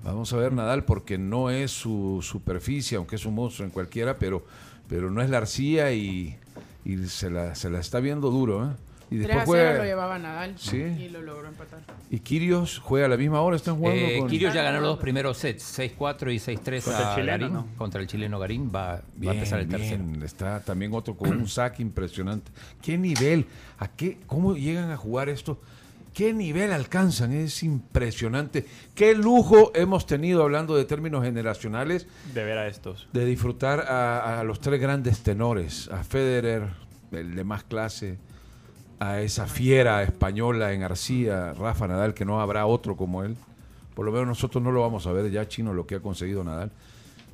Vamos a ver Nadal, porque no es su superficie, aunque es un monstruo en cualquiera, pero, pero no es la arcilla y, y se, la, se la está viendo duro, ¿eh? Y después juega... lo llevaba Nadal, ¿sí? Y lo logró empatar. ¿Y Kyrgios juega a la misma hora? ¿Están jugando eh, con...? Kyrgios ya ganó los dos primeros sets, seis cuatro y seis tres contra, ¿no? Contra el chileno Garín. Va, bien, va a empezar el tercero. Bien. Está también otro con un saque impresionante. ¿Qué nivel? ¿A qué? ¿Cómo llegan a jugar esto? ¿Qué nivel alcanzan? Es impresionante. Qué lujo hemos tenido, hablando de términos generacionales, de ver a estos. De disfrutar a, a los tres grandes tenores. A Federer, el de más clase, a esa fiera española en arcilla, Rafa Nadal, que no habrá otro como él. Por lo menos nosotros no lo vamos a ver ya, Chino, lo que ha conseguido Nadal.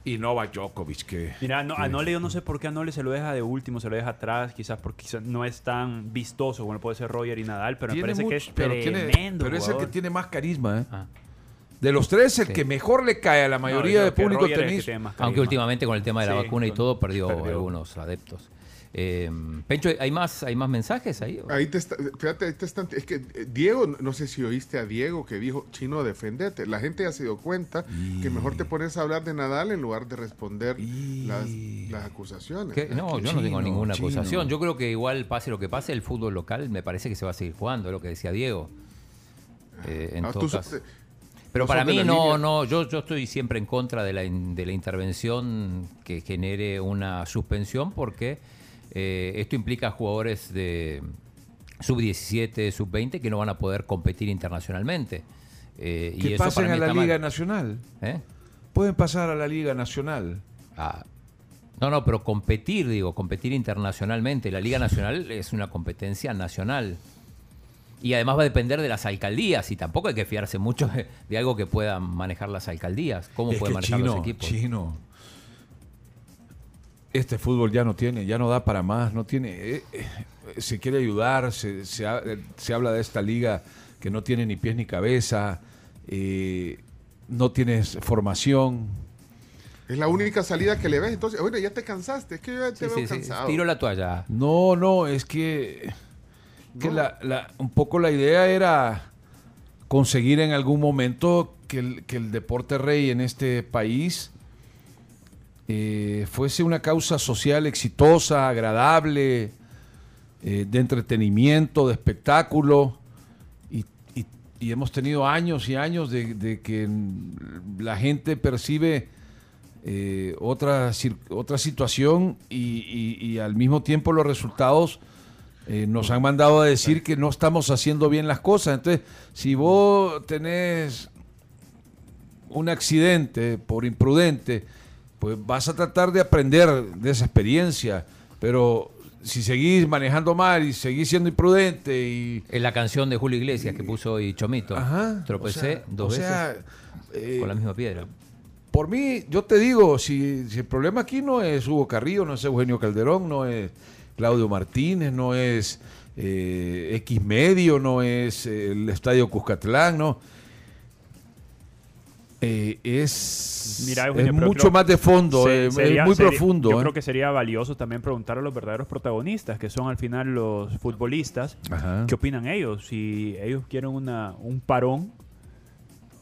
Y Novak Djokovic, que... Mira, no, que a Nole, yo no sé por qué a Nole se lo deja de último, se lo deja atrás, quizás porque quizás no es tan vistoso como puede ser Roger y Nadal, pero me parece mucho, que es pero tremendo tiene, pero es el que tiene más carisma, ¿eh? Ah. De los tres, el sí. que mejor le cae a la mayoría no, de público tenis. Que aunque últimamente con el tema de la sí, vacuna y todo, perdió, perdió. algunos adeptos. Eh, Pencho, ¿hay más, hay más mensajes ahí? Ahí te está, fíjate, ahí te están, es que Diego, no sé si oíste a Diego que dijo, Chino, defendete. La gente ya se dio cuenta y... que mejor te pones a hablar de Nadal en lugar de responder y... las, las acusaciones. ¿Qué? No, ¿Qué? yo Chino, no tengo ninguna Chino. acusación. Yo creo que igual, pase lo que pase, el fútbol local me parece que se va a seguir jugando, es lo que decía Diego. Eh, en ah, todo caso. Te... Pero para mí no, no, yo, yo estoy siempre en contra de la, de la intervención que genere una suspensión, porque... Eh, esto implica jugadores de sub diecisiete, sub veinte que no van a poder competir internacionalmente. Eh, que y eso pasen para mí a la Liga mal. Nacional. ¿Eh? Pueden pasar a la Liga Nacional. Ah. No, no, pero competir, digo, competir internacionalmente. La Liga Nacional es una competencia nacional. Y además va a depender de las alcaldías, y tampoco hay que fiarse mucho de, de algo que puedan manejar las alcaldías. ¿Cómo pueden manejar Chino, los equipos? Chino. Este fútbol ya no tiene, ya no da para más, no tiene, eh, eh, se quiere ayudar, se, se, ha, se habla de esta liga que no tiene ni pies ni cabeza, eh, no tienes formación. Es la única salida que le ves, entonces, bueno, ya te cansaste, es que yo ya te sí, veo sí, cansado. Sí, tiro la toalla. No, no, es que, que no. La, la, un poco la idea era conseguir en algún momento que el, que el deporte rey en este país... Eh, fuese una causa social exitosa, agradable, eh, de entretenimiento, de espectáculo, y, y, y hemos tenido años y años de, de que la gente percibe eh, otra, otra situación y, y, y al mismo tiempo los resultados eh, nos han mandado a decir que no estamos haciendo bien las cosas. Entonces, si vos tenés un accidente por imprudente, pues vas a tratar de aprender de esa experiencia, pero si seguís manejando mal y seguís siendo imprudente y... En la canción de Julio Iglesias que puso hoy Chomito, ajá, tropecé o sea, dos o sea, veces eh, con la misma piedra. Por mí, yo te digo, si, si el problema aquí no es Hugo Carrillo, no es Eugenio Calderón, no es Claudio Martínez, no es eh, X Medio, no es el Estadio Cuscatlán, no... Eh, es Mira, Eugenio, es mucho creo, más de fondo, se, sería, es muy sería, profundo. Yo eh. creo que sería valioso también preguntar a los verdaderos protagonistas, que son al final los futbolistas. Ajá. ¿Qué opinan ellos? Si ellos quieren una, un parón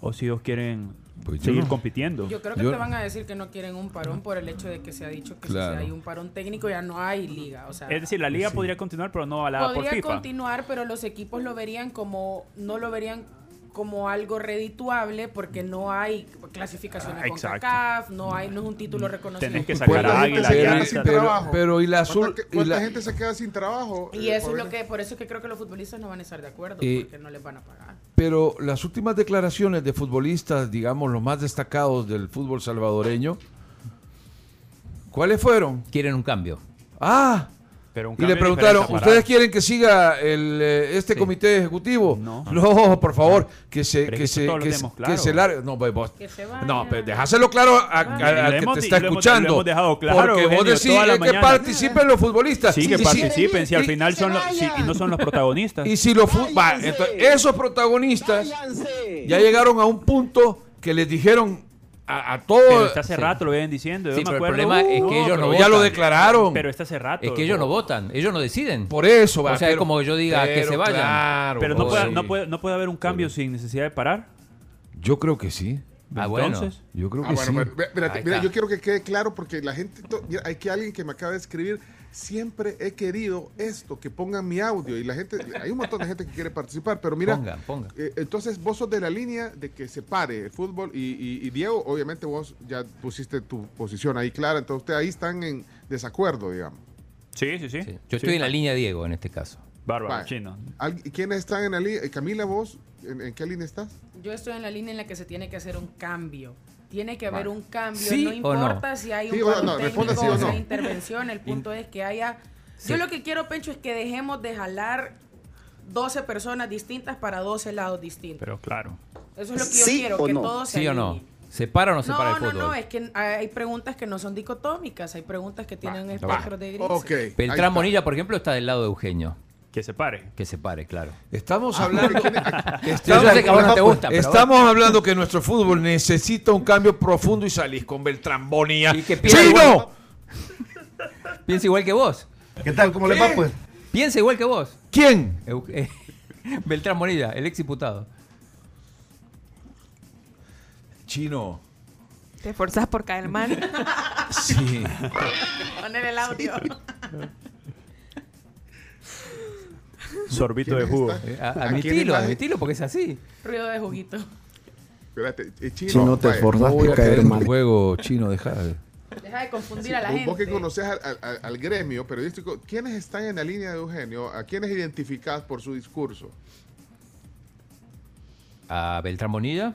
o si ellos quieren pues seguir no. compitiendo. Yo creo que yo, te van a decir que no quieren un parón por el hecho de que se ha dicho que claro. si hay un parón técnico ya no hay liga. O sea, es decir, la liga sí. podría continuar, pero no avalada por FIFA. Podría continuar, pero los equipos lo verían como, no lo verían como algo redituable porque no hay clasificación ah, en CONCACAF, no hay, no es un título reconocido. Tenés que sacar a Águila, pero, pero y la azul ¿Cuánta, cuánta y la... gente se queda sin trabajo? Y eso es lo que, por eso es que creo que los futbolistas no van a estar de acuerdo, eh, porque no les van a pagar. Pero las últimas declaraciones de futbolistas, digamos, los más destacados del fútbol salvadoreño, ¿cuáles fueron? Quieren un cambio. Ah, Pero y le preguntaron, ¿ustedes quieren que siga el, este sí. comité ejecutivo? No, no, por favor, que se que se que, que, claro. que se largue. No, pues vos, que se no, pero dejáselo claro a, a, a que hemos, te está escuchando. Lo hemos dejado claro, porque Eugenio, vos decís eh, que participen los futbolistas. Sí, que sí, participen, sí, si al final son los, si, y no son los protagonistas. Y si los va, entonces, esos protagonistas váyanse. Ya llegaron a un punto que les dijeron A, a todo. Está hace sí. rato lo vienen diciendo. Yo sí, me pero acuerdo, el problema es que uh, ellos no, no votan. Ya lo declararon. Pero está hace rato. Es que ellos no votan, ellos no deciden. Por eso, va. O sea, pero, es como yo diga pero, que se vayan. Claro, pero no, oh, puede, sí. no, puede, no puede haber un cambio pero, sin necesidad de parar. Yo creo que sí. Ah, entonces, bueno. Yo creo que ah, bueno, sí. Mira, mira, mira, yo quiero que quede claro porque la gente. Mira, hay que alguien que me acaba de escribir. Siempre he querido esto, que pongan mi audio y la gente, hay un montón de gente que quiere participar, pero mira, pongan, pongan. Eh, entonces vos sos de la línea de que se pare el fútbol y, y, y Diego, obviamente vos ya pusiste tu posición ahí clara, entonces ustedes ahí están en desacuerdo, digamos. Sí, sí, sí. sí. Yo estoy sí. en la línea Diego en este caso. Bárbaro, vale. Chino. ¿Quiénes están en la línea? Camila, vos, ¿en, en qué línea estás? Yo estoy en la línea en la que se tiene que hacer un cambio. Tiene que haber un cambio, ¿Sí no importa no? si hay un sí, cambio no, técnico sí o una no. intervención, el punto es que haya... Sí. Yo lo que quiero, Pencho, es que dejemos de jalar doce personas distintas para doce lados distintos. Pero claro. Eso es lo que yo ¿Sí quiero, que no? todos se ¿Sí alineen. o no? ¿Se para o no se para no, el fútbol? No, no, no, es que hay preguntas que no son dicotómicas, hay preguntas que tienen bah, espectro bah. de grises. Okay. Beltrán Bonilla, por ejemplo, está del lado de Eugenio. Que se pare. Que se pare, claro. Estamos hablando Estamos hablando que nuestro fútbol necesita un cambio profundo y salís con Beltrán Bonilla. Y que piensa ¡Chino! Igual, piensa igual que vos. ¿Qué tal? ¿Cómo ¿Qué? le va, pues? Piensa igual que vos. ¿Quién? Eu, eh, Beltrán Bonilla, el exdiputado. Chino. Te esforzás por caer mal. Sí. Poner el audio. Sí. Sorbito de jugo. A, admitilo, admitilo, porque es así. Ruido de juguito. Espérate, Chino, Chino, te esforzaste a caer mal. Juego, Chino, deja de... Deja de confundir sí, a la gente. Vos que conoces al, al, al gremio periodístico, ¿quiénes están en la línea de Eugenio? ¿A quiénes identificás por su discurso? ¿A Beltrán Bonilla?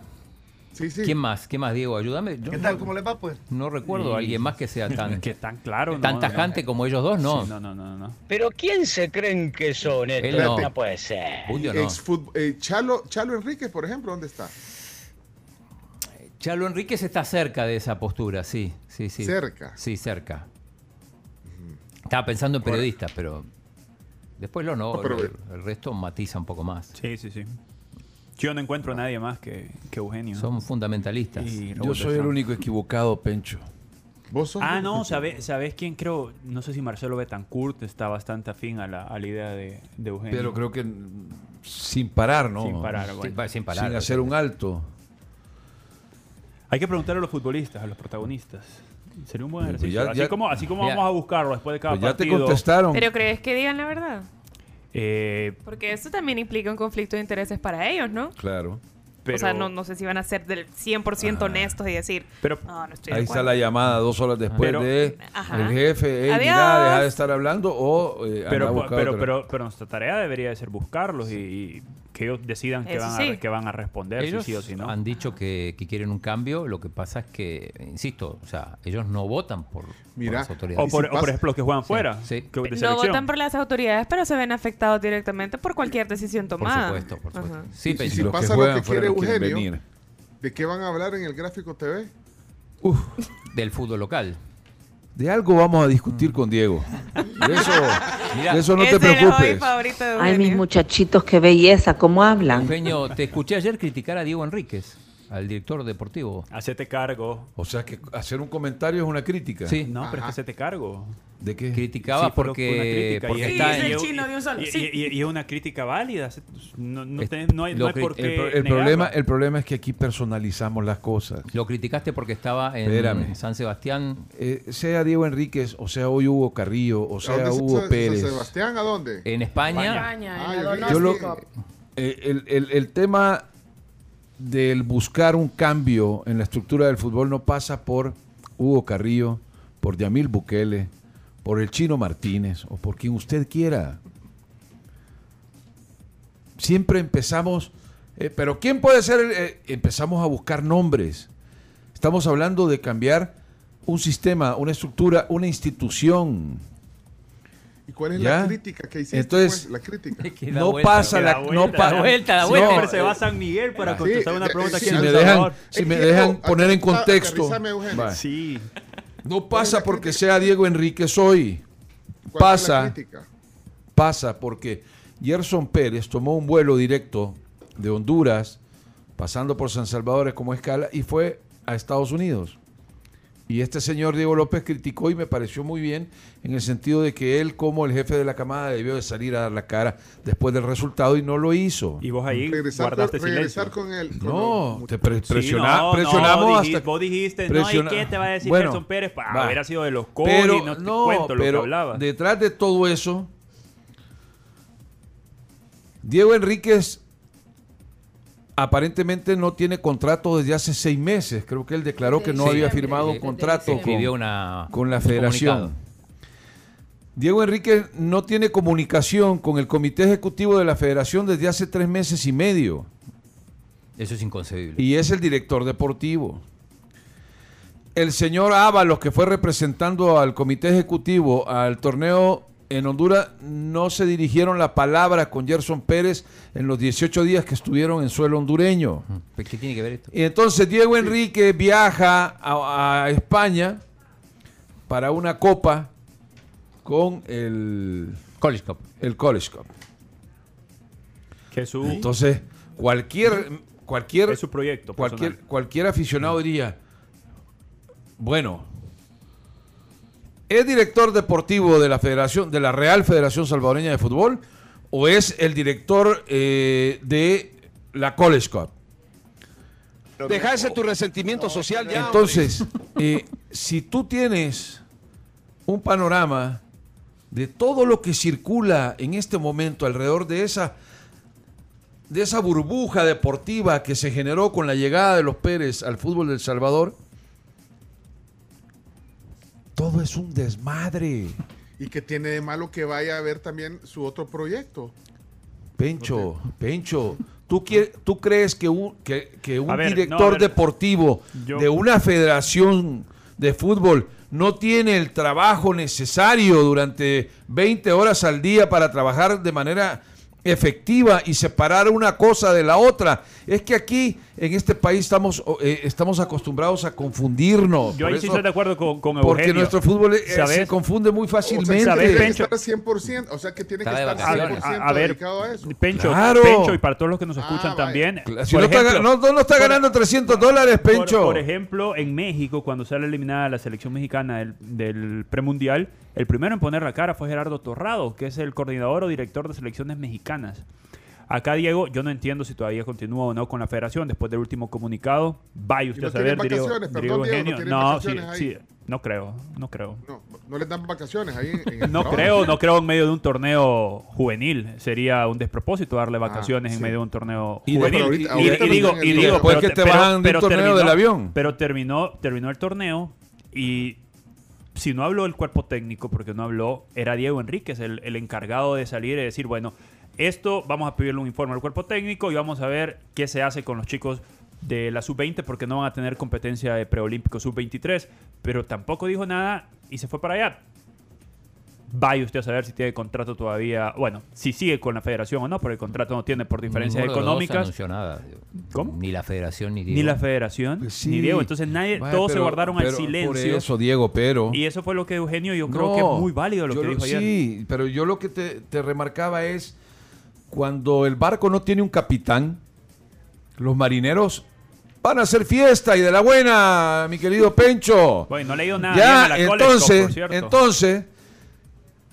Sí, sí. ¿Quién más? ¿Quién más, Diego? Ayúdame. Yo ¿Qué tal? No, ¿Cómo le va, pues? No recuerdo sí. a alguien más que sea tan... que tan claro, tan no, tajante no. como ellos dos, no. Sí, no, no, no, no. ¿Pero quién se creen que son estos? Él no. no puede ser. Julio, no. Eh, Chalo, Chalo Henríquez, por ejemplo, ¿dónde está? Chalo Henríquez está cerca de esa postura, sí. sí, sí. ¿Cerca? Sí, cerca. Uh-huh. Estaba pensando en periodistas, bueno. pero... Después lo no, no pero... el, el resto matiza un poco más. Sí, sí, sí. Yo no encuentro a nadie más que, que Eugenio. Son fundamentalistas. Yo soy el único equivocado, Pencho. ¿Vos sos ah, no, ¿sabés, ¿sabés quién creo? No sé si Marcelo Betancourt está bastante afín a la, a la idea de, de Eugenio. Pero creo que sin parar, ¿no? Sin parar, bueno. Sin, sin, parar, sin hacer un alto. Hay que preguntarle a los futbolistas, a los protagonistas. Sería un buen ejercicio. Pues ya, así, ya, como, así como ya, vamos a buscarlo después de cada pues partido. Ya te contestaron. ¿Pero crees que digan la verdad? Eh, Porque eso también implica un conflicto de intereses para ellos, ¿no? Claro. Pero, o sea, no, no sé si van a ser del cien por ciento ajá. honestos y decir, pero, oh, no estoy ahí de está la llamada dos horas después pero, de ajá. el jefe, eh, mira, deja de estar hablando o eh, pero, pero, pero, pero, pero nuestra tarea debería de ser buscarlos y, y que ellos decidan que van, sí. a, que van a responder, ellos si sí o si no. Han dicho que, que quieren un cambio, lo que pasa es que, insisto, o sea, ellos no votan por, mira, por las autoridades. O por, o por ejemplo los que juegan sí, fuera. Sí. Que, no votan por las autoridades, pero se ven afectados directamente por cualquier decisión tomada. Por supuesto, por supuesto. Ajá. Sí, pero si, si pasa lo que quiere Eugenio, ¿de qué van a hablar en el Gráfico T V? Uf, del fútbol local. De algo vamos a discutir mm. con Diego. De eso, Mira, de eso no te preocupes. Ay, mis muchachitos, qué belleza, cómo hablan. Eugenio, te escuché ayer criticar a Diego Henríquez, al director deportivo. Hacete cargo. O sea, que hacer un comentario es una crítica. Sí, no, Ajá. pero es que hacete cargo. ¿De qué? Criticaba sí, porque... Una crítica, porque y, está y, en, chino de un solo, y, sí. y, y, y una crítica válida. No, no, es, tenés, no hay, no hay por qué el, el, problema, el problema es que aquí personalizamos las cosas. Lo criticaste porque estaba en Espérame. San Sebastián. Eh, sea Diego Henríquez, o sea hoy Hugo Carrillo, o sea Hugo se, Pérez. ¿San Sebastián a dónde? En España. España ah, en la yo lo, eh, el, el, el tema del buscar un cambio en la estructura del fútbol no pasa por Hugo Carrillo, por Yamil Bukele, por el Chino Martínez o por quien usted quiera. Siempre empezamos, eh, pero ¿quién puede ser? Eh, empezamos a buscar nombres. Estamos hablando de cambiar un sistema, una estructura, una institución. ¿Y cuál es ¿Ya? la crítica que hiciste? Entonces, pues, la crítica. No vuelta, pasa la vuelta, no pa la vuelta, la vuelta. Siempre no, se va a San Miguel para contestar sí, una pregunta si que me dejan, si me dejan poner en contexto. Sí. No pasa porque sea Diego Henríquez hoy. Pasa, pasa porque Gerson Pérez tomó un vuelo directo de Honduras, pasando por San Salvador como escala, y fue a Estados Unidos. Y este señor Diego López criticó, y me pareció muy bien, en el sentido de que él, como el jefe de la camada, debió de salir a dar la cara después del resultado y no lo hizo. Y vos ahí regresar, guardaste con, regresar silencio. Con él. Con no, los... te pre presiona, sí, no, presionamos no, hasta... Vos dijiste, presiona... no, ¿y qué te va a decir bueno, Gerson Pérez? Pa, va. Hubiera sido de los codos pero, y no te no, cuento lo pero que hablaba. Detrás de todo eso, Diego Henríquez aparentemente no tiene contrato desde hace seis meses. Creo que él declaró que no sí, había firmado un contrato con, una, con la federación. Comunicado. Diego Henríquez no tiene comunicación con el comité ejecutivo de la federación desde hace tres meses y medio. Eso es inconcebible. Y es el director deportivo. El señor Ábalos, que fue representando al comité ejecutivo al torneo en Honduras, no se dirigieron la palabra con Gerson Pérez en los dieciocho días que estuvieron en suelo hondureño. ¿Qué tiene que ver esto? Y entonces Diego Henríquez viaja a, a España para una copa con el College Cup. El College Cup. Jesús. Entonces, cualquier cualquier es su proyecto cualquier, cualquier aficionado diría, bueno, ¿es director deportivo de la Federación, de la Real Federación Salvadoreña de Fútbol, o es el director eh, de la College Cup? Deja ese tu resentimiento no, social ya. Entonces, eh, si tú tienes un panorama de todo lo que circula en este momento alrededor de esa, de esa burbuja deportiva que se generó con la llegada de los Pérez al fútbol del Salvador, todo es un desmadre. Y que tiene de malo que vaya a ver también su otro proyecto. Pencho, no te... Pencho, ¿tú, quiere, ¿tú crees que un, que, que un ver, director no, deportivo Yo... de una federación de fútbol no tiene el trabajo necesario durante veinte horas al día para trabajar de manera efectiva y separar una cosa de la otra? Es que aquí en este país estamos eh, estamos acostumbrados a confundirnos. Yo ahí sí estoy de acuerdo con, con Eugenio. Porque nuestro fútbol eh, se confunde muy fácilmente. O sea, ¿sabes, Pencho? cien por ciento, o sea que tiene que estar cien por ciento a, a ver, dedicado a eso. Pencho, claro. Pencho, y para todos los que nos escuchan ah, también. Si no, ejemplo, está, no, no está ganando por, trescientos dólares, Pencho. Por, por ejemplo, en México, cuando sale eliminada la selección mexicana del, del premundial, el primero en poner la cara fue Gerardo Torrado, que es el coordinador o director de selecciones mexicanas. Acá, Diego, yo no entiendo si todavía continúa o no con la federación después del último comunicado. Vaya usted no a saber, Diego, perdón, Diego Eugenio. No, no sí, sí, no creo, no creo. No, no le dan vacaciones ahí. En el no trabajo. creo, no creo en medio de un torneo juvenil. Sería un despropósito darle vacaciones ah, sí. en medio de un torneo y juvenil. Ahorita, ahorita y, y digo, y digo, pues pero, es que te pero, bajan pero, del torneo terminó, del avión. Pero terminó, terminó el torneo y... Si no habló el cuerpo técnico, porque no habló, era Diego Henríquez, el, el encargado de salir y decir, bueno, esto vamos a pedirle un informe al cuerpo técnico y vamos a ver qué se hace con los chicos de la sub veinte, porque no van a tener competencia de preolímpico sub veintitrés, pero tampoco dijo nada y se fue para allá. Vaya usted a saber si tiene contrato todavía, bueno, si sigue con la federación o no, porque el contrato no tiene por diferencias económicas. No anunció nada. ¿Cómo? Ni la federación ni Diego. Ni la federación pues sí. ni Diego. Entonces nadie, Vaya, todos pero, se guardaron pero, al silencio. Por eso, Diego, pero... Y eso fue lo que Eugenio, yo no, creo que es muy válido lo yo, que dijo sí, ayer. Sí, pero yo lo que te, te remarcaba es, cuando el barco no tiene un capitán, los marineros... van a hacer fiesta y de la buena, mi querido Pencho. Bueno, no he leído nada. Ya, la entonces, Coleco, por entonces...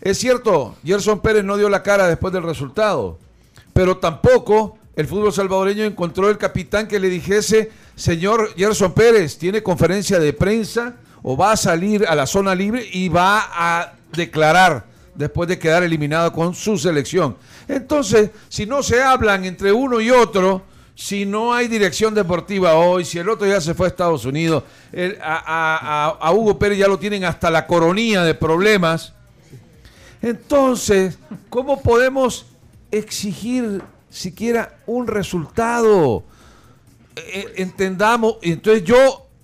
Es cierto, Gerson Pérez no dio la cara después del resultado, pero tampoco el fútbol salvadoreño encontró el capitán que le dijese, señor Gerson Pérez, tiene conferencia de prensa o va a salir a la zona libre y va a declarar después de quedar eliminado con su selección. Entonces, si no se hablan entre uno y otro, si no hay dirección deportiva hoy, si el otro ya se fue a Estados Unidos, el, a, a, a, a Hugo Pérez ya lo tienen hasta la coronilla de problemas. Entonces, ¿cómo podemos exigir siquiera un resultado? Eh, entendamos, entonces yo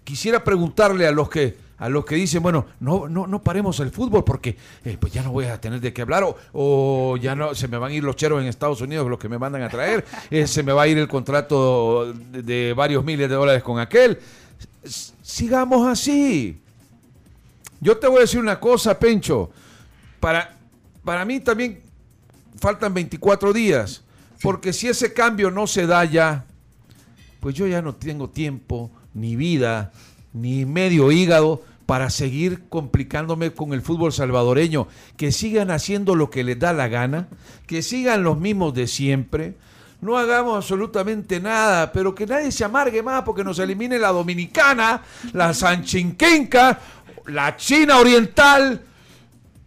quisiera preguntarle a los que a los que dicen, bueno, no no no paremos el fútbol porque eh, pues ya no voy a tener de qué hablar, o, o ya no se me van a ir los cheros en Estados Unidos, los que me mandan a traer, eh, se me va a ir el contrato de, de varios miles de dólares con aquel. Sigamos así. Yo te voy a decir una cosa, Pencho, para, para mí también faltan veinticuatro días, porque si ese cambio no se da ya, pues yo ya no tengo tiempo, ni vida, ni medio hígado para seguir complicándome con el fútbol salvadoreño. Que sigan haciendo lo que les da la gana, que sigan los mismos de siempre, no hagamos absolutamente nada, pero que nadie se amargue más porque nos elimine la dominicana, la sanchinquinca, la China oriental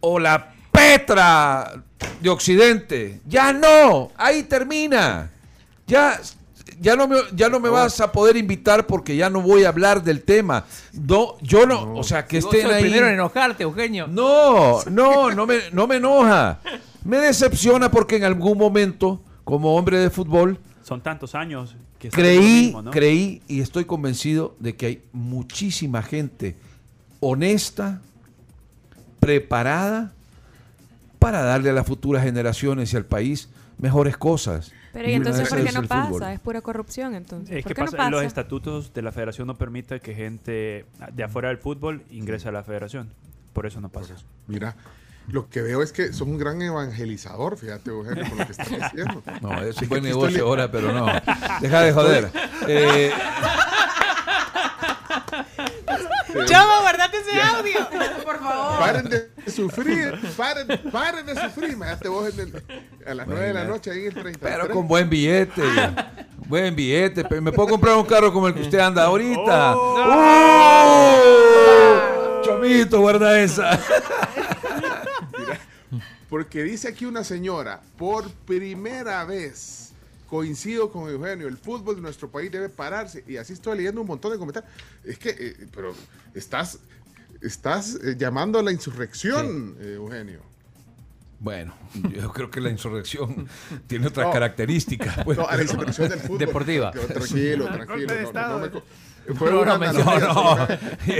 o la Petra de occidente. Ya no, ahí termina. Ya... Ya no, me, ya no me vas a poder invitar porque ya no voy a hablar del tema. No, yo no, no, o sea, que si estén vos sos ahí. El primero en enojarte, Eugenio. No, no, no me, no me enoja. Me decepciona porque en algún momento, como hombre de fútbol, son tantos años que creí, mismo, ¿no? creí y estoy convencido de que hay muchísima gente honesta, preparada para darle a las futuras generaciones y al país mejores cosas. Pero y entonces, ¿por qué no pasa? Es pura corrupción, entonces. Es que pasa, no pasa? Los estatutos de la federación no permiten que gente de afuera del fútbol ingrese a la federación. Por eso no pasa. Mira, lo que veo es que son un gran evangelizador, fíjate, Eugenio, por lo que estás diciendo. No, es un buen negocio ahora, pero no. Deja de joder. Eh... Chavo, guardate ese ya. audio, por favor. Paren de sufrir, paren, paren de sufrir. Imagínate vos en el, a las nueve bueno, de la noche ahí en el treinta. Pero con buen billete, buen billete. ¿Me puedo comprar un carro como el que usted anda ahorita? Oh, no. ¡Oh! Chomito, guarda esa. Mira, porque dice aquí una señora, por primera vez. Coincido con Eugenio, el fútbol de nuestro país debe pararse, y así estoy leyendo un montón de comentarios. Es que, eh, pero estás, estás eh, llamando a la insurrección, sí. eh, Eugenio. Bueno, yo creo que la insurrección tiene otras no, características. Pues, no, a la insurrección del fútbol. Deportiva. Pero, tranquilo, tranquilo. No, no, no, me, fue no, no,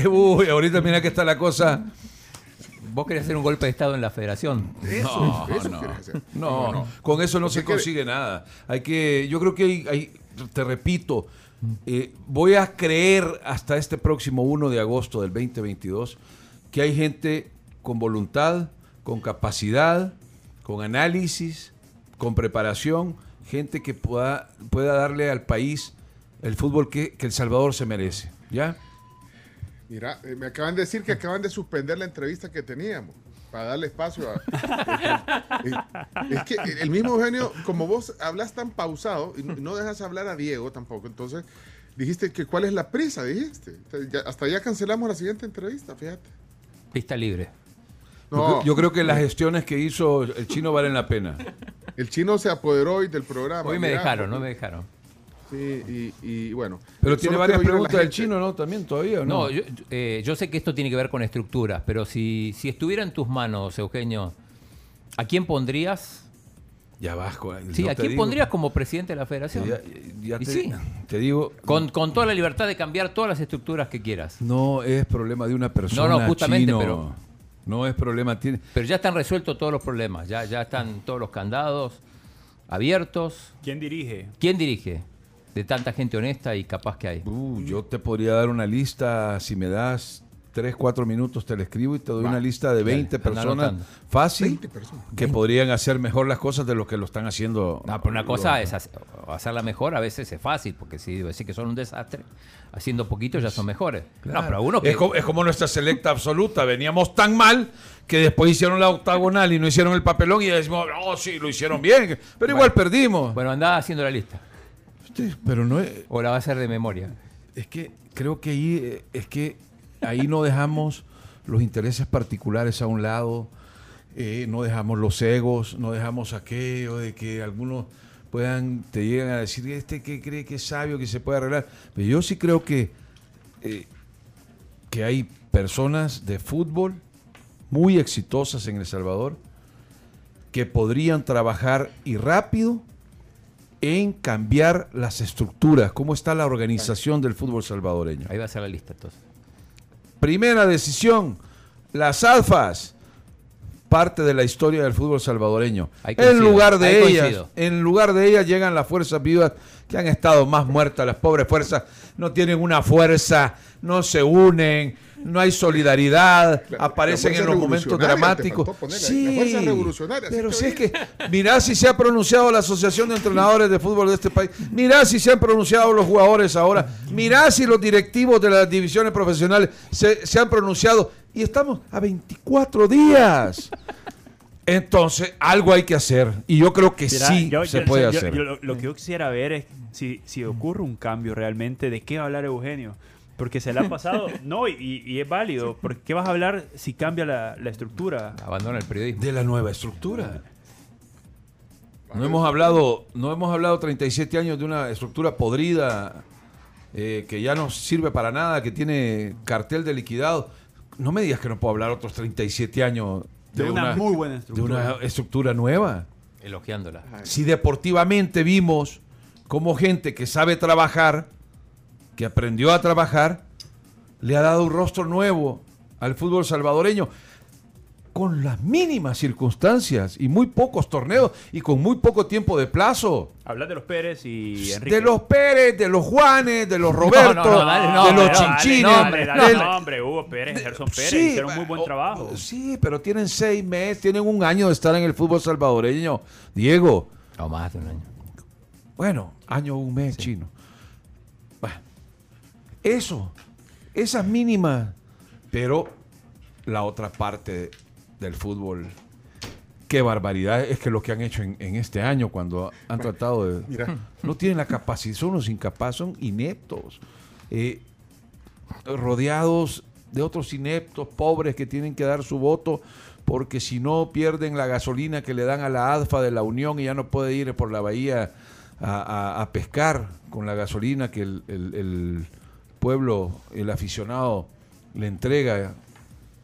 no. Uy, ahorita mira que está la cosa... Vos querés hacer un golpe de Estado en la federación. Eso, no, eso no. Hacer. No, no, no. Con eso no Porque se consigue que... nada. Hay que, yo creo que hay, hay te repito, eh, voy a creer hasta este próximo uno de agosto del veinte veintidós que hay gente con voluntad, con capacidad, con análisis, con preparación, gente que pueda, pueda darle al país el fútbol que, que El Salvador se merece. ¿Ya? Mira, me acaban de decir que acaban de suspender la entrevista que teníamos para darle espacio a... Es que el mismo Eugenio, como vos hablas tan pausado, y no dejas hablar a Diego tampoco, entonces dijiste que cuál es la prisa, dijiste. Ya, hasta ya cancelamos la siguiente entrevista, fíjate. Pista libre. No. Yo, yo creo que las gestiones que hizo el Chino valen la pena. El Chino se apoderó hoy del programa. Hoy me mirá, dejaron, no me dejaron. Sí, y, y bueno. Pero tiene varias preguntas del Chino, ¿no? También todavía, ¿no? No, yo, eh, yo sé que esto tiene que ver con estructuras, pero si, si estuviera en tus manos, Eugenio, ¿a quién pondrías? Ya Vasco. Sí, no ¿a quién digo. pondrías como presidente de la federación? Ya, ya te, y sí, te digo. Con, con toda la libertad de cambiar todas las estructuras que quieras. No es problema de una persona. No, no, justamente, Chino, pero. No es problema. Tiene... Pero ya están resueltos todos los problemas, ya, ya están todos los candados abiertos. ¿Quién dirige? ¿Quién dirige? De tanta gente honesta y capaz que hay. Uh, yo te podría dar una lista, si me das tres, cuatro minutos te la escribo y te doy Va. una lista de veinte personas fácil veinte personas. que veinte. Podrían hacer mejor las cosas de lo que lo están haciendo. No, pero una cosa los... es hacer, hacerla mejor, a veces es fácil, porque si decir que son un desastre, haciendo poquito ya son mejores. Claro. No, pero uno que... es, como, es como nuestra selecta absoluta, veníamos tan mal que después hicieron la octagonal y no hicieron el papelón y decimos, oh sí, lo hicieron bien, pero bueno, igual perdimos. Bueno, andá haciendo la lista. Pero no es, o la va a hacer de memoria. Es que creo que ahí es que ahí no dejamos los intereses particulares a un lado, eh, no dejamos los egos, no dejamos aquello de que algunos puedan te llegan a decir este que cree que es sabio, que se puede arreglar. Pero yo sí creo que eh, que hay personas de fútbol muy exitosas en El Salvador que podrían trabajar y rápido en cambiar las estructuras, cómo está la organización del fútbol salvadoreño. Ahí va a ser la lista, entonces. Primera decisión, las alfas, parte de la historia del fútbol salvadoreño. En lugar de ellas, en lugar de ellas llegan las fuerzas vivas que han estado más muertas. Las pobres fuerzas no tienen una fuerza, no se unen, no hay solidaridad, la, aparecen la en los momentos dramáticos. Ponerla, sí, pero si es que, mirá si se ha pronunciado la Asociación de Entrenadores de Fútbol de este país, mirá si se han pronunciado los jugadores ahora, mirá si los directivos de las divisiones profesionales se, se han pronunciado, y estamos a veinticuatro días. Entonces, algo hay que hacer, y yo creo que Mira, sí yo, se yo, puede yo, hacer. Yo, yo, lo, lo que yo quisiera ver es si, si ocurre un cambio realmente, ¿de qué va a hablar Eugenio? Porque se le ha pasado, no, y, y es válido. ¿Por qué vas a hablar si cambia la, la estructura? Abandona el periodismo. De la nueva estructura. No hemos hablado, no hemos hablado treinta y siete años de una estructura podrida, eh, que ya no sirve para nada, que tiene cartel de liquidado. No me digas que no puedo hablar otros treinta y siete años de, de una, una muy buena estructura. De una estructura nueva. Elogiándola. Si deportivamente vimos como gente que sabe trabajar, que aprendió a trabajar, le ha dado un rostro nuevo al fútbol salvadoreño, con las mínimas circunstancias y muy pocos torneos y con muy poco tiempo de plazo. Hablas de los Pérez y Henrique. De los Pérez, de los Juanes, de los Roberto, no, no, no, dale, no, de los Chinchines. No, hombre, Hugo Pérez, Gerson Pérez, sí, hicieron muy buen trabajo. Sí, pero tienen seis meses, tienen un año de estar en el fútbol salvadoreño, Diego. No, más de un año. Bueno, año, un mes, sí. Chino. Eso, esas mínimas. Pero la otra parte del fútbol, qué barbaridad es que lo que han hecho en, en este año, cuando han tratado de... Mira. No tienen la capacidad, son unos incapaces, son ineptos, eh, rodeados de otros ineptos, pobres, que tienen que dar su voto, porque si no pierden la gasolina que le dan a la ADFA de la Unión y ya no puede ir por la bahía a, a, a pescar con la gasolina que el... el, el pueblo, el aficionado le entrega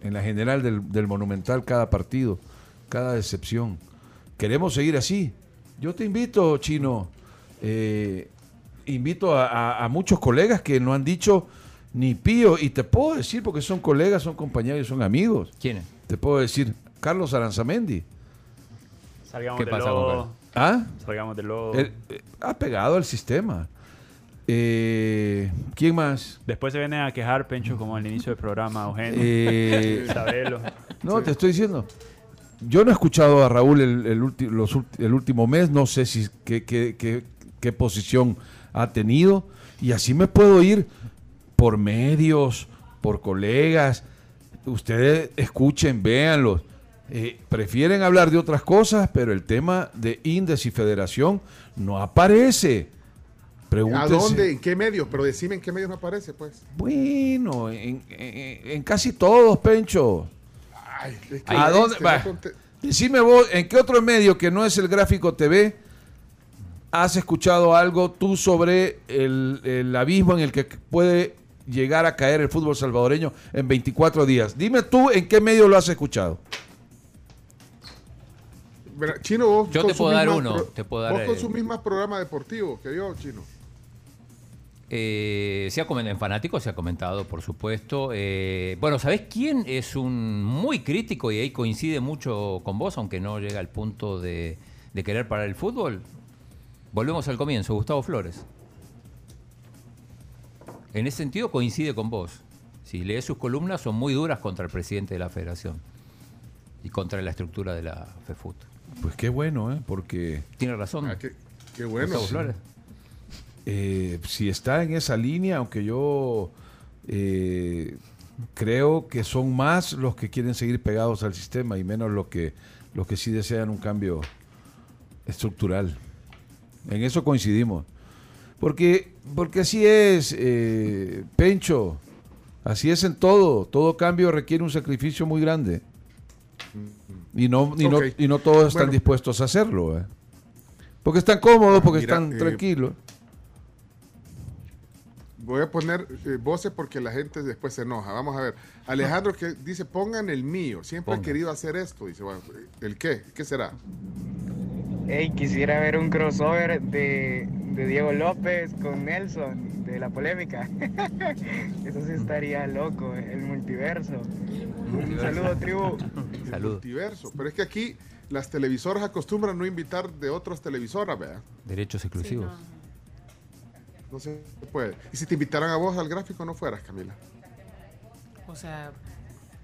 en la general del, del Monumental cada partido, cada decepción. Queremos seguir así. Yo te invito, Chino, eh, invito a, a, a muchos colegas que no han dicho ni pío, y te puedo decir porque son colegas, son compañeros, son amigos. ¿Quiénes? Te puedo decir, Carlos Aranzamendi. Salgamos ¿Qué del pasa lodo. Con Carlos? ¿Ah? Salgamos del lodo. Él, eh, ha pegado al sistema. Eh, ¿Quién más? Después se viene a quejar, Pencho, como al inicio del programa, Eugenio. Eh, Sabelo. No, sí. Te estoy diciendo. Yo no he escuchado a Raúl el, el, ulti, los, el último mes, no sé si qué, qué, qué, qué posición ha tenido. Y así me puedo ir por medios, por colegas. Ustedes escuchen, véanlos. Eh, prefieren hablar de otras cosas, pero el tema de INDES y Federación no aparece. ¿A dónde? ¿En qué medios? Pero decime en qué medios no aparece, pues. Bueno, en, en, en casi todos, Pencho. Ay, es que ¿A dónde? Va. Decime vos, ¿en qué otro medio que no es el Gráfico T V has escuchado algo tú sobre el, el abismo en el que puede llegar a caer el fútbol salvadoreño en veinticuatro días? Dime tú, ¿en qué medio lo has escuchado? Chino, vos yo te puedo dar uno. Pro, te puedo dar, vos consumís eh, más programas deportivos que yo, Chino. Eh, se ha comentado, en Fanático se ha comentado, por supuesto. Eh, bueno, ¿sabés quién es un muy crítico y ahí coincide mucho con vos, aunque no llega al punto de, de querer parar el fútbol? Volvemos al comienzo, Gustavo Flores. En ese sentido coincide con vos. Si lees sus columnas, son muy duras contra el presidente de la Federación y contra la estructura de la FEFUT. Pues qué bueno, ¿eh? Porque... Tiene razón. Ah, qué, qué bueno. Gustavo sí. Flores. Eh, si está en esa línea, aunque yo eh, creo que son más los que quieren seguir pegados al sistema y menos los que, los que sí desean un cambio estructural. En eso coincidimos. Porque, porque así es, eh, Pencho, así es en todo. Todo cambio requiere un sacrificio muy grande. Y no, y okay. no, y no todos están bueno. dispuestos a hacerlo. ¿eh? Porque están cómodos, porque Mira, están eh, tranquilos. Voy a poner eh, voces porque la gente después se enoja. Vamos a ver. Alejandro que dice, pongan el mío. Siempre Ponga. he querido hacer esto. Dice, bueno, ¿el qué? ¿Qué será? Hey, quisiera ver un crossover de, de Diego López con Nelson, de La Polémica. Eso sí estaría loco, el multiverso. Un saludo, tribu. El multiverso. Pero es que aquí las televisoras acostumbran no invitar de otras televisoras, ¿verdad? Derechos exclusivos. Sí, no. no se puede. ¿Y si te invitaran a vos al gráfico no fueras, Camila? O sea...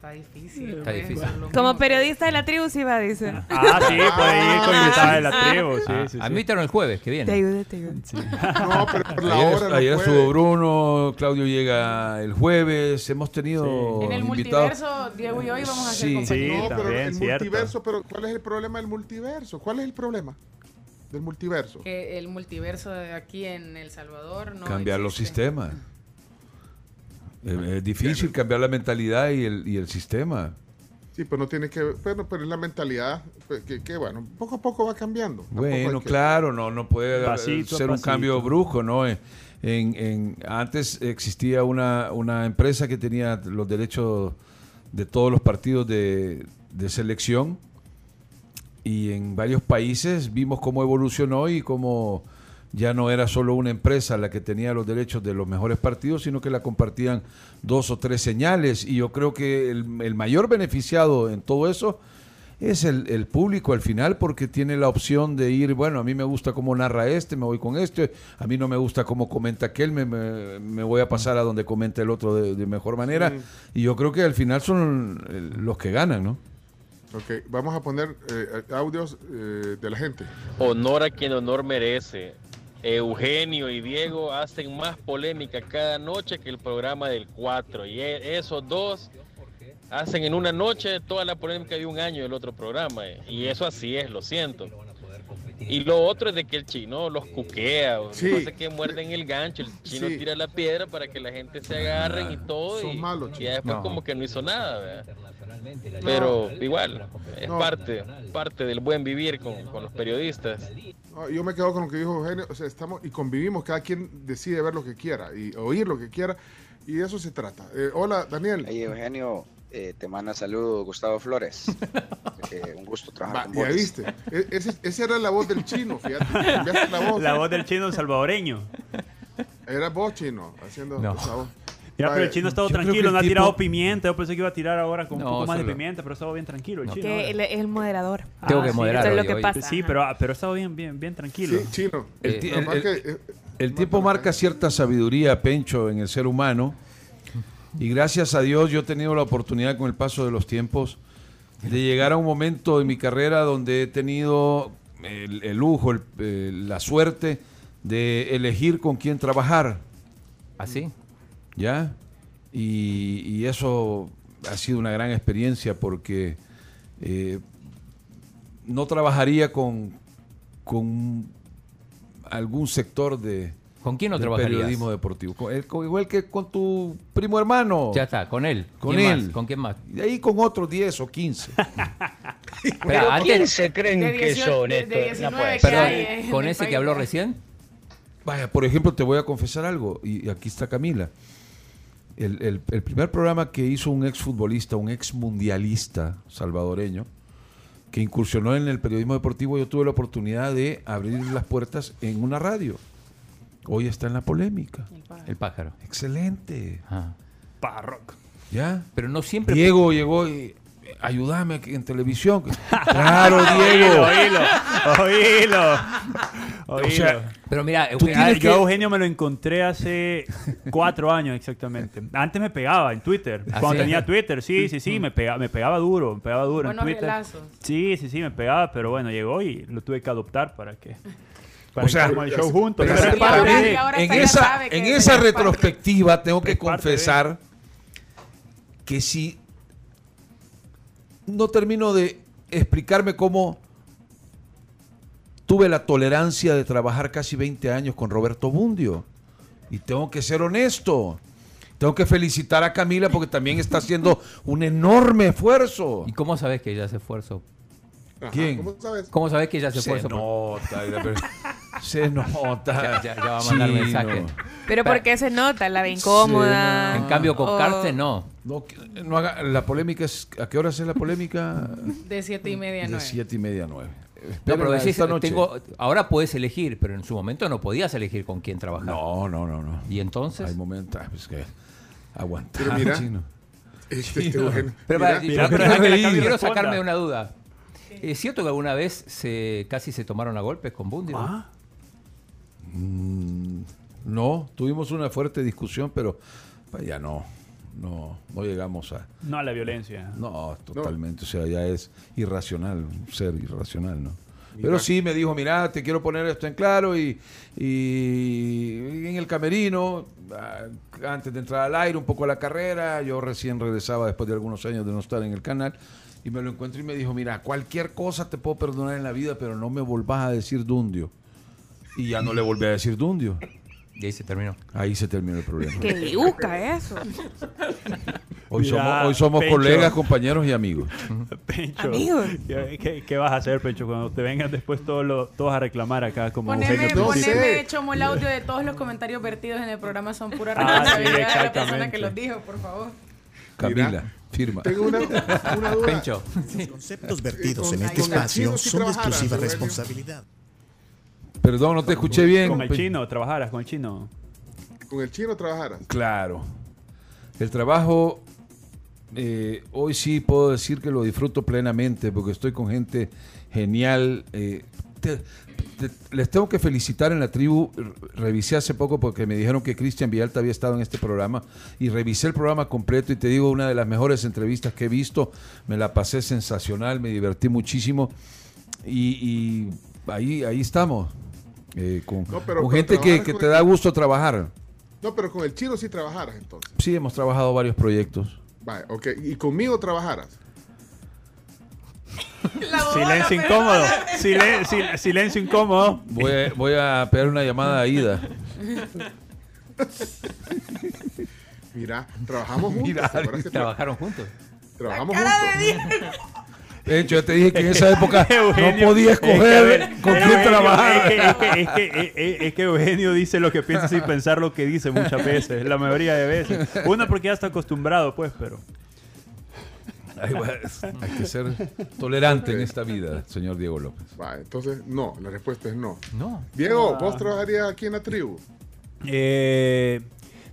Está difícil. Está difícil. Como periodista de La Tribu sí va, dice. Ah, sí, puede ir con invitada de La Tribu. Sí, ah, sí, a mí sí. El jueves que viene. Te ayudo, te ayudo. Sí. No, pero por la ayer, hora ayer no subo Bruno, Claudio llega el jueves. Hemos tenido sí. En el invitado. Multiverso, Diego y hoy vamos a hacer sí, compañeros. Sí, no, pero el cierto. Multiverso, pero ¿cuál es el problema del multiverso? ¿Cuál es el problema? Del multiverso. Que el multiverso de aquí en El Salvador no cambiar existe. Los sistemas. Eh, es difícil claro. Cambiar la mentalidad y el, y el sistema. Sí, pero no tiene que ver, pero, pero es la mentalidad pues, que, que, bueno, poco a poco va cambiando. Bueno, que... claro, no, no puede pasito, ser pasito. Un cambio brusco, ¿no? En, en, antes existía una, una empresa que tenía los derechos de todos los partidos de, de selección y en varios países vimos cómo evolucionó y cómo... Ya no era solo una empresa la que tenía los derechos de los mejores partidos, sino que la compartían dos o tres señales. Y yo creo que el, el mayor beneficiado en todo eso es el, el público al final, porque tiene la opción de ir, bueno, a mí me gusta cómo narra este, me voy con este, a mí no me gusta cómo comenta aquel, me, me, me voy a pasar a donde comenta el otro de, de mejor manera. Sí. Y yo creo que al final son los que ganan, ¿no? Ok, vamos a poner eh, audios eh, de la gente. Honor a quien honor merece. Eugenio y Diego hacen más polémica cada noche que el programa del cuatro y esos dos hacen en una noche toda la polémica de un año del otro programa y eso así es, lo siento. Y lo otro es de que el chino los cuquea, sí. No sé qué muerden el gancho, el chino sí. Tira la piedra para que la gente se agarren y todo y, malos, y después no. Como que no hizo nada, ¿verdad? Pero no. Igual, es no. parte, parte del buen vivir con, con los periodistas. Yo me quedo con lo que dijo Eugenio, o sea, estamos y convivimos, cada quien decide ver lo que quiera y oír lo que quiera y de eso se trata. Eh, hola, Daniel. Hey, Eugenio. Eh, te manda saludos Gustavo Flores. Eh, un gusto trabajar con vos. Ya viste, ese, ese era la voz del chino, fíjate. La voz, la voz del chino salvadoreño. Era vos, chino, haciendo no. Esa voz. Mira, pero el chino ha estado yo tranquilo, no ha tipo... tirado pimienta. Yo pensé que iba a tirar ahora con no, un poco más solo... de pimienta, pero ha estado bien tranquilo el no. Chino. Que él es el moderador. Ah, tengo que moderar. Sí, eso es lo que pasa. Sí, pero, pero ha estado bien, bien, bien tranquilo. Sí, chino. El, el, el, el, el, el tiempo marca cierta sabiduría, Pencho, en el ser humano. Y gracias a Dios yo he tenido la oportunidad con el paso de los tiempos de llegar a un momento de mi carrera donde he tenido el, el lujo, el, el, la suerte de elegir con quién trabajar. ¿Así? ¿Ya? Y, y eso ha sido una gran experiencia porque eh, no trabajaría con, con algún sector de... ¿Con quién no trabajarías? Periodismo deportivo. Con el, con, igual que con tu primo hermano. Ya está, con él. Con ¿Quién él. Más? ¿Con quién más? Y ahí con otros diez o quince. Pero antes, ¿quién se creen de que dieciocho, son estos? De diecinueve, no puede ser. Pero, hay, ¿con ese país que habló recién? Vaya, por ejemplo, te voy a confesar algo. Y aquí está Camila. El, el, el primer programa que hizo un exfutbolista, un exmundialista salvadoreño, que incursionó en el periodismo deportivo, yo tuve la oportunidad de abrir las puertas en una radio. Hoy está en La Polémica. El pájaro. El pájaro. Excelente. Ah. Parroc. ¿Ya? Pero no siempre... Diego llegó y... Ayúdame en televisión. Claro, Diego. Oílo, oílo. Oílo. O sea, pero mira, Eugenio, yo a Eugenio me lo encontré hace cuatro años exactamente. Antes me pegaba en Twitter. ¿Ah, cuando sí? Tenía Twitter, sí, sí, sí, me pegaba, me pegaba duro, me pegaba duro bueno, en Twitter. Relazos. Sí, sí, sí, me pegaba, pero bueno, llegó y lo tuve que adoptar para que... O sea, el show juntos. Pero pero para mí, en esa, en esa retrospectiva parte. Tengo que confesar que si no termino de explicarme cómo tuve la tolerancia de trabajar casi veinte años con Roberto Bundio. Y tengo que ser honesto. Tengo que felicitar a Camila porque también está haciendo un enorme esfuerzo. ¿Y cómo sabes que ella hace esfuerzo? ¿Quién? ¿Cómo sabes? ¿Cómo sabes que ella se, se esfuerza? Nota, por... Se nota. Ya, ya, ya va a mandar sí, mensaje. No. Pero ¿por qué se nota? La ve incómoda. En cambio, con o... Carte no. No, no haga, la polémica es... ¿A qué hora es la polémica? De siete y media a nueve. De siete y media a nueve. No, pero decís, tengo, ahora puedes elegir, pero en su momento no podías elegir con quién trabajar. No, no, no, no. ¿Y entonces? Hay momentos, pues, que aguantar. Pero mira, Chino. Este, este Eugenio. Pero mira, mira, pero, mira, pero, mira, quiero sacarme una duda. ¿Es cierto que alguna vez se, casi se tomaron a golpes con Bundy? ¿Ah? Mm, no, tuvimos una fuerte discusión, pero ya no. No, no llegamos a... No a la violencia. No, totalmente. No. O sea, ya es irracional, ser irracional, ¿no? Mira. Pero sí me dijo, mirá, te quiero poner esto en claro y, y en el camerino, antes de entrar al aire, un poco a la carrera, yo recién regresaba después de algunos años de no estar en el canal, y me lo encuentro y me dijo, mira, cualquier cosa te puedo perdonar en la vida, pero no me volvás a decir Dundio. Y ya no le volví a decir Dundio. Y ahí se terminó. Ahí se terminó el problema. ¡Qué liuca eso! Hoy ya, somos, hoy somos colegas, compañeros y amigos. Pencho, ¿Amigos? ¿Qué, qué vas a hacer, Pencho, cuando te vengan después todos lo, todos a reclamar acá? Como poneme, no poneme chomo el audio de todos los comentarios vertidos en el programa. Son pura responsabilidad ah, sí, de la persona que los dijo, por favor. Camila, mira, firma. Tengo una, una duda. Pencho. Los conceptos vertidos con, en este espacio sí son de exclusiva responsabilidad. Perdón, no te escuché bien. Con el chino trabajaras, con el chino. Con el chino trabajaras. Claro. El trabajo, eh, hoy sí puedo decir que lo disfruto plenamente porque estoy con gente genial. Eh, te, te, les tengo que felicitar en La Tribu. Revisé hace poco porque me dijeron que Cristian Villalta había estado en este programa y revisé el programa completo y te digo, una de las mejores entrevistas que he visto. Me la pasé sensacional, me divertí muchísimo y, y ahí, ahí estamos. Eh, con, no, pero, con gente que, que con te el... da gusto trabajar. No, pero con el chino sí trabajaras entonces. Sí, hemos trabajado varios proyectos. Vale, ok. ¿Y conmigo trabajaras? Silencio incómodo. Silen, sil, silencio incómodo. Voy a, voy a pegar una llamada a Ida. Mira, trabajamos juntos. Mira, que trabajaron tra juntos. Trabajamos juntos. De hecho, ya te dije que en esa época Eugenio, no podía escoger es que, con quién Eugenio, trabajar. Es que, es, que, es, que, es que Eugenio dice lo que piensa sin pensar lo que dice muchas veces, la mayoría de veces. Uno porque ya está acostumbrado, pues, pero... Ay, pues, hay que ser tolerante en esta vida, señor Diego López. Va, entonces, no, la respuesta es no. No. Diego, ah. ¿vos trabajarías aquí en La Tribu? Eh...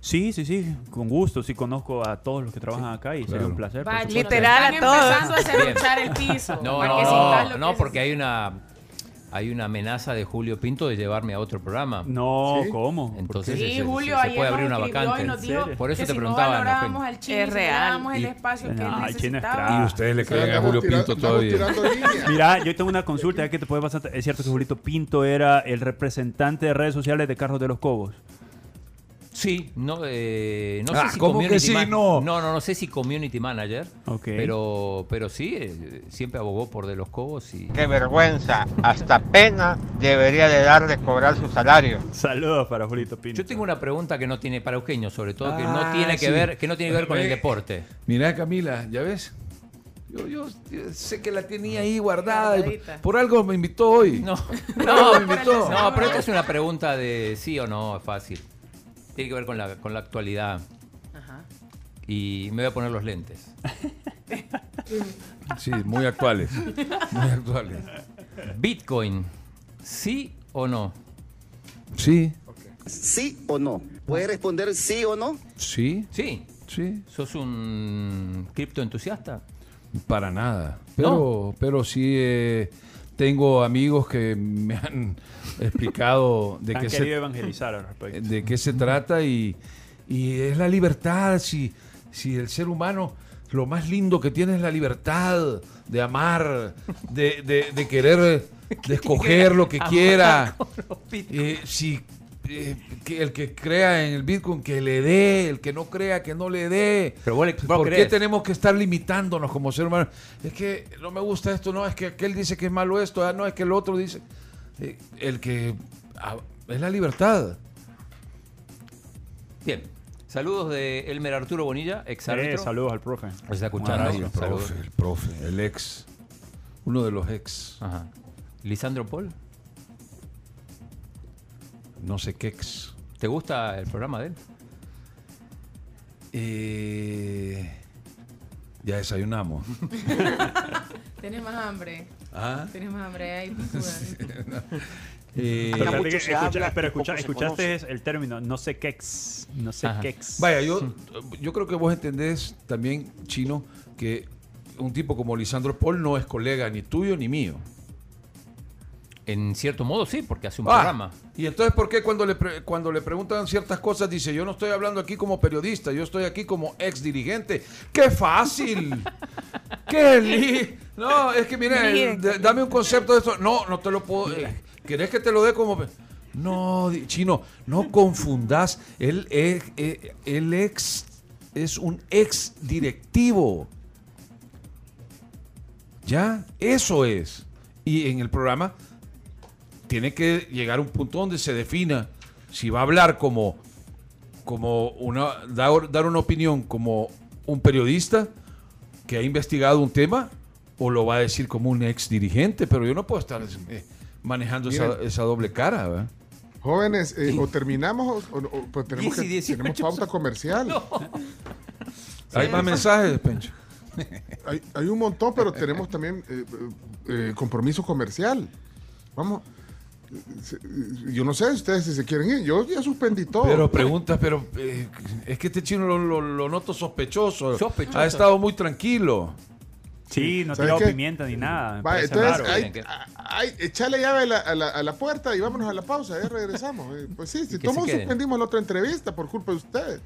Sí, sí, sí, con gusto. Sí, conozco a todos los que trabajan sí, acá y claro. sería un placer. Va, literal, a todos. Están empezando a el piso. No, no, no, no porque hay una, hay una amenaza de Julio Pinto de llevarme a otro programa. No, ¿sí? ¿Cómo? Entonces sí, se, Julio, se, se puede abrir una vacante. Nos dijo por eso que te si preguntaba. No al Chino, es real. Y, el espacio y, que no, él necesitaba. Y ustedes le creen a Julio Pinto todavía. Mira, yo tengo una consulta, ya que te puede pasar. Es cierto que Julio Pinto era el representante de redes sociales de Carlos de los Cobos. Sí, no, eh, no ah, sé si ¿cómo community que sí, no? no, no, no sé si community manager, okay. pero, pero sí, eh, siempre abogó por De los Cobos y qué vergüenza, hasta pena debería de dar de cobrar su salario. Saludos para Julito Pinto. Yo tengo una pregunta que no tiene para Eugenio, sobre todo ah, que no tiene que sí. ver, que no tiene que ver con eh, el deporte. Mirá, Camila, ¿ya ves? Yo, yo, yo sé que la tenía ahí guardada. Por algo me invitó hoy. No, no, me invitó. no, pero esta es una pregunta de sí o no, fácil. Tiene que ver con la, con la actualidad. Ajá. Y me voy a poner los lentes. Sí, muy actuales. Muy actuales. Bitcoin, ¿sí o no? Sí. Okay. ¿Sí o no? ¿Puedes responder sí o no? Sí. Sí. Sí. ¿Sos un criptoentusiasta? Para nada. Pero, ¿no? pero sí... Eh, tengo amigos que me han explicado de, han qué, se, evangelizar al respecto. de qué se trata y, y es la libertad. Si, si el ser humano, lo más lindo que tiene es la libertad de amar, de, de, de querer, de escoger lo que quiera. Eh, si eh, que el que crea en el Bitcoin, que le dé, el que no crea, que no le dé. Pero bueno, ¿por qué crees? Tenemos que estar limitándonos como ser humano? Es que no me gusta esto, no, es que aquel dice que es malo esto, ah, no, es que el otro dice... Eh, el que... Ah, es la libertad. Bien. Saludos de Elmer Arturo Bonilla, ex-árbitro. Eh, saludos al profe. Está escuchando. Ah, el profe, el profe, el ex. Uno de los ex. Ajá. Lisandro Paul. No sé qué ex. ¿Te gusta el programa de él? Eh, ya desayunamos. Tienes más hambre. ¿Ah? Tenemos hambre ahí. Eh, pero, pero, escucha, pero escucha, escuchaste el término no sé qué ex, no sé qué ex. Vaya, yo, yo creo que vos entendés también, Chino, que un tipo como Lisandro Paul no es colega ni tuyo ni mío. En cierto modo sí, porque hace un ah, programa. Y entonces, ¿por qué cuando le, pre cuando le preguntan ciertas cosas dice, yo no estoy hablando aquí como periodista, yo estoy aquí como ex dirigente? ¡Qué fácil! ¡Qué li... No, es que miren, dame un concepto de esto. No, no te lo puedo... Eh, ¿Querés que te lo dé como...? No, Chino, no confundas. El, el, el, el ex es un ex directivo. ¿Ya? Eso es. Y en el programa... tiene que llegar a un punto donde se defina si va a hablar como, como una, dar, dar una opinión como un periodista que ha investigado un tema o lo va a decir como un ex dirigente, pero yo no puedo estar eh, manejando Miren, esa, esa doble cara, ¿verdad? Jóvenes, eh, o terminamos o, o pues tenemos, que, tenemos pauta comercial. No. Hay sí, más sí. mensajes, Pencho. Hay, hay un montón, pero tenemos también eh, eh, compromiso comercial. Vamos. Yo no sé ustedes si se quieren ir. Yo ya suspendí todo. Pero preguntas, pero eh, es que este chino lo, lo, lo noto sospechoso. sospechoso. Ha estado muy tranquilo. Sí, no tirado pimienta ni nada. Vale, entonces, hay, hay, echale llave a la, a, la, a la puerta y vámonos a la pausa. Ya regresamos. Pues sí, si todos suspendimos la otra entrevista por culpa de ustedes.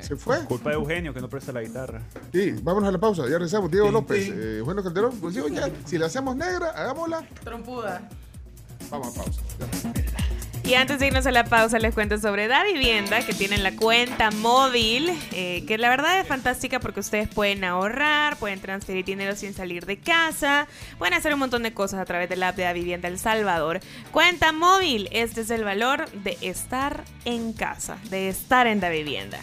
Se fue. Por culpa de Eugenio que no presta la guitarra. Sí, vámonos a la pausa. Ya regresamos. Diego sí, López, sí. Eh, Eugenio Calderón. Pues, sí, ya, si la hacemos negra, hagámosla trompuda. Vamos a pausa. Y antes de irnos a la pausa les cuento sobre Davivienda, que tienen la cuenta móvil, eh, que la verdad es fantástica porque ustedes pueden ahorrar, pueden transferir dinero sin salir de casa, pueden hacer un montón de cosas a través de la app de Davivienda El Salvador. Cuenta móvil, este es el valor de estar en casa, de estar en Davivienda.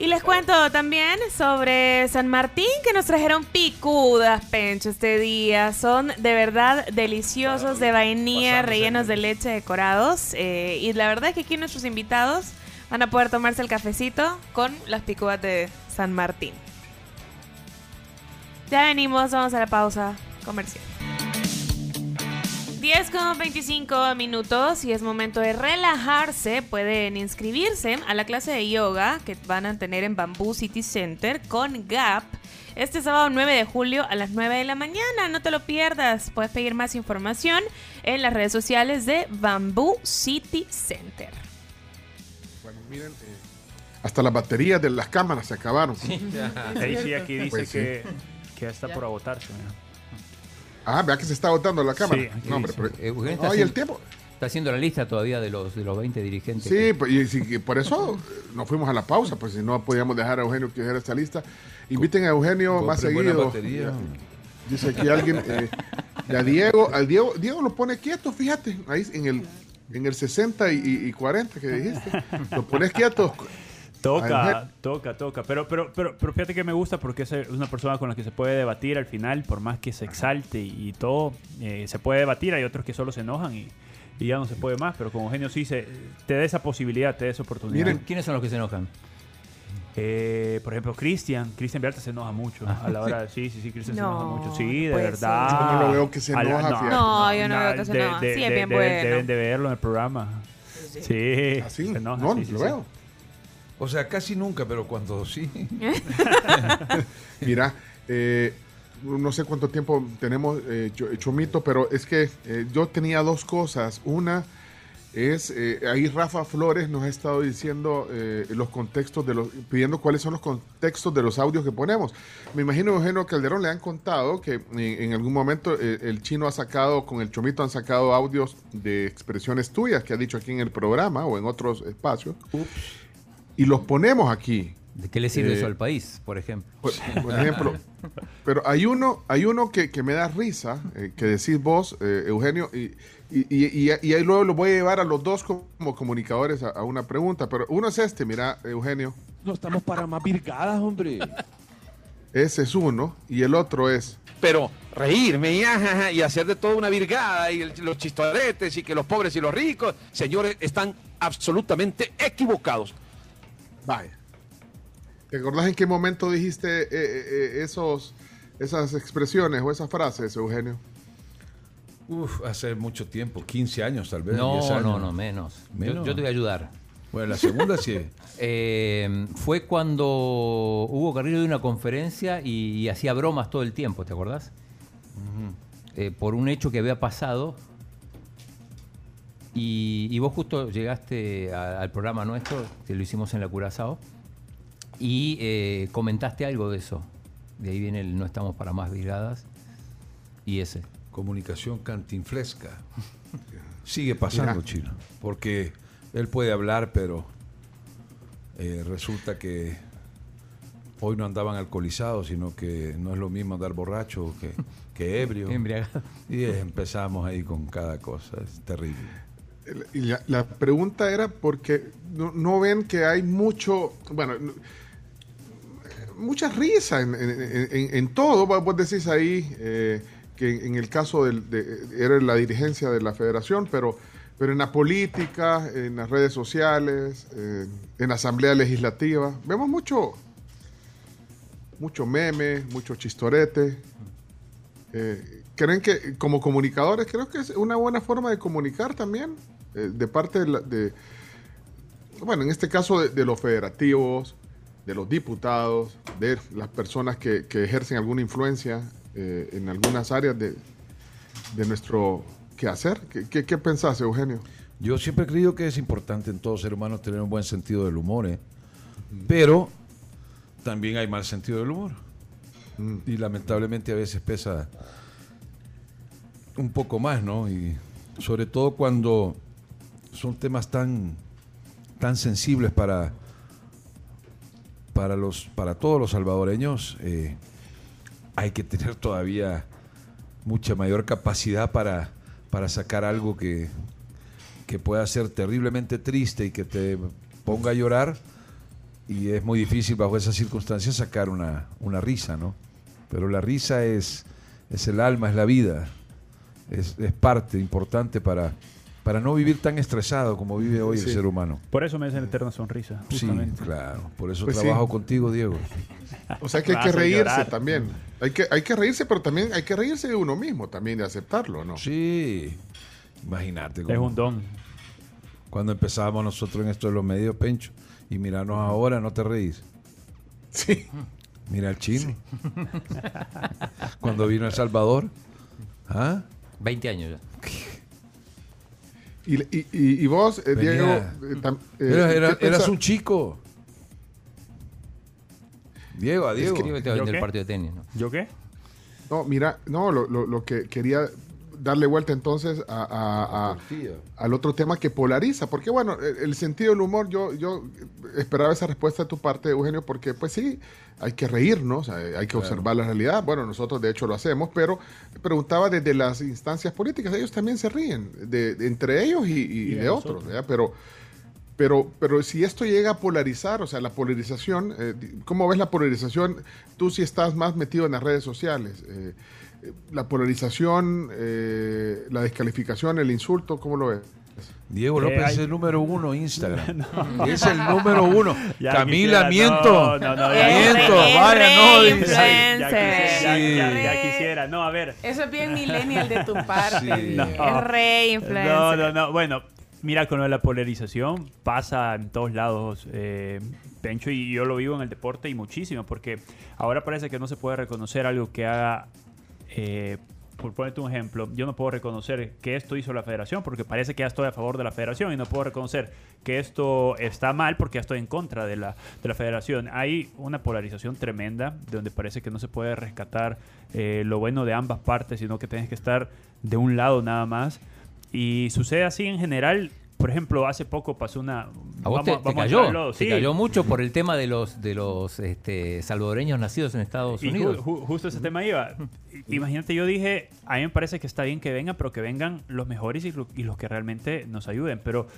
Y les cuento también sobre San Martín, que nos trajeron picudas, Pencho, este día. Son de verdad deliciosos, de vainilla, rellenos de leche, decorados. Eh, y la verdad es que aquí nuestros invitados van a poder tomarse el cafecito con las picudas de San Martín. Ya venimos, vamos a la pausa comercial. diez con veinticinco minutos y es momento de relajarse. Pueden inscribirse a la clase de yoga que van a tener en Bambú City Center con G A P este sábado nueve de julio a las nueve de la mañana. No te lo pierdas. Puedes pedir más información en las redes sociales de Bambú City Center. Bueno, miren, eh, hasta las baterías de las cámaras se acabaron. Sí, ahí sí, aquí dice pues, que, sí. que ya está ya. por agotarse. ¿No? Ah, vea que se está agotando la cámara. Sí, no, hombre, pero, Eugenio está, no, haciendo, el tiempo. está haciendo la lista todavía de los, de los veinte dirigentes. Sí, pues, y, si, por eso nos fuimos a la pausa, pues si no podíamos dejar a Eugenio que hiciera esta lista. Inviten a Eugenio más seguido. Ya, dice aquí alguien, eh, a Diego, al Diego, Diego lo pone quieto, fíjate, ahí en el, en el sesenta y cuarenta que dijiste, lo pones quieto. Toca, toca, toca. Pero, pero, pero, pero fíjate que me gusta porque es una persona con la que se puede debatir al final, por más que se exalte y, y todo, eh, se puede debatir. Hay otros que solo se enojan y, y ya no se puede más, pero con Eugenio sí se, te da esa posibilidad, te da esa oportunidad. Miren, ¿quiénes son los que se enojan? Eh, por ejemplo, Cristian. Cristian Vialta se enoja mucho. Ah, a la hora de, sí, sí, sí, Cristian no, se enoja mucho. Sí, de verdad. Ser. Yo no lo veo que se enoja. No, no, yo no na, veo que se de, enoja. De, sí, es de, bien de, bueno. Deben de verlo en el programa. Sí, sí. ¿Ah, sí? Se enoja, no, sí, sí, lo sí. veo. O sea, casi nunca, pero cuando sí. Mira, eh, no sé cuánto tiempo tenemos, eh, Chomito, pero es que eh, yo tenía dos cosas. Una es, eh, ahí Rafa Flores nos ha estado diciendo eh, los contextos, de los, pidiendo cuáles son los contextos de los audios que ponemos. Me imagino a Eugenio Calderón le han contado que en, en algún momento eh, el chino ha sacado, con el Chomito han sacado audios de expresiones tuyas que ha dicho aquí en el programa o en otros espacios. Ups. Y los ponemos aquí. ¿De qué le sirve eh, eso al país, por ejemplo? Por, por ejemplo. Pero hay uno, hay uno que, que me da risa, eh, que decís vos, eh, Eugenio, y, y, y, y ahí luego lo voy a llevar a los dos como comunicadores a, a una pregunta. Pero uno es este, mira, Eugenio. No estamos para más virgadas, hombre. Ese es uno, y el otro es... Pero reírme y, ajaja, y hacer de toda una virgada, y el, los chistoretes, y que los pobres y los ricos, señores, están absolutamente equivocados. Vaya. ¿Te acordás en qué momento dijiste eh, eh, esos esas expresiones o esas frases, Eugenio? Uf, hace mucho tiempo, quince años tal vez. No, diez años. no, no, menos. menos. Yo, yo te voy a ayudar. Bueno, la segunda sí. eh, fue cuando Hugo Carrillo dio una conferencia y, y hacía bromas todo el tiempo, ¿te acordás? Uh-huh. eh, por un hecho que había pasado. Y, y vos justo llegaste a, al programa nuestro, que lo hicimos en la Curazao, y eh, comentaste algo de eso. De ahí viene el no estamos para más virgadas y ese. Comunicación cantinflesca. Sigue pasando, Chino, porque él puede hablar, pero eh, resulta que hoy no andaban alcoholizados, sino que no es lo mismo andar borracho que, que ebrio. Embriagado. Y eh, empezamos ahí con cada cosa, es terrible. Y la, la pregunta era porque no, no ven que hay mucho, bueno, mucha risa en, en, en, en todo. Vos decís ahí eh, que en el caso del, de, era la dirigencia de la federación, pero, pero en la política, en las redes sociales, eh, en la asamblea legislativa, vemos mucho, mucho meme, mucho chistorete. Eh, ¿Creen que como comunicadores, creo que es una buena forma de comunicar también? Eh, de parte de, la, de... Bueno, en este caso de, de los federativos, de los diputados, de las personas que, que ejercen alguna influencia eh, en algunas áreas de, de nuestro quehacer. ¿Qué, qué, qué pensás, Eugenio? Yo siempre he creído que es importante en todo ser humano tener un buen sentido del humor, ¿eh? Mm. Pero también hay mal sentido del humor. Mm. Y lamentablemente a veces pesa un poco más, ¿no? Y sobre todo cuando son temas tan, tan sensibles para, para, los, para todos los salvadoreños, eh, hay que tener todavía mucha mayor capacidad para, para sacar algo que, que pueda ser terriblemente triste y que te ponga a llorar, y es muy difícil bajo esas circunstancias sacar una, una risa, ¿no? Pero la risa es, es el alma, es la vida, es, es parte importante para, para no vivir tan estresado como vive hoy sí. el ser humano. Por eso me hacen eterna sonrisa, justamente. Sí, claro, por eso pues trabajo sí. contigo, Diego. O sea que hay que reírse llorar. también, hay que, hay que reírse, pero también hay que reírse de uno mismo, también de aceptarlo, ¿no? Sí, imagínate. Cómo, es un don. Cuando empezábamos nosotros en esto de los medios, Pencho, y miranos ahora, no te reís. Sí. Mira al Chino. Sí. Cuando vino a El Salvador. ¿Ah? veinte años ya. Y, y, y vos, eh, Diego... Eh, tam, eh, era, era, eras un chico. Diego, a Diego. Es que, ¿Yo qué? Partido de tenis, ¿no? ¿Yo qué? No, mira, no, lo, lo, lo que quería... darle vuelta entonces a, a, a, al otro tema que polariza, porque bueno, el, el sentido del humor, yo, yo esperaba esa respuesta de tu parte, Eugenio, porque pues sí, hay que reírnos, hay, hay que claro. observar la realidad, bueno, nosotros de hecho lo hacemos, pero preguntaba desde las instancias políticas, ellos también se ríen, de, de, entre ellos y, y, y de, de otros, ¿verdad? Pero, pero, pero si esto llega a polarizar, o sea, la polarización, eh, ¿cómo ves la polarización? Tú sí estás más metido en las redes sociales, eh, la polarización, eh, la descalificación, el insulto, ¿cómo lo ves? Diego López eh, hay... es el número uno en Instagram. No. Es el número uno. Ya Camila, quisiera, miento. No, no, no, miento. Vaya, no. Dice. Ya, ya, ya, ya quisiera. No, a ver. Eso es bien millennial de tu parte. Sí. No. Es re influencer. No, no, no. Bueno, mira, con lo de la polarización pasa en todos lados, eh, Pencho, y yo lo vivo en el deporte y muchísimo, porque ahora parece que no se puede reconocer algo que haga... Eh, por ponerte un ejemplo, yo no puedo reconocer que esto hizo la federación porque parece que ya estoy a favor de la federación, y no puedo reconocer que esto está mal porque ya estoy en contra de la, de la federación. Hay una polarización tremenda donde parece que no se puede rescatar eh, lo bueno de ambas partes, sino que tienes que estar de un lado nada más, y sucede así en general. Por ejemplo, hace poco pasó una... ¿A vos vamos, te, vamos te cayó? A hablarlo, sí. Te cayó mucho por el tema de los de los este, salvadoreños nacidos en Estados y Unidos. Ju, ju, justo ese tema iba. Imagínate, yo dije, a mí me parece que está bien que vengan, pero que vengan los mejores y, y los que realmente nos ayuden. Pero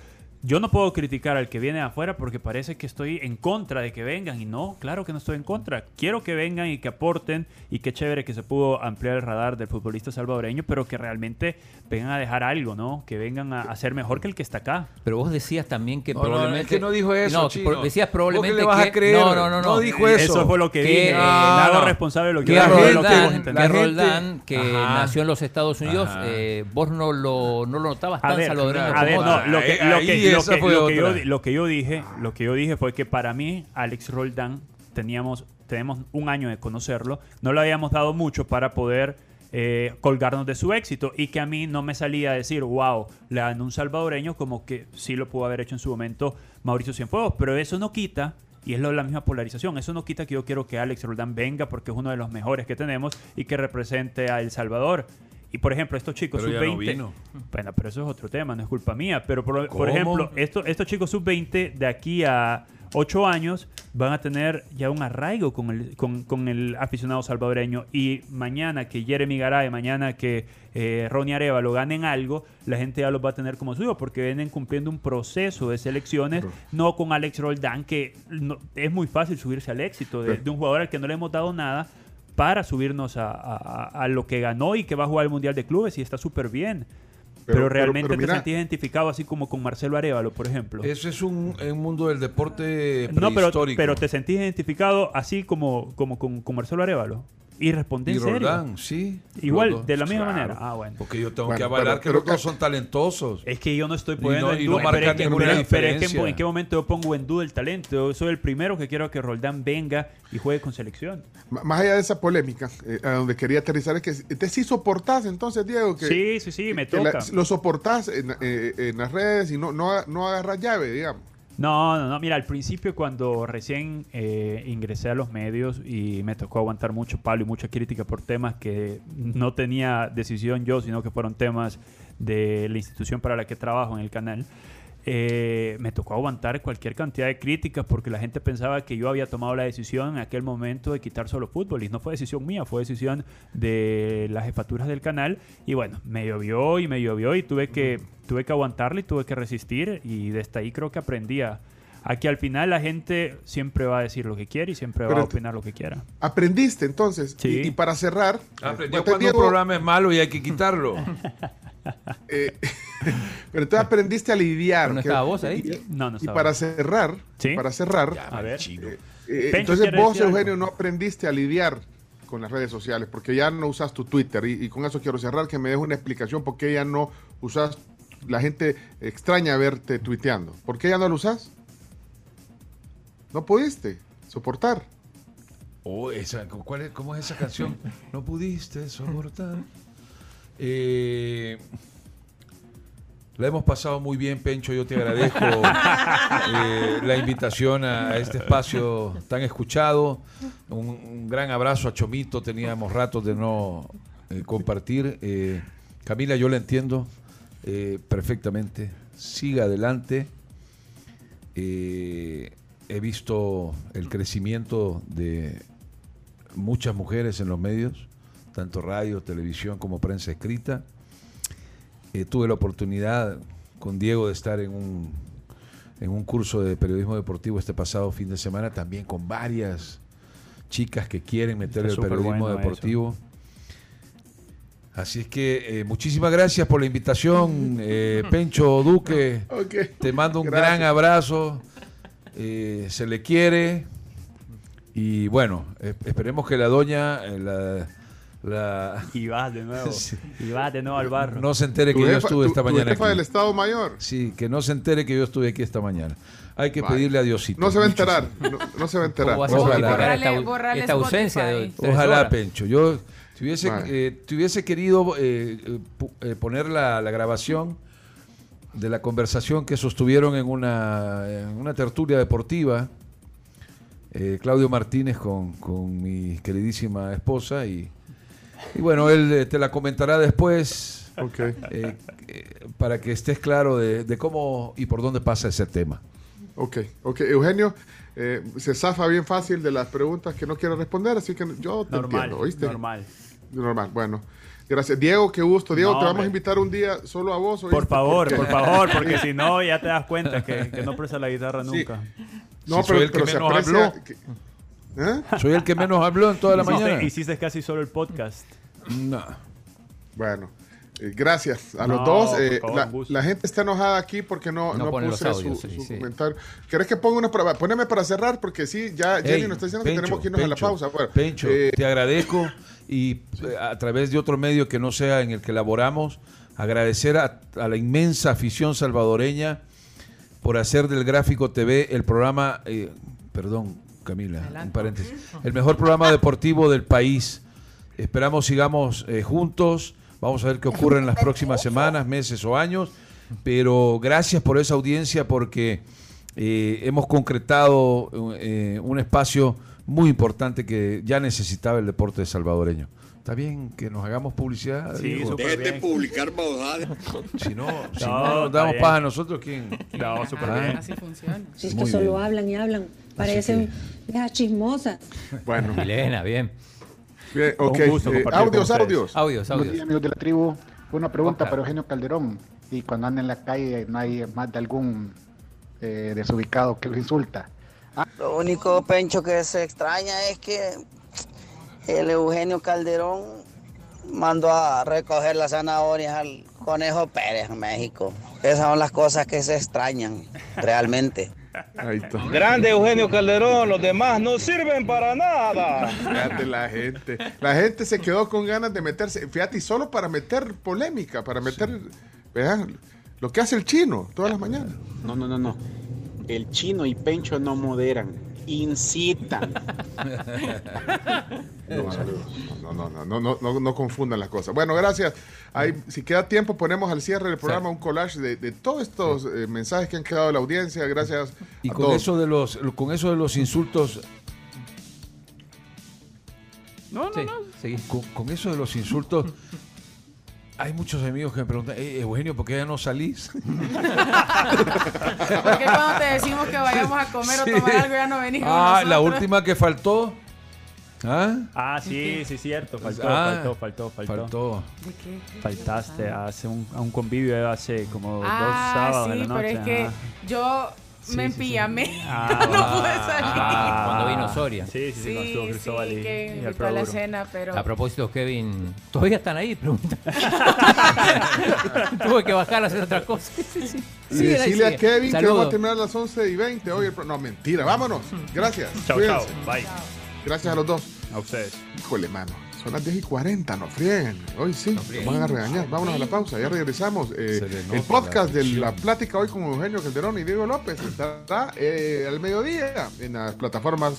Yo no puedo criticar al que viene afuera porque parece que estoy en contra de que vengan. Y no, claro que no estoy en contra. Quiero que vengan y que aporten. Y qué chévere que se pudo ampliar el radar del futbolista salvadoreño, pero que realmente vengan a dejar algo, ¿no? Que vengan a, a ser mejor que el que está acá. Pero vos decías también que no, probablemente... No, es que no dijo eso, no, Chino. Decías probablemente que... ¿Vos qué le vas que, a creer? No, no, no, no. No dijo eso. Eso fue lo que, que dije. Eh, nada no, responsable de lo que, que Roldán, que, que, Roldán, que nació en los Estados Unidos, eh, vos no lo, no lo notabas tan salvadoreño. A ver, no, lo que... Lo que Lo que, lo, que yo, lo que yo dije lo que yo dije fue que para mí Alex Roldán teníamos tenemos un año de conocerlo, no le habíamos dado mucho para poder eh, colgarnos de su éxito, y que a mí no me salía a decir wow, le dan un salvadoreño como que sí lo pudo haber hecho en su momento Mauricio Cienfuegos, pero eso no quita, y es lo de la misma polarización, eso no quita que yo quiero que Alex Roldán venga porque es uno de los mejores que tenemos y que represente a El Salvador. Y, por ejemplo, estos chicos sub veinte... No bueno, pero eso es otro tema, no es culpa mía. Pero, por, por ejemplo, esto, estos chicos sub veinte de aquí a ocho años van a tener ya un arraigo con el, con, con el aficionado salvadoreño. Y mañana que Jeremy Garay, mañana que eh, Ronnie Arevalo ganen algo, la gente ya los va a tener como suyo porque vienen cumpliendo un proceso de selecciones, pero no con Alex Roldán, que no, es muy fácil subirse al éxito de, de un jugador al que no le hemos dado nada, para subirnos a, a, a lo que ganó y que va a jugar el Mundial de Clubes y está súper bien. Pero, pero realmente pero, pero mira, te sentís identificado así como con Marcelo Arevalo, por ejemplo. Eso es un, un mundo del deporte prehistórico. No, pero, pero te sentís identificado así como, como con, con Marcelo Arevalo. Y respondí en serio. Y Roldán, sí. Igual, de la misma claro, manera. Ah, bueno. Porque yo tengo bueno, que avalar que los dos son talentosos. Es que yo no estoy poniendo en duda. Pero es que, pero es que en, en qué momento yo pongo en duda el talento. Yo soy el primero que quiero que Roldán venga y juegue con selección. M más allá de esa polémica, eh, a donde quería aterrizar, es que te sí soportás entonces, Diego. Que, sí, sí, sí, me toca. La, lo soportás en, eh, en las redes y no, no, no agarras llave, digamos. No, no, no. Mira, al principio cuando recién eh, ingresé a los medios y me tocó aguantar mucho palo y mucha crítica por temas que no tenía decisión yo, sino que fueron temas de la institución para la que trabajo en el canal, eh, me tocó aguantar cualquier cantidad de críticas porque la gente pensaba que yo había tomado la decisión en aquel momento de quitar Solo Fútbol y no fue decisión mía, fue decisión de las jefaturas del canal y bueno, me llovió y me llovió y tuve que... Tuve que aguantarle y tuve que resistir y desde ahí creo que aprendí a, a que al final la gente siempre va a decir lo que quiere y siempre va pero a opinar lo que quiera. Aprendiste entonces. Sí. Y, y para cerrar... Aprendió cuando un programa es malo y hay que quitarlo. eh, pero entonces aprendiste a lidiar. ¿No estabas vos ahí? Y, no, no estaba. Y para cerrar... ¿Sí? Para cerrar... Ya, a ver. Eh, eh, entonces vos, Eugenio, no aprendiste a lidiar con las redes sociales porque ya no usas tu Twitter y, y con eso quiero cerrar, que me des una explicación por qué ya no usas... La gente extraña verte tuiteando. ¿Por qué ya no lo usás? No pudiste soportar. Oh, esa, ¿cuál es, ¿Cómo es esa canción? No pudiste soportar. Eh, la hemos pasado muy bien, Pencho. Yo te agradezco eh, la invitación a este espacio tan escuchado. Un, un gran abrazo a Chomito. Teníamos ratos de no eh, compartir. Eh, Camila, yo la entiendo. Eh, perfectamente, siga adelante. Eh, he visto el crecimiento de muchas mujeres en los medios, tanto radio, televisión como prensa escrita. Eh, tuve la oportunidad con Diego de estar en un, en un curso de periodismo deportivo este pasado fin de semana, también con varias chicas que quieren meter el periodismo deportivo. Eso. Así es que eh, muchísimas gracias por la invitación, eh, Pencho Duque. Okay. Te mando un gracias. gran abrazo. Eh, se le quiere. Y bueno, esperemos que la doña... Eh, la, la... Y vas de nuevo. Sí. Y vas de nuevo al barro. No se entere que jefa, yo estuve tu, esta mañana. Jefa aquí. Del Estado Mayor. Sí, que no se entere que yo estuve aquí esta mañana. Hay que vale. pedirle a Diosito. No se va a enterar. No, no se va a enterar. Ojalá. Esta, esta ausencia de Ojalá, Pencho. Yo. Si hubiese, eh, te hubiese querido eh, eh, poner la, la grabación de la conversación que sostuvieron en una, en una tertulia deportiva eh, Claudio Martínez con, con mi queridísima esposa y, y bueno, él eh, te la comentará después okay. eh, eh, para que estés claro de, de cómo y por dónde pasa ese tema. Ok, ok, Eugenio eh, se zafa bien fácil de las preguntas que no quiero responder, así que yo te normal, entiendo, ¿oíste? Normal. Normal, bueno. Gracias. Diego, qué gusto. Diego, no, te vamos hombre. a invitar un día solo a vos. ¿Oíste? Por favor, ¿Por, por favor, porque si no ya te das cuenta que, que no presta la guitarra nunca. Sí. No, si pero, soy el pero que menos habló. Que... ¿Eh? Soy el que menos habló en toda la hiciste, mañana. Hiciste casi solo el podcast. No. Bueno. Gracias a no, los dos. Eh, favor, la, la gente está enojada aquí porque no, no, no puse audios, su, sí, su sí. comentario. ¿Querés que ponga una prueba? Poneme para cerrar porque sí, ya Ey, Jenny nos está diciendo Pencho, que tenemos que irnos Pencho, a la pausa. Bueno, Pencho, eh, te agradezco y a través de otro medio que no sea en el que laboramos, agradecer a, a la inmensa afición salvadoreña por hacer del Gráfico T V el programa, eh, perdón Camila, Adelante. un paréntesis, el mejor programa deportivo del país. Esperamos sigamos eh, juntos. Vamos a ver qué ocurre en las próximas semanas, meses o años, pero gracias por esa audiencia porque eh, hemos concretado eh, un espacio muy importante que ya necesitaba el deporte salvadoreño. Está bien que nos hagamos publicidad. Sí, dejen de publicar babosadas. Si no, si no, no nos damos paz a nosotros, ¿quién? No, súper bien. Así funciona. Si es que solo bien. hablan y hablan, parecen las chismosas. Bueno. Milena, bien. Bien, okay. eh, audios, audios. Audios, audios. Días, amigos de La Tribu. Una pregunta okay. para Eugenio Calderón. Y cuando anda en la calle no hay más de algún eh, desubicado que lo insulta. Ah. Lo único, Pencho, que se extraña es que el Eugenio Calderón mandó a recoger las zanahorias al Conejo Pérez en México. Esas son las cosas que se extrañan realmente. Ahí está. Grande Eugenio Calderón, los demás no sirven para nada. Fíjate, la gente la gente se quedó con ganas de meterse, fíjate, y solo para meter polémica, para meter, sí. vean, lo que hace el chino todas las mañanas. No, no, no, no, el chino y Pencho no moderan, incitan. No, no, no, no, no, no, no confundan las cosas. Bueno, gracias. Ahí, si queda tiempo, ponemos al cierre del programa sí. un collage de, de todos estos sí. eh, mensajes que han quedado de la audiencia. Gracias. Y a con todos. eso de los, con eso de los insultos. No, no, sí. no. Sí. Con, con eso de los insultos. Hay muchos amigos que me preguntan, eh, Eugenio, ¿por qué ya no salís? Porque cuando te decimos que vayamos a comer sí. o tomar algo ya no venimos. Ah, la última que faltó. ¿Ah? ah, sí, sí, cierto. Faltó, ah, faltó, faltó, faltó. faltó. ¿De qué? ¿Qué Faltaste qué hace un, a un convivio hace como ah, dos sábados sí, de la noche. Ah, sí, pero es que yo sí, me empillamé. Sí, sí. Ah, no ah, pude salir. Ah, cuando vino Soria. Sí, sí, sí, sí con Cristóbal sí, y, que y invitó a la cena, pero... A propósito, Kevin, ¿todavía están ahí? Pregunta. Tuve que bajar a hacer otra cosa. Sí, sí. Y sí, decirle a Kevin Saludo. que vamos a terminar a las once y veinte hoy. El... No, mentira, vámonos. Gracias. Chao, chao. Bye. Chao. Gracias a los dos. A ustedes. Híjole, mano. Son las diez y cuarenta, no frieguen. Hoy sí, no frieguen. nos van a regañar. Vámonos a la pausa, ya regresamos. Eh, el podcast la de La Plática hoy con Eugenio Calderón y Diego López estará eh, al mediodía en las plataformas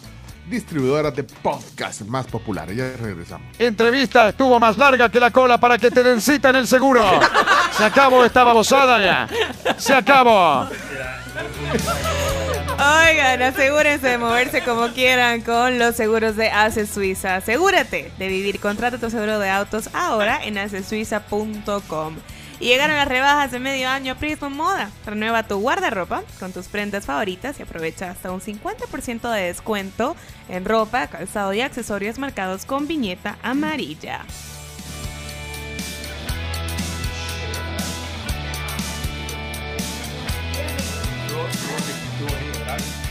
distribuidoras de podcast más populares. Ya regresamos. Entrevista estuvo más larga que la cola para que te den cita en el seguro. Se acabó esta babosada ya. Se acabó. Oigan, asegúrense de moverse como quieran con los seguros de A C E Suiza. Asegúrate de vivir. Contrata tu seguro de autos ahora en a c suiza punto com. Y llegaron las rebajas de medio año a Prisma Moda. Renueva tu guardarropa con tus prendas favoritas y aprovecha hasta un cincuenta por ciento de descuento en ropa, calzado y accesorios marcados con viñeta amarilla. Gracias.